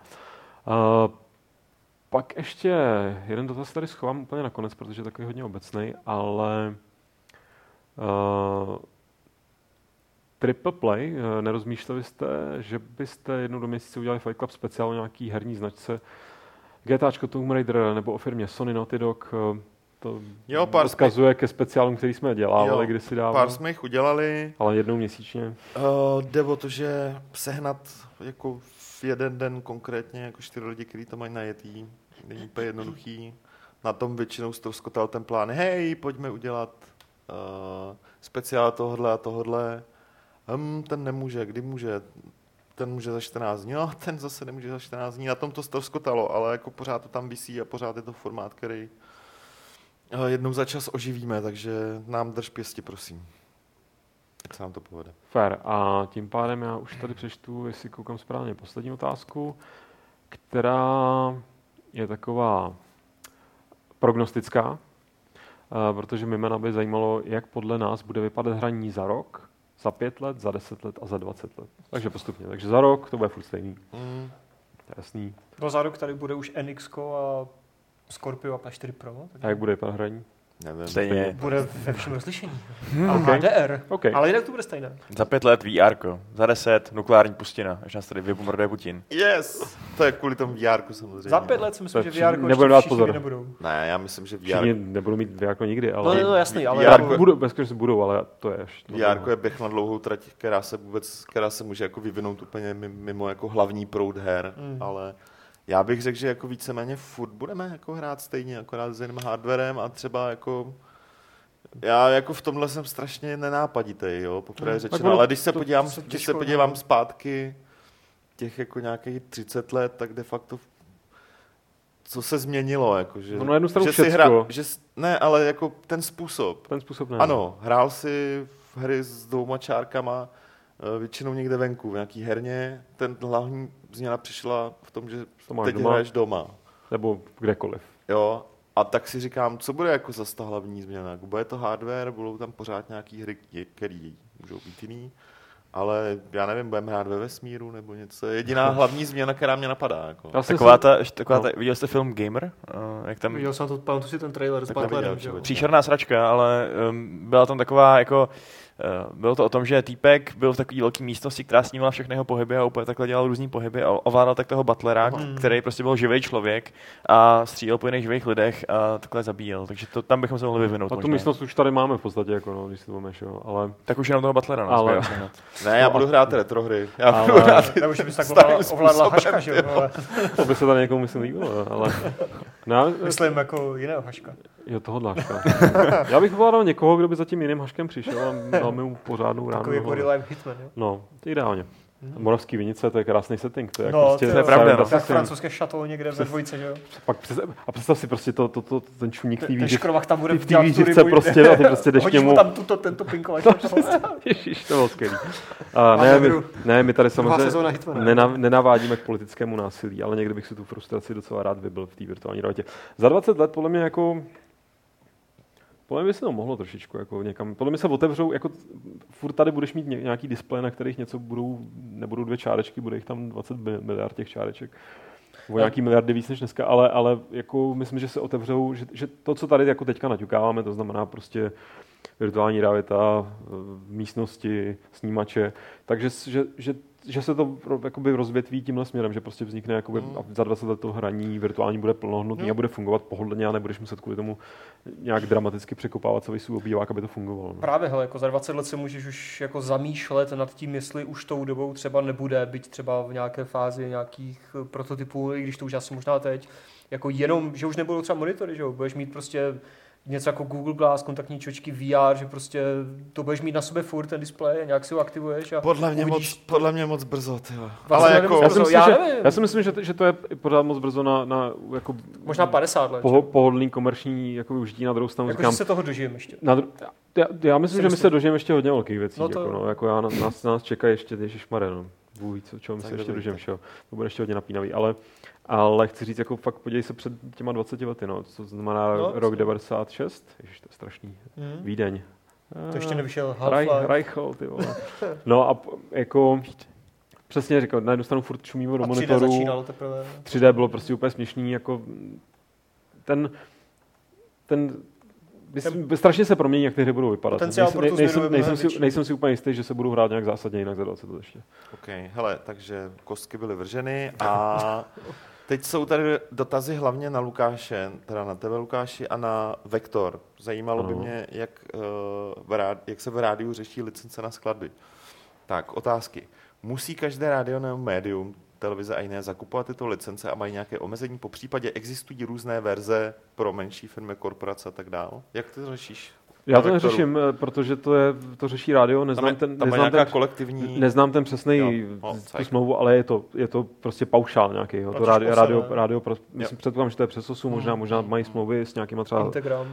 Pak ještě jeden dotaz tady schovám úplně nakonec, protože je takový hodně obecnej, ale Triple Play, nerozmýšleli jste, že byste jednou do měsíce udělali Fight Club speciál o nějaký herní značce, GTAčko, Tomb Raider, nebo o firmě Sony Naughty Dog, to odkazuje ke speciálům, který jsme dělali kdysi dávno. Pár jsme jich udělali. Ale jednou měsíčně. Jde o to, že sehnat jako v jeden den konkrétně jako 4 lidi, kteří to mají najetý, není úplně jednoduchý. Na tom většinou ztroskotal ten plán. Hej, pojďme udělat speciál tohodle a tohodle. Ten nemůže, kdy může? Ten může za 14 dní, no, ten zase nemůže za 14 dní. Na tom to ztroskotalo, ale jako pořád to tam visí a pořád je to formát, který jednou za čas oživíme, takže nám drž pěsti, prosím. Tak se nám to povede. Fair. A tím pádem já už tady přečtu, jestli koukám správně, poslední otázku, která je taková prognostická, protože mimena by zajímalo, jak podle nás bude vypadat hraní za rok, za 5 let, za 10 let a za 20 let. Takže postupně. Takže za rok to bude furt stejný. Jasný. No za rok tady bude už NX a Scorpio a P4 Pro. Tak a jak bude vypadat hraní? Nevím. Stejně. Bude ve všem rozlišení. Okay. HDR. Okay. Ale jinak to bude stejné. Za 5 let VRko. Za 10 nukleární pustina. Až nás tady vybomrduje Putin. Yes! To je kvůli tomu VRku samozřejmě. Za 5 let si myslím, že VRko všichni nebudou. Ne, já myslím, že VRko... Všichni nebudou mít VRko nikdy, ale... No, jasný, ale... VRko... budou, ale to je... VRko je běh na dlouhou trať, která se může jako vyvinout úplně mimo jako hlavní proud her, ale... Já bych řekl, že jako víceméně furt budeme jako hrát stejně, akorát s jiným hardwarem a třeba jako... Já jako v tomhle jsem strašně nenápaditej, jo, poprvé řečeno, ale když se podívám zpátky těch jako nějakých 30 let, tak de facto co se změnilo, jako, že... No na jednu stranu všechno. Ne, ale jako ten způsob. Ten způsob ne. Ano, hrál si v hry s 2 čárkama, většinou někde venku, v nějaký herně. Ten hlavní změna přišla v tom, že teď hraješ doma. Nebo kdekoliv. Jo, a tak si říkám, co bude jako zase ta hlavní změna? Bude to hardware, budou tam pořád nějaký hry, které můžou být jiný, ale já nevím, budeme hrát ve vesmíru nebo něco. Jediná hlavní změna, která mě napadá. Jako. Taková ta, viděl jste film Gamer? Jak tam, viděl jsem to, pamatuju si ten trailer s Butlerem. Příšerná sračka, ale byla tam taková jako... Bylo to o tom, že týpek byl v takové velké místnosti, která snímala všechny jeho pohyby a úplně takhle dělal různý pohyby a ovládal tak toho butlera, který prostě byl živý člověk a střílel po jiných živých lidech a takhle zabíjel. Takže to tam bychom se mohli vyvinout. A tu místnost už tady máme v podstatě, jako no, když si to máš, jo, ale tak už jenom toho butlera. Ale... Ne, já budu hrát retro hry. Já budu hrát. Ne, už bys tak ovládla haška, že jo. Ale... To by se tady někomu myslím líbilo, ale no, myslím jako jiného haška. Jo, tohohle haška. Já bych ovládal někoho, kdo by za tím jiným haškem přišel. Máme mu pořádnou ránu. Takový body life hitman, jo? No, ideálně. Moravský Vinice, to je krásný setting. To je no, prostě to je pravda. To je francouzské šatou někde ve dvojice, že jo? A představ si prostě to ten čuník tý výživ. Ten škrovach tam bude v výživce prostě a ty prostě jdeš němu. Hoď mu tam tento pinkovač. Ježíš, to bylo skvělý. Ne, my tady samozřejmě nenavádíme k politickému násilí, ale někdy bych si tu frustraci docela rád vybil v té virtuální realitě. Za 20 let podle mě jako... Podle mě se to mohlo trošičku jako někam. Podle mě se otevřou, jako furt tady budeš mít nějaký displej, na kterých něco nebudou 2 čárečky, bude jich tam 20 miliard těch čáreček. Nebo nějaký miliardy víc než dneska, ale jako myslím, že se otevřou, že to, co tady jako teďka naťukáváme, to znamená prostě virtuální realita, místnosti, snímače, takže že se to jakoby rozvětví tímhle směrem, že prostě vznikne jakoby za 20 let to hraní virtuální bude plnohodnotný a bude fungovat pohodlně a nebudeš muset kvůli tomu nějak dramaticky překopávat celý svůj obývák, aby to fungovalo. No. Právě, hele, jako za 20 let se můžeš už jako zamýšlet nad tím, jestli už tou dobou třeba nebude, byť třeba v nějaké fázi nějakých prototypů, i když to už asi možná teď, jako jenom, že už nebudou třeba monitory, že jo, budeš mít prostě něco jako Google Glass, kontaktní čočky, VR, že prostě to budeš mít na sobě furt ten displej a nějak si ho aktivuješ. A podle mě moc brzo, tyhle. Ale jako... Já si myslím, že to je pořád moc brzo na jako... Možná 50 let. Pohodlný komerční jako užití na druhou stranu. Jako, že se toho dožijeme ještě. Já myslím, že my se dožijeme ještě hodně velkých věcí. No to... jako nás čeká ještě ježišmaré, no. Bůh co, čeho my se ještě dožijeme, všeho. To bude ještě hodně napínavý, ale chci říct, jako fakt podívej se před těma 20 lety, no, co znamená rok 96, ježiš, to je strašný, Vídeň. To ještě nevyšel Half-Life. Reichel, ty vole. No a jako, přesně říkal, na jednu stranu furt šumíme do monitoru. 3D začínalo teprve. 3D bylo prostě úplně směšný, jako strašně se promění, jak ty hry budou vypadat. Nejsem si úplně jistý, že se budou hrát nějak zásadně jinak za 20 let ještě. OK, hele, takže kostky byly vrženy a teď jsou tady dotazy hlavně na Lukáše, teda na tebe, Lukáši, a na Vektor. Zajímalo by mě, jak se v rádiu řeší licence na skladby. Tak, otázky. Musí každé rádio nebo médium, televize a jiné zakupovat tyto licence a mají nějaké omezení? Po případě existují různé verze pro menší firmy, korporace a tak dále. Jak to řešíš? Já to neřeším, protože to řeší rádio. Neznám ten přesný smlouvu, ale je to prostě paušál nějaký. To rádio myslím, předpokládám, že to je přes 8, možná mají smlouvy s nějakýma třeba Integram,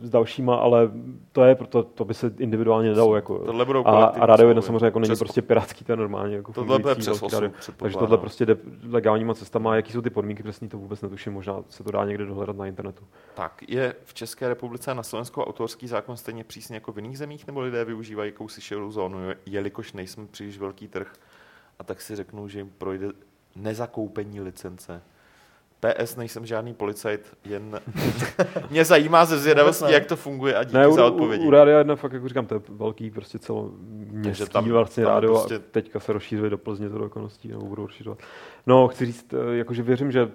s dalšíma, ale to je proto, to by se individuálně nedalo. Jako, a rádio jedno samozřejmě jako není přes prostě pirátský, to je normálně. Jako tohle je přes 8, takže tohle prostě jde legálníma cestama. Jaký jsou ty podmínky přesný, to vůbec netuším, možná se to dá někde dohledat na internetu. Tak je v České republice a na Slovensku autorský zákon stejně přísně jako v jiných zemích, nebo lidé využívají jakousi šedou zónu, jelikož nejsme příliš velký trh, a tak si řeknou, že jim projde nezakoupení licence. PS, nejsem žádný policajt, jen mě zajímá ze zvědavosti, jak to funguje a díky za odpovědi. U Rádia 1 fakt, jak říkám, to je velký prostě celoměstský vlastně rádio prostě... a teďka se rozšířili do Plzně to dokonalostí, nebo budou rozšířovat. No, chci říct, jakože věřím, že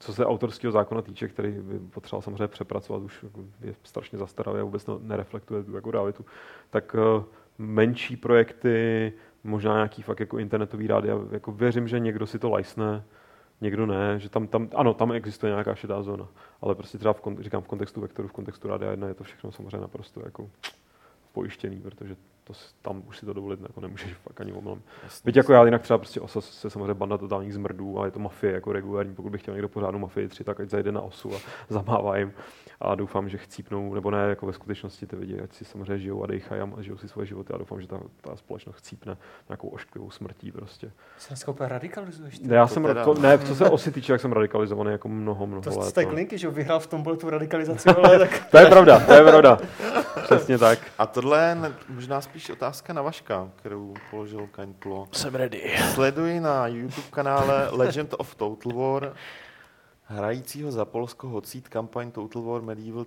co se autorského zákona týče, který by potřeboval samozřejmě přepracovat, už je strašně zastaravý a vůbec nereflektuje tu jako realitu, tak menší projekty, možná nějaký fakt jako internetový rádia, jako věřím, že někdo si to lajsne, někdo ne, že tam ano, tam existuje nějaká šedá zóna, ale prostě třeba říkám v kontextu vektoru, v kontextu rádia 1 je to všechno samozřejmě naprosto jako pojištěný, protože tam už si to dovolit jako nemůžeš fakt ani omylem. Byť jako já jinak třeba prostě OSA se samozřejmě banda totálních zmrdů a je to mafie jako regulární, pokud bych chtěl někdo pořádnou mafii 3, tak ať zajde na OSU a zamává jim a doufám, že chcípnou, nebo ne, jako ve skutečnosti ty lidi, ať si samozřejmě žijou a dejchají a žijou si svoje životy a doufám, že ta společnost chcípne nějakou ošklivou smrtí prostě. Jsem skopě radikalizuješ? Já jsem ne, co se OSy týče, jak jsem radikalizovaný jako mnoho let. To je linky, že vyhrál v tom bolu tu radikalizaci, ale tak. To je pravda. Přesně tak. A tohle možná spíš otázka na Vaška, kterou položil Kaňplo. Jsem ready. Sleduji na YouTube kanále Legend of Total War hrajícího za Polsko hotseat kampaň Total War Medieval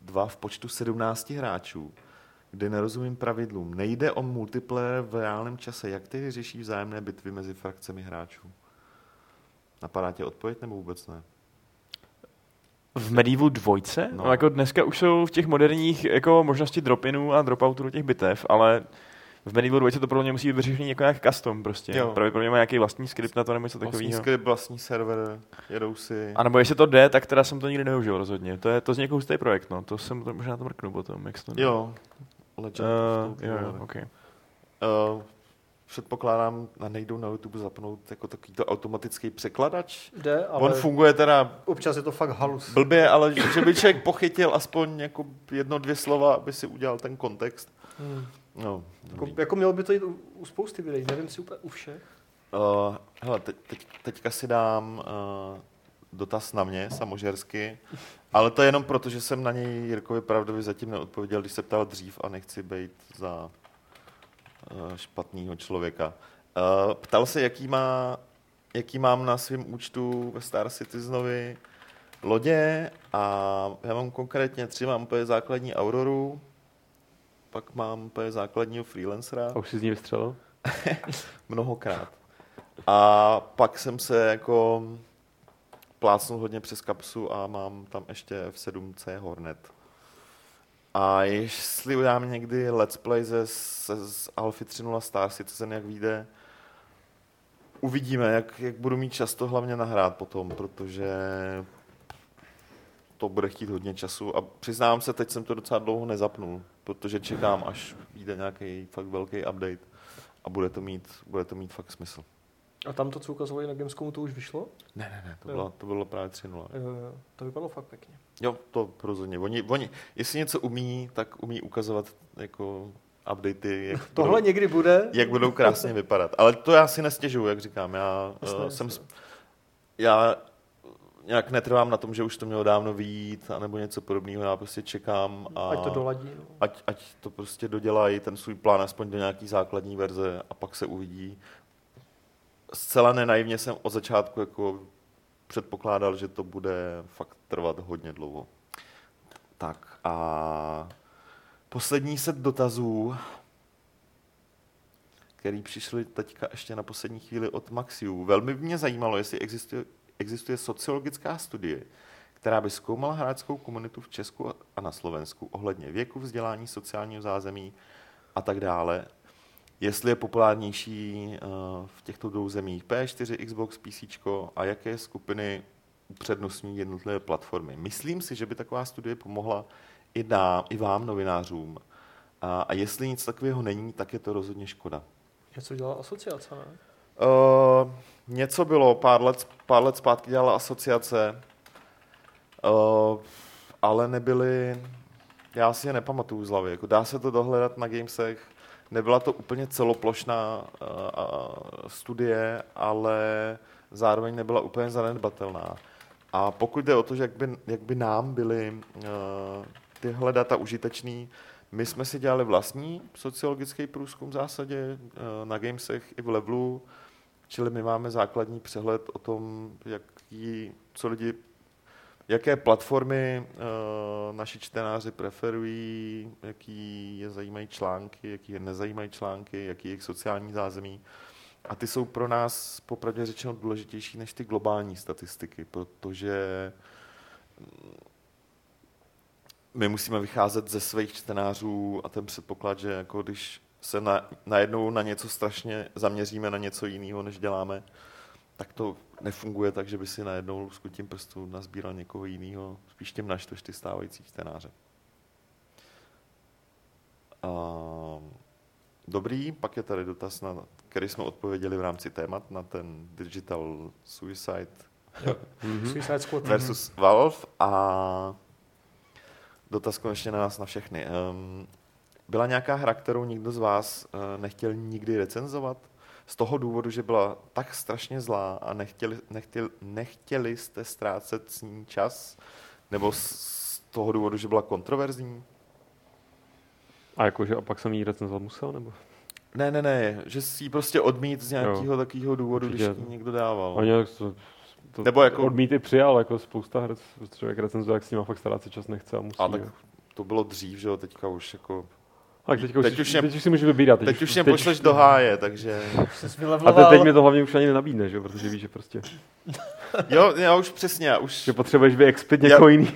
2 v počtu 17 hráčů, kde nerozumím pravidlům. Nejde o multiplayer v reálném čase. Jak tedy řeší vzájemné bitvy mezi frakcemi hráčů? Napadá tě odpověď nebo vůbec ne? V Medievalu 2? No. Jako dneska už jsou v těch moderních jako možnosti drop-inů a drop-outů do těch bitev, ale v Medievalu 2 to pro mě musí být vyřešený jako nějak custom prostě. Právě pro mě má nějaký vlastní skript na to nebo něco takového. Vlastní skript, vlastní server, jedou si. A nebo jestli to jde, tak teda jsem to nikdy neužil rozhodně. To z někoho hustý projekt, no. To jsem možná to mrknu potom, jak se to jde. Jo. Okay. Předpokládám, a nejdou na YouTube zapnout jako takovýto automatický překladač. Jde, ale on funguje teda... Občas je to fakt halus. Blbě, ale že by člověk pochytil aspoň jako 1-2 slova, aby si udělal ten kontext. No, jako mělo by to jít u spousty videí, nevím si úplně u všech. Hele, teďka si dám dotaz na mě, samožersky, ale to je jenom proto, že jsem na něj Jirkovi Pravdovi zatím neodpověděl, když se ptal dřív a nechci být za... špatného člověka. Ptal se, jaký mám na svém účtu ve Star Citizenovi lodě a já mám konkrétně 3, mám úplně základní Auroru, pak mám úplně základního Freelancera. A už jsi z ní vystřelil? Mnohokrát. A pak jsem se jako plácnul hodně přes kapsu a mám tam ještě F7C Hornet. A jestli udělám někdy let's play z Alfy 3.0 Star Citizen, jak vyjde, uvidíme, jak budu mít čas to hlavně nahrát potom, protože to bude chtít hodně času. A přiznám se, teď jsem to docela dlouho nezapnul, protože čekám, až vyjde nějaký fakt velký update a bude to mít fakt smysl. A tam to, co ukazovali na Gamescomu, to už vyšlo? Ne, to bylo právě 3.0. Jo, to vypadalo fakt pěkně. Jo, to rozhodně. Oni jestli něco umí, tak umí ukazovat jako updaty. Tohle někdy bude. Jak budou krásně vypadat. Ale to já si nestěžuju, jak říkám. Já nějak netrvám na tom, že už to mělo dávno vyjít, anebo něco podobného. Já prostě čekám. A ať to doladí. No. Ať to prostě dodělají ten svůj plán, aspoň do nějaký základní verze a pak se uvidí. Zcela nenaivně jsem od začátku jako předpokládal, že to bude fakt trvat hodně dlouho. Tak a poslední set dotazů, který přišly teďka ještě na poslední chvíli od Maxiu. Velmi mě zajímalo, jestli existuje sociologická studie, která by zkoumala hráčskou komunitu v Česku a na Slovensku ohledně věku, vzdělání, sociálního zázemí a tak dále. Jestli je populárnější v těchto dvou zemích P4, Xbox, PC a jaké skupiny upřednostňují jednotlivé platformy. Myslím si, že by taková studie pomohla i nám, i vám, novinářům. A jestli nic takového není, tak je to rozhodně škoda. Něco dělala asociace, ne? Něco bylo, pár let zpátky dělala asociace, ale nebyly, já si je nepamatuju z hlavy. Jako dá se to dohledat na Gamesech. Nebyla to úplně celoplošná studie, ale zároveň nebyla úplně zanedbatelná. A pokud jde o to, že jak by nám byly tyhle data užitečný, my jsme si dělali vlastní sociologický průzkum v zásadě na Gamesech i v Levelu, čili my máme základní přehled o tom, jak jaký, co lidi, jaké platformy naši čtenáři preferují, jaký je zajímají články, jaký je nezajímají články, jaký je jejich sociální zázemí. A ty jsou pro nás popravdě řečeno důležitější než ty globální statistiky, protože my musíme vycházet ze svých čtenářů a ten předpoklad, že jako když se najednou na něco strašně zaměříme, na něco jiného, než děláme, tak to nefunguje tak, že by si najednou luskutím prstu nazbíral někoho jiného. Spíš těm naštveš ty stávající čtenáře. Dobrý, pak je tady dotaz, na který jsme odpověděli v rámci témat, na ten Digital Suicide, Suicide Squad versus Valve a dotaz konečně na nás, na všechny. Byla nějaká hra, kterou nikdo z vás nechtěl nikdy recenzovat? Z toho důvodu, že byla tak strašně zlá a nechtěli jste ztrácet s ní čas? Nebo z toho důvodu, že byla kontroverzní? A jakože a pak jsem jí recenzovat musel, nebo? Ne, že si ji prostě odmít z nějakého takového důvodu, určitě, když ji někdo dával. A nějak to nebo jako odmít i přijal, jako spousta her, člověk recenzuje, jak s ním a fakt starat se čas nechce a musí. A tak to bylo dřív, že jo, teďka už jako... Teď už si můžeš vybírat. Teď už mě pošleš do háje, takže... A teď mě to hlavně už ani nenabídne, že jo, protože víš, že prostě... Jo, já už přesně, že potřebuješ vyexplit někoho jiného.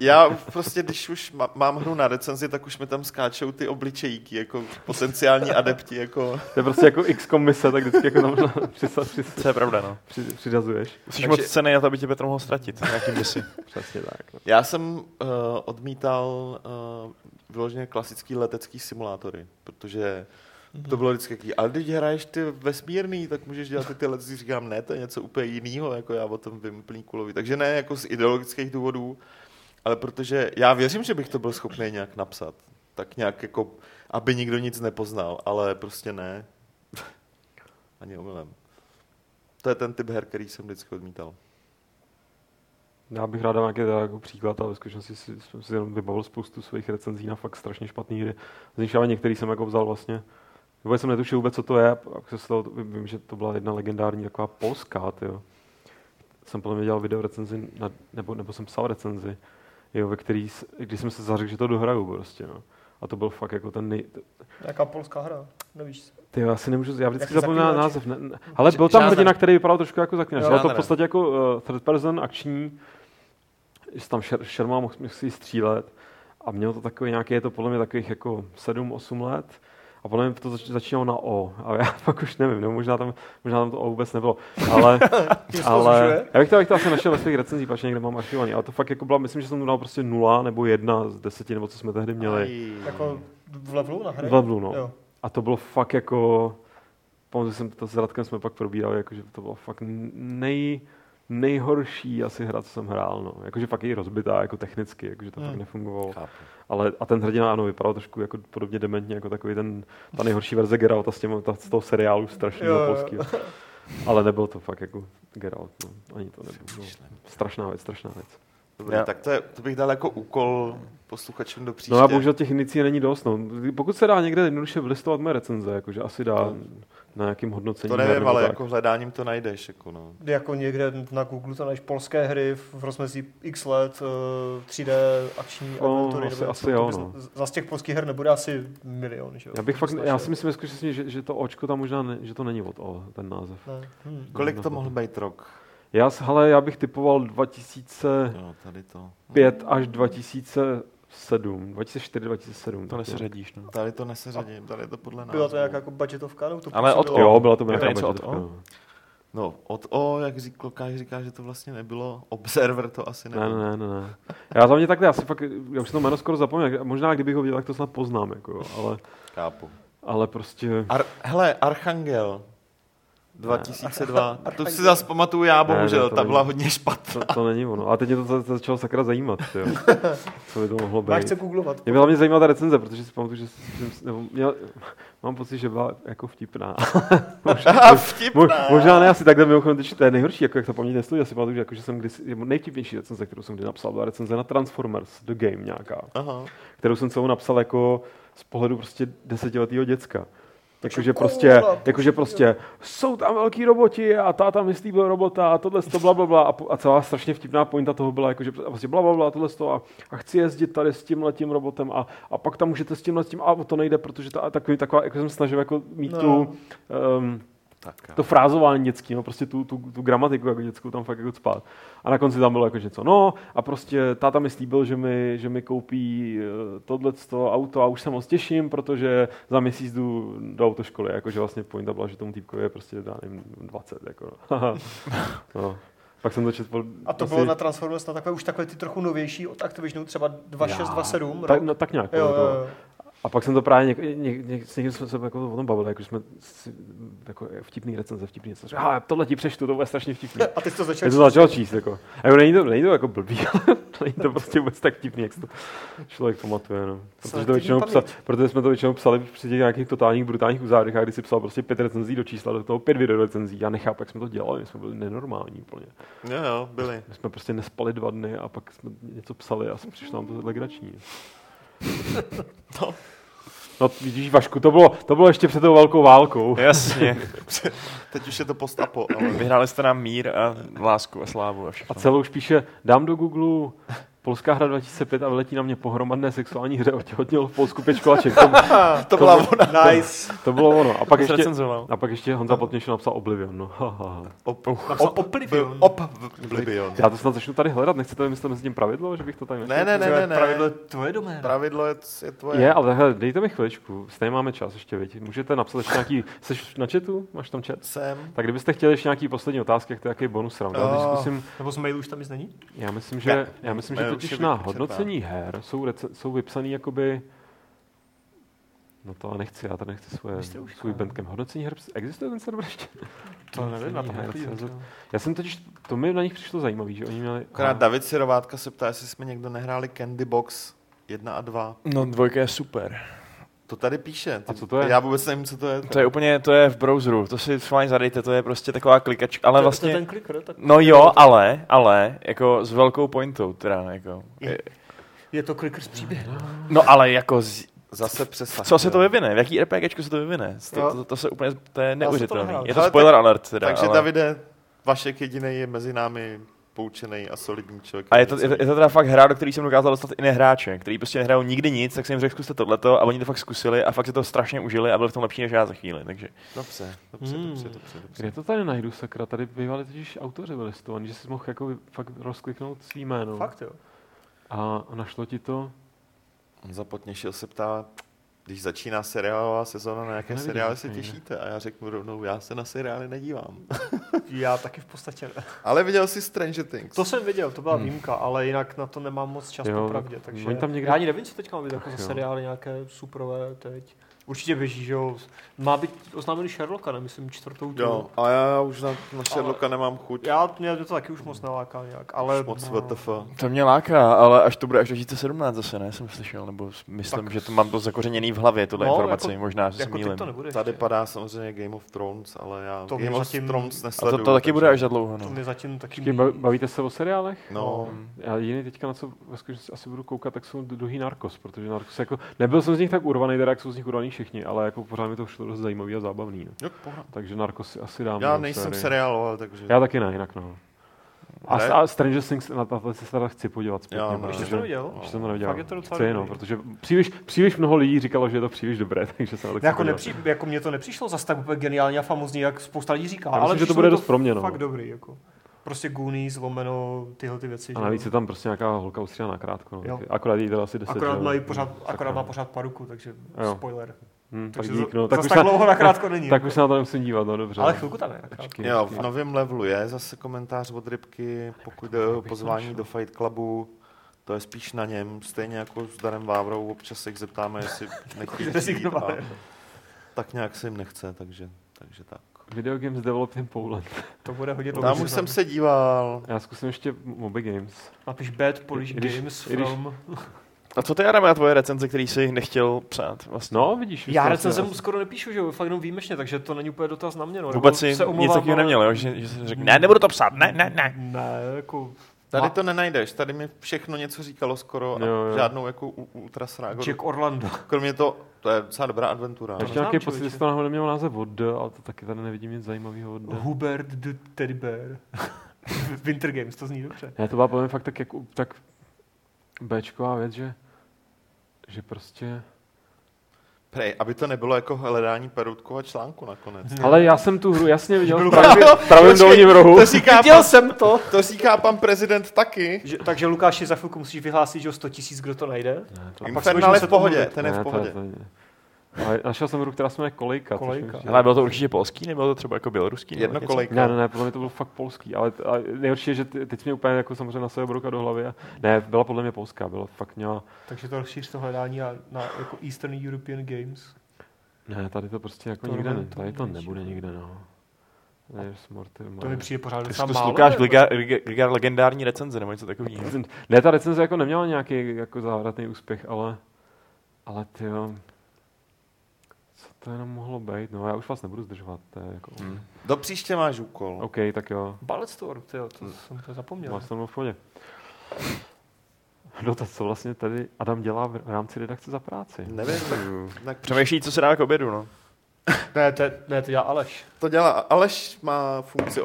Já prostě, když už mám hru na recenzi, tak už mi tam skáčou ty obličejky, jako potenciální adepti, jako... To je prostě jako X-komise, tak vždycky jako tam to je pravda, no. Přidazuješ. Musíš moc ceny na to, aby tě Petr mohl ztratit. Nějakým bysi. Přesně tak. No. Já jsem odmítal vyloženě klasický letecký simulátory, protože to bylo vždycky jaký, ale když hraješ ty vesmírný, tak můžeš dělat ty lety, říkám, ne, to je něco úplně jiného, jako já o tom vím plný kulový. Takže ne jako z ideologických důvodů, ale protože já věřím, že bych to byl schopný nějak napsat, tak nějak jako, aby nikdo nic nepoznal, ale prostě ne. Ani omylem. To je ten typ her, který jsem vždycky odmítal. Já bych rád dal nějaký jako příklad a ve skutečnosti jsem si jenom vybavil spoustu svých recenzí na fakt strašně špatné hry. Z nich některý jsem jako vzal vlastně. Nebo jsem netušil vůbec, co to je. Vím, že to byla jedna legendární taková polská, tyjo. Jsem podle mě dělal video recenzi, nebo jsem psal recenzi, jo, ve který, když jsem se zařekl, že to dohraju prostě, no. A to byl fakt jako ten Jaká polská hra? Nevíš? Ty jo, asi nemůžu, já vždycky zapomínám název. Ale byl tam hrdina, který vypadal trošku jako zaklínač. Ale to v podstatě jako third person akční, že tam šerma mohl si střílet a mělo to takový nějaký, je to podle mě takových jako 7-8 let a podle mě to začínalo na O a já pak už nevím, nebo možná tam to O vůbec nebylo, ale já bych to asi našel ve svých recenzích, protože někde mám archivovaný, ale to fakt jako byla, myslím, že jsem to dal prostě 0 nebo 1 z 10 nebo co jsme tehdy měli. Jako v levelu na hry? V levelu, no. Jo. A to bylo fakt jako, pamatuju, jsem to s Radkem jsme pak probírali, jakože to bylo fakt nejhorší asi hra, co jsem hrál, no. Jakože fakt je rozbitá, jako technicky, jakože to fakt nefungovalo. Chápu. Ale a ten hrdina, ano, vypadal trošku jako podobně dementně, jako takový ta nejhorší verze Geralta z toho seriálu strašného polského. Ale nebyl to fakt jako Geralt, no. Ani to nebylo. Strašná věc. Dobrý, tak to bych dal jako úkol posluchačům do příště. No a bohužel těch indicí není dost, no. Pokud se dá někde jednoduše vylistovat mé recenze, jakože asi dá to, na nějakým hodnocení. To nevím, ale tak. Jako hledáním to najdeš. Jako, no. Jako někde na Google to najdeš polské hry v rozmezí x let, 3D, akční adventury. Asi jo, no. Zas těch polských her nebude asi milion. Že? Já si myslím, že to očko tam možná, že to není od O, ten název. Kolik to mohl být rok? Já bych typoval 2005 až 2007, 2004-2007. To neseřadíš, no. Tady to neseřadím, tady to podle nás. Byla to nějaká jako budgetovka? No, to ale od O. Jo, byla to nějaká budgetovka. No, od O, jak Klokáš říká, že to vlastně nebylo, Observer to asi nebylo. Ne. Já za mě takhle, já už to jméno skoro zapomněl, možná kdybych ho viděl, tak to snad poznám, jako, ale... Chápu. Ale prostě... Archangel. 2002. To si zase pamatuju já, bohužel, ta byla hodně špatná. To není ono. A teď mě to začalo sakra zajímat, jo. Co by to mohlo být. Já chci googlovat. Mě byla mě zajímavá ta recenze, protože si pamatuju, že mám pocit, že byla jako vtipná. Možná ne, asi takhle mimochodem, to je nejhorší, jako jak to paměť nesluží. Já si pamatuju, že, jako, že jsem kdysi, nejvtipnější recenze, kterou jsem kdy napsal, byla recenze na Transformers, The Game nějaká, kterou jsem celou napsal jako z pohledu prostě desetiletého děcka. Takže prostě jsou tam velký roboti a táta myslí byl robota a tohle to blablabla a celá strašně vtipná pointa toho byla, jakože prostě blablabla tohle to a chci jezdit tady s tímhletím robotem a pak tam můžete s tímhletím a to nejde, protože taková, jako jsem snažil jako mít to frázování dětský, no, prostě tu gramatiku jako dětskou tam fakt jako cpát. A na konci tam bylo jako něco, no a prostě táta mi slíbil, že mi koupí tohleto auto a už se moc těším, protože za měsíc jdu do autoškoly, jakože vlastně pointa byla, že tomu týpkovi je prostě, já nevím, 20, jako no. Pak jsem začetl. A to asi... bylo na Transformers, na takové už takové ty trochu novější od Activisionu, třeba 2627. Tak nějak. Jo. A pak jsem to právě s někým jsme se jako o tom bavili, jako jsme jako vtipný recenze, vtipný něco. A tohle ti přečtu, to bude strašně vtipný. A ty jsi to začal číst. Jako. A není to jako blbý, ale není to prostě vůbec tak vtipný, jak to člověk pamatuje. No. Protože jsme to většinou psali při těch nějakých totálních brutálních uzádech, a když si psal prostě 5 recenzí do čísla, do toho 5 video recenzí. Já nechápu, jak jsme to dělali, my jsme byli nenormální úplně. Jo, byli. My jsme prostě nespali 2 dny a pak jsme něco psali a přišlo nám to legrační. No, vidíš, Vašku, to bylo ještě před tou velkou válkou. Jasně. Teď už je to postapo, ale vyhráli jste nám mír a lásku a slávu a všechno. A celou už píše, dám do Google Polská hra 2005 a vyletí na mě pohromadné sexuální hře otěhotněl v Polsku 5 školaček. To byla ona. Nice. To bylo ono. A pak ještě Honza Potněšil napsal Oblivion. No. Oblivion. Já to snad začnu tady hledat. Nechcete vymyslet mezi tím pravidlo, že bych to tady... Ne. Pravidlo je tvoje doména. Pravidlo je tvoje. Je, ale takhle, dejte mi chviličku. Stejně máme čas ještě, viď. Můžete napsat ještě nějaký... Seš na chatu? Máš tam chat? Jsem. Tak kdybyste chtěli ještě nějaký poslední otázky, jak to je jaký bonus round. Nebo z mailu už tam nic není? Já myslím, že totiž na hodnocení her jsou vypsaný jakoby... No to nechci, já tady nechci svůj Bandcamp. Hodnocení her existuje ten server ještě? To nevím, na to já jsem totiž, to mi na nich přišlo zajímavý, že oni měli... Akorát David Sirovátka se ptá, jestli jsme někdo nehráli Candy Box 1 a 2. No 2 je super. To tady píše. A co to je? Já vůbec nevím, co to je. To je úplně, to je v browseru. To si fajn zadejte, to je prostě taková klikačka, ale vlastně to ten clicker, tak... No jo, ale jako s velkou pointou, teda jako. Je to clicker s příběhem. No ale jako zase přesah. Co se to vyvine? V jaký RPGčku se to vyvine? To se úplně to je neuvěřitelný. Je to spoiler alert teda. Takže Davide, Vašek jedinej je mezi námi poučený a solidní člověk. A je to teda fakt hra, do který jsem dokázal dostat i nehráče, který prostě nehrál nikdy nic, tak jsem jim řekl, zkuste tohleto a oni to fakt zkusili a fakt se to strašně užili a byli v tom lepší než já za chvíli, takže... Dobře. Kde to tady najdu, sakra? Tady bývali totiž autoři byli stovaní, že jsi mohl jako fakt rozkliknout svý jméno. Fakt jo. A našlo ti to? On zapotněšil se ptá, když začíná seriálová sezóna, na jaké seriály se těšíte? A já řeknu rovnou, já se na seriály nedívám. Já taky v podstatě ne. Ale viděl jsi Stranger Things. To jsem viděl, to byla výjimka, ale jinak na to nemám moc času pravdě. Takže tam někde... Já ani nevím, co teď mám vidět jako za seriály nějaké superové teď. Určitě běží, že jo. Má být oznámený Sherlocka, nemyslím 4. díl. Jo, a já už na Sherlocka nemám chuť. Mě to taky už moc neláká nějak, ale... Už moc VTF. To mě láká, ale až to bude až 2017 zase, ne? Jsem slyšel, nebo myslím, tak že to mám to zakořeněný v hlavě, tuhle informace, jako, možná, že se mýlím. Tady ještě padá samozřejmě Game of Thrones, ale já to Game of Thrones nesleduju. A to taky bude až za dlouho, no. To mě zatím taky... Bavíte se o seriálech? No. Já jiný teďka na co asi budu koukat, tak jsou druhý Narcos, protože Narcos jako... Nebyl jsem z nich tak urvaný, teda jak jsou z nich urvaný všichni, ale jako pořád mi to šlo dost zajímavý a zábavný. No. Takže Narcos asi dám. Já nejsem seriáloval, takže... Já taky ne, jinak no. A Stranger Things na se teda chci podívat zpětně. Jo, ještě jsem to neviděl. Fakt je to docela chci, no, protože příliš mnoho lidí říkalo, že je to příliš dobré, takže se tak jako mě to nepřišlo zas tak úplně geniální a famozní, jak spousta lidí říká. Ale že to bude dost pro mě, no. Fakt dobrý, jako. Prostě Goonies, zlomeno, tyhle ty věci. A navíc je tam prostě nějaká holka ustříhaná krátko. No. Akorát jí dala asi 10. Akorát má pořád paruku, takže jo. Spoiler. Takže tak dík, no. Zase tak dlouho nakrátko není. Tak už se na to nemusím dívat, no dobře. Ale chvilku tam je nakrátko. Jo, v novém levelu je zase komentář od Rybky, pokud jde o pozvání do Fight Clubu. To je spíš na něm, stejně jako s Darem Vávrou, občas se zeptáme, jestli nechtějí. Tak nějak se jim nechce, takže tak. Video Games Developed in Poland. To bude hodně dlouho. Tam už jsem se díval. Já zkusím ještě Moby Games. Napiš Bad Polish Games from... A co ty, Adam, a tvoje recenze, který jsi nechtěl psát? Vlastně? No, vidíš. Já recenze mu skoro nepíšu, že jo, fakt jenom výjimečně, takže to není úplně dotaz na mě. No. Vůbec si nic takového neměl, jo? Že jsi řekl, ne, nebudu to psát, ne. Ne, jako... Tady to nenajdeš, tady mi všechno něco říkalo skoro a žádnou jako ultrasrágoru. Jack Orlando. Kromě toho, to je docela dobrá adventura. Ještě nějaký pocit, že se to náhodou nemělo název od, ale to taky tady nevidím nic zajímavého od. Hubert the Teddy Bear. Winter Games, to zní dobře. Ne, to byla podle mě fakt tak béčková věc, že prostě... Prej, aby to nebylo jako hledání Peroutkova článku nakonec. Ale já jsem tu hru jasně viděl v pravém dolním rohu. Viděl jsem to. To říká pan prezident taky. Takže Lukáši, za chvilku musíš vyhlásit, že o 100 000, kdo to najde. Ne, to... Infernál je v pohodě, ten je v pohodě. Našel jsem hru, která se jmenuje Kolejka. Ale bylo to určitě polský, nebylo to třeba jako běloruský? Jedno Kolejka. Ne, podle mě to bylo fakt polský, ale nejhorší je, že teď mě úplně jako samozřejmě na sebe brouka do hlavy. Ne, byla podle mě polská, byla fakt měla... Takže to rozšíř to hledání na jako Eastern European Games? Ne, tady to prostě jako to nikde ne, tady to nebude nikde, no. To mi přijde pořád docela málo. To slukáš Gligar legendární recenze, nebo něco takového. Ne, ta recenze jako neměla nějaký jako závratný úspěch, ale tyjo. To jenom mohlo být, no já už vás nebudu zdržovat. Jako... Do příště máš úkol. OK, tak jo. Ballet Store, tyjo, to jsem to zapomněl. Máš to mnou v podě. No to co vlastně tady Adam dělá v rámci redakce za práci? Nevím. Tak přemýšlí, co se dá k obědu, no. Ne, to dělá Aleš. To dělá Aleš, má funkci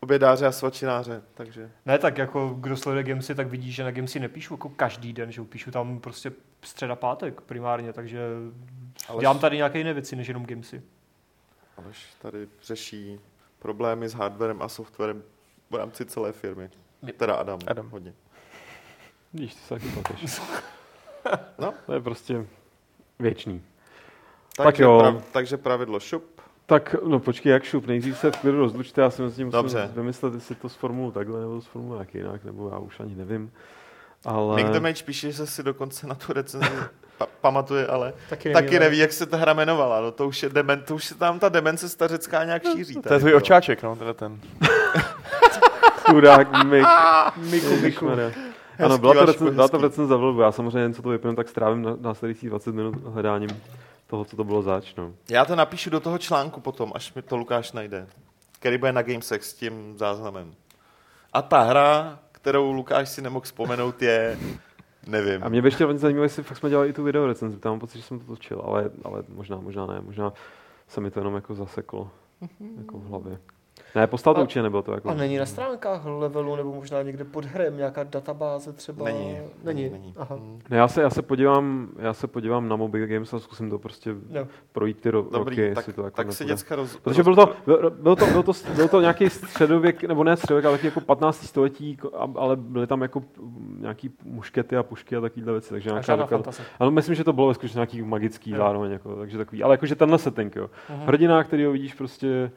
obědáře a svačináře, takže... Ne, tak jako kdo sleduje Gamesy, tak vidí, že na Gamesy nepíšu jako každý den, že píšu tam prostě středa pátek primárně, takže... Aleš, dělám tady nějaké jiné věci, než jenom Gamesy. Aleš tady řeší problémy s hardwarem a softwarem v rámci celé firmy. Teda Adam. Hodně. Víš, ty se taky plateš. No. To je prostě věčný. Takže pravidlo šup. Tak, no počkej, jak šup, nejdřív se v klidu rozlučte, já si musím vymyslet, jestli to sformuluji takhle, nebo to sformuluji jak jinak, nebo já už ani nevím. Ale... Nick Damage píše, že si dokonce na tu recenzi pamatuje, ale taky neví, jak se ta hra jmenovala. No, to už je dement, to už se tam ta demence stařecká nějak šíří. To je tvůj očáček, no, teda ten. Chudák Miku. Ano, byla to recenze za vlbu. Já samozřejmě jen co to vypnu, tak strávím následující 20 minut hledáním toho, co to bylo zač. No. Já to napíšu do toho článku potom, až mi to Lukáš najde, který bude na Gamesech s tím záznamem. A ta hra, kterou Lukáš si nemohl vzpomenout, je... Nevím. A mě by ještě hodně zajímalo, jestli fakt jsme dělali i tu videorecenzi. Mám pocit, že jsem to točil, ale možná ne. Možná se mi to jenom jako zaseklo jako v hlavě. Ne, postal to určitě nebylo to. Jako... A není na stránkách levelu nebo možná někde pod hrem nějaká databáze třeba? Není. Aha. Ne, já se podívám na Mobile Games a zkusím to prostě projít ty roky. Tak, to jako tak si děcka rozhodl. Protože byl to nějaký středověk, nebo ne středověk, ale jako 15. století, ale byly tam jako nějaký muškety a pušky a takovýhle věci. Takže nějaká fantazie. Ano, myslím, že to bylo skutečně nějaký magický zároveň. Jako, takže takový, ale jakože tenhle setting, jo. Hrdina, kterýho vidíš prostě...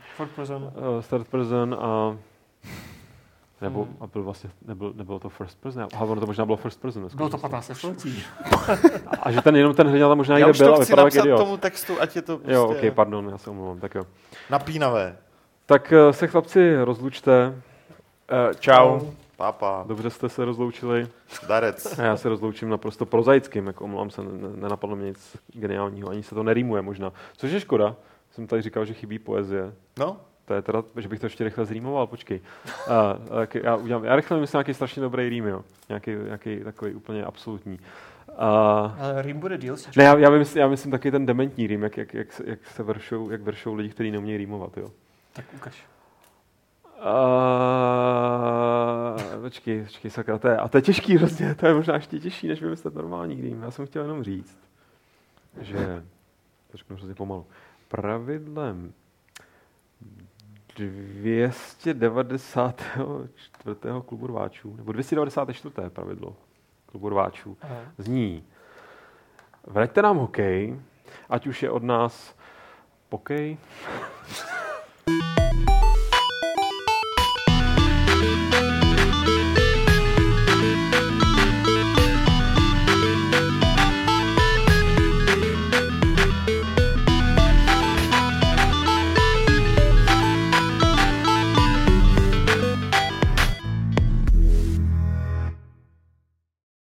Third person a nebo a byl vlastně nebylo to first person. A ono to možná bylo first person. Bylo to 15. století. A že ten jenom ten hrdina tam možná někde byl a vypadal jako idiot. Já už to chci napsat tomu textu, ať je to prostě... Jo, OK, pardon, já se omlouvám, tak jo. Napínavé. Tak se chlapci rozlučte. Čau. Pápa. Dobře jste se rozloučili. Darec. A já se rozloučím naprosto prozaickým, jako omlouvám se, nenapadlo mě nic geniálního, ani se to nerýmuje možná. Což je škoda, jsem tady říkal, že chybí poezie. No. To je teda, že bych to ještě rychle zrýmoval, počkej. Já rychle myslím nějaký strašně dobrý rým, jo. Nějaký takový úplně absolutní. Ale rým bude díl? Ne, já myslím taky ten dementní rým, jak se vršou lidi, kteří neumějí rýmovat, jo. Tak ukaž. Počkej, sakra, to je těžký hrozně, to je možná ještě těžší, než vymyslet normální rým. Já jsem chtěl jenom říct, že, to řeknu hrozně pomalu, pravidlem 294. klubu rváčů, nebo 294. pravidlo klubu rváčů zní: vraťte nám hokej, ať už je od nás pokej,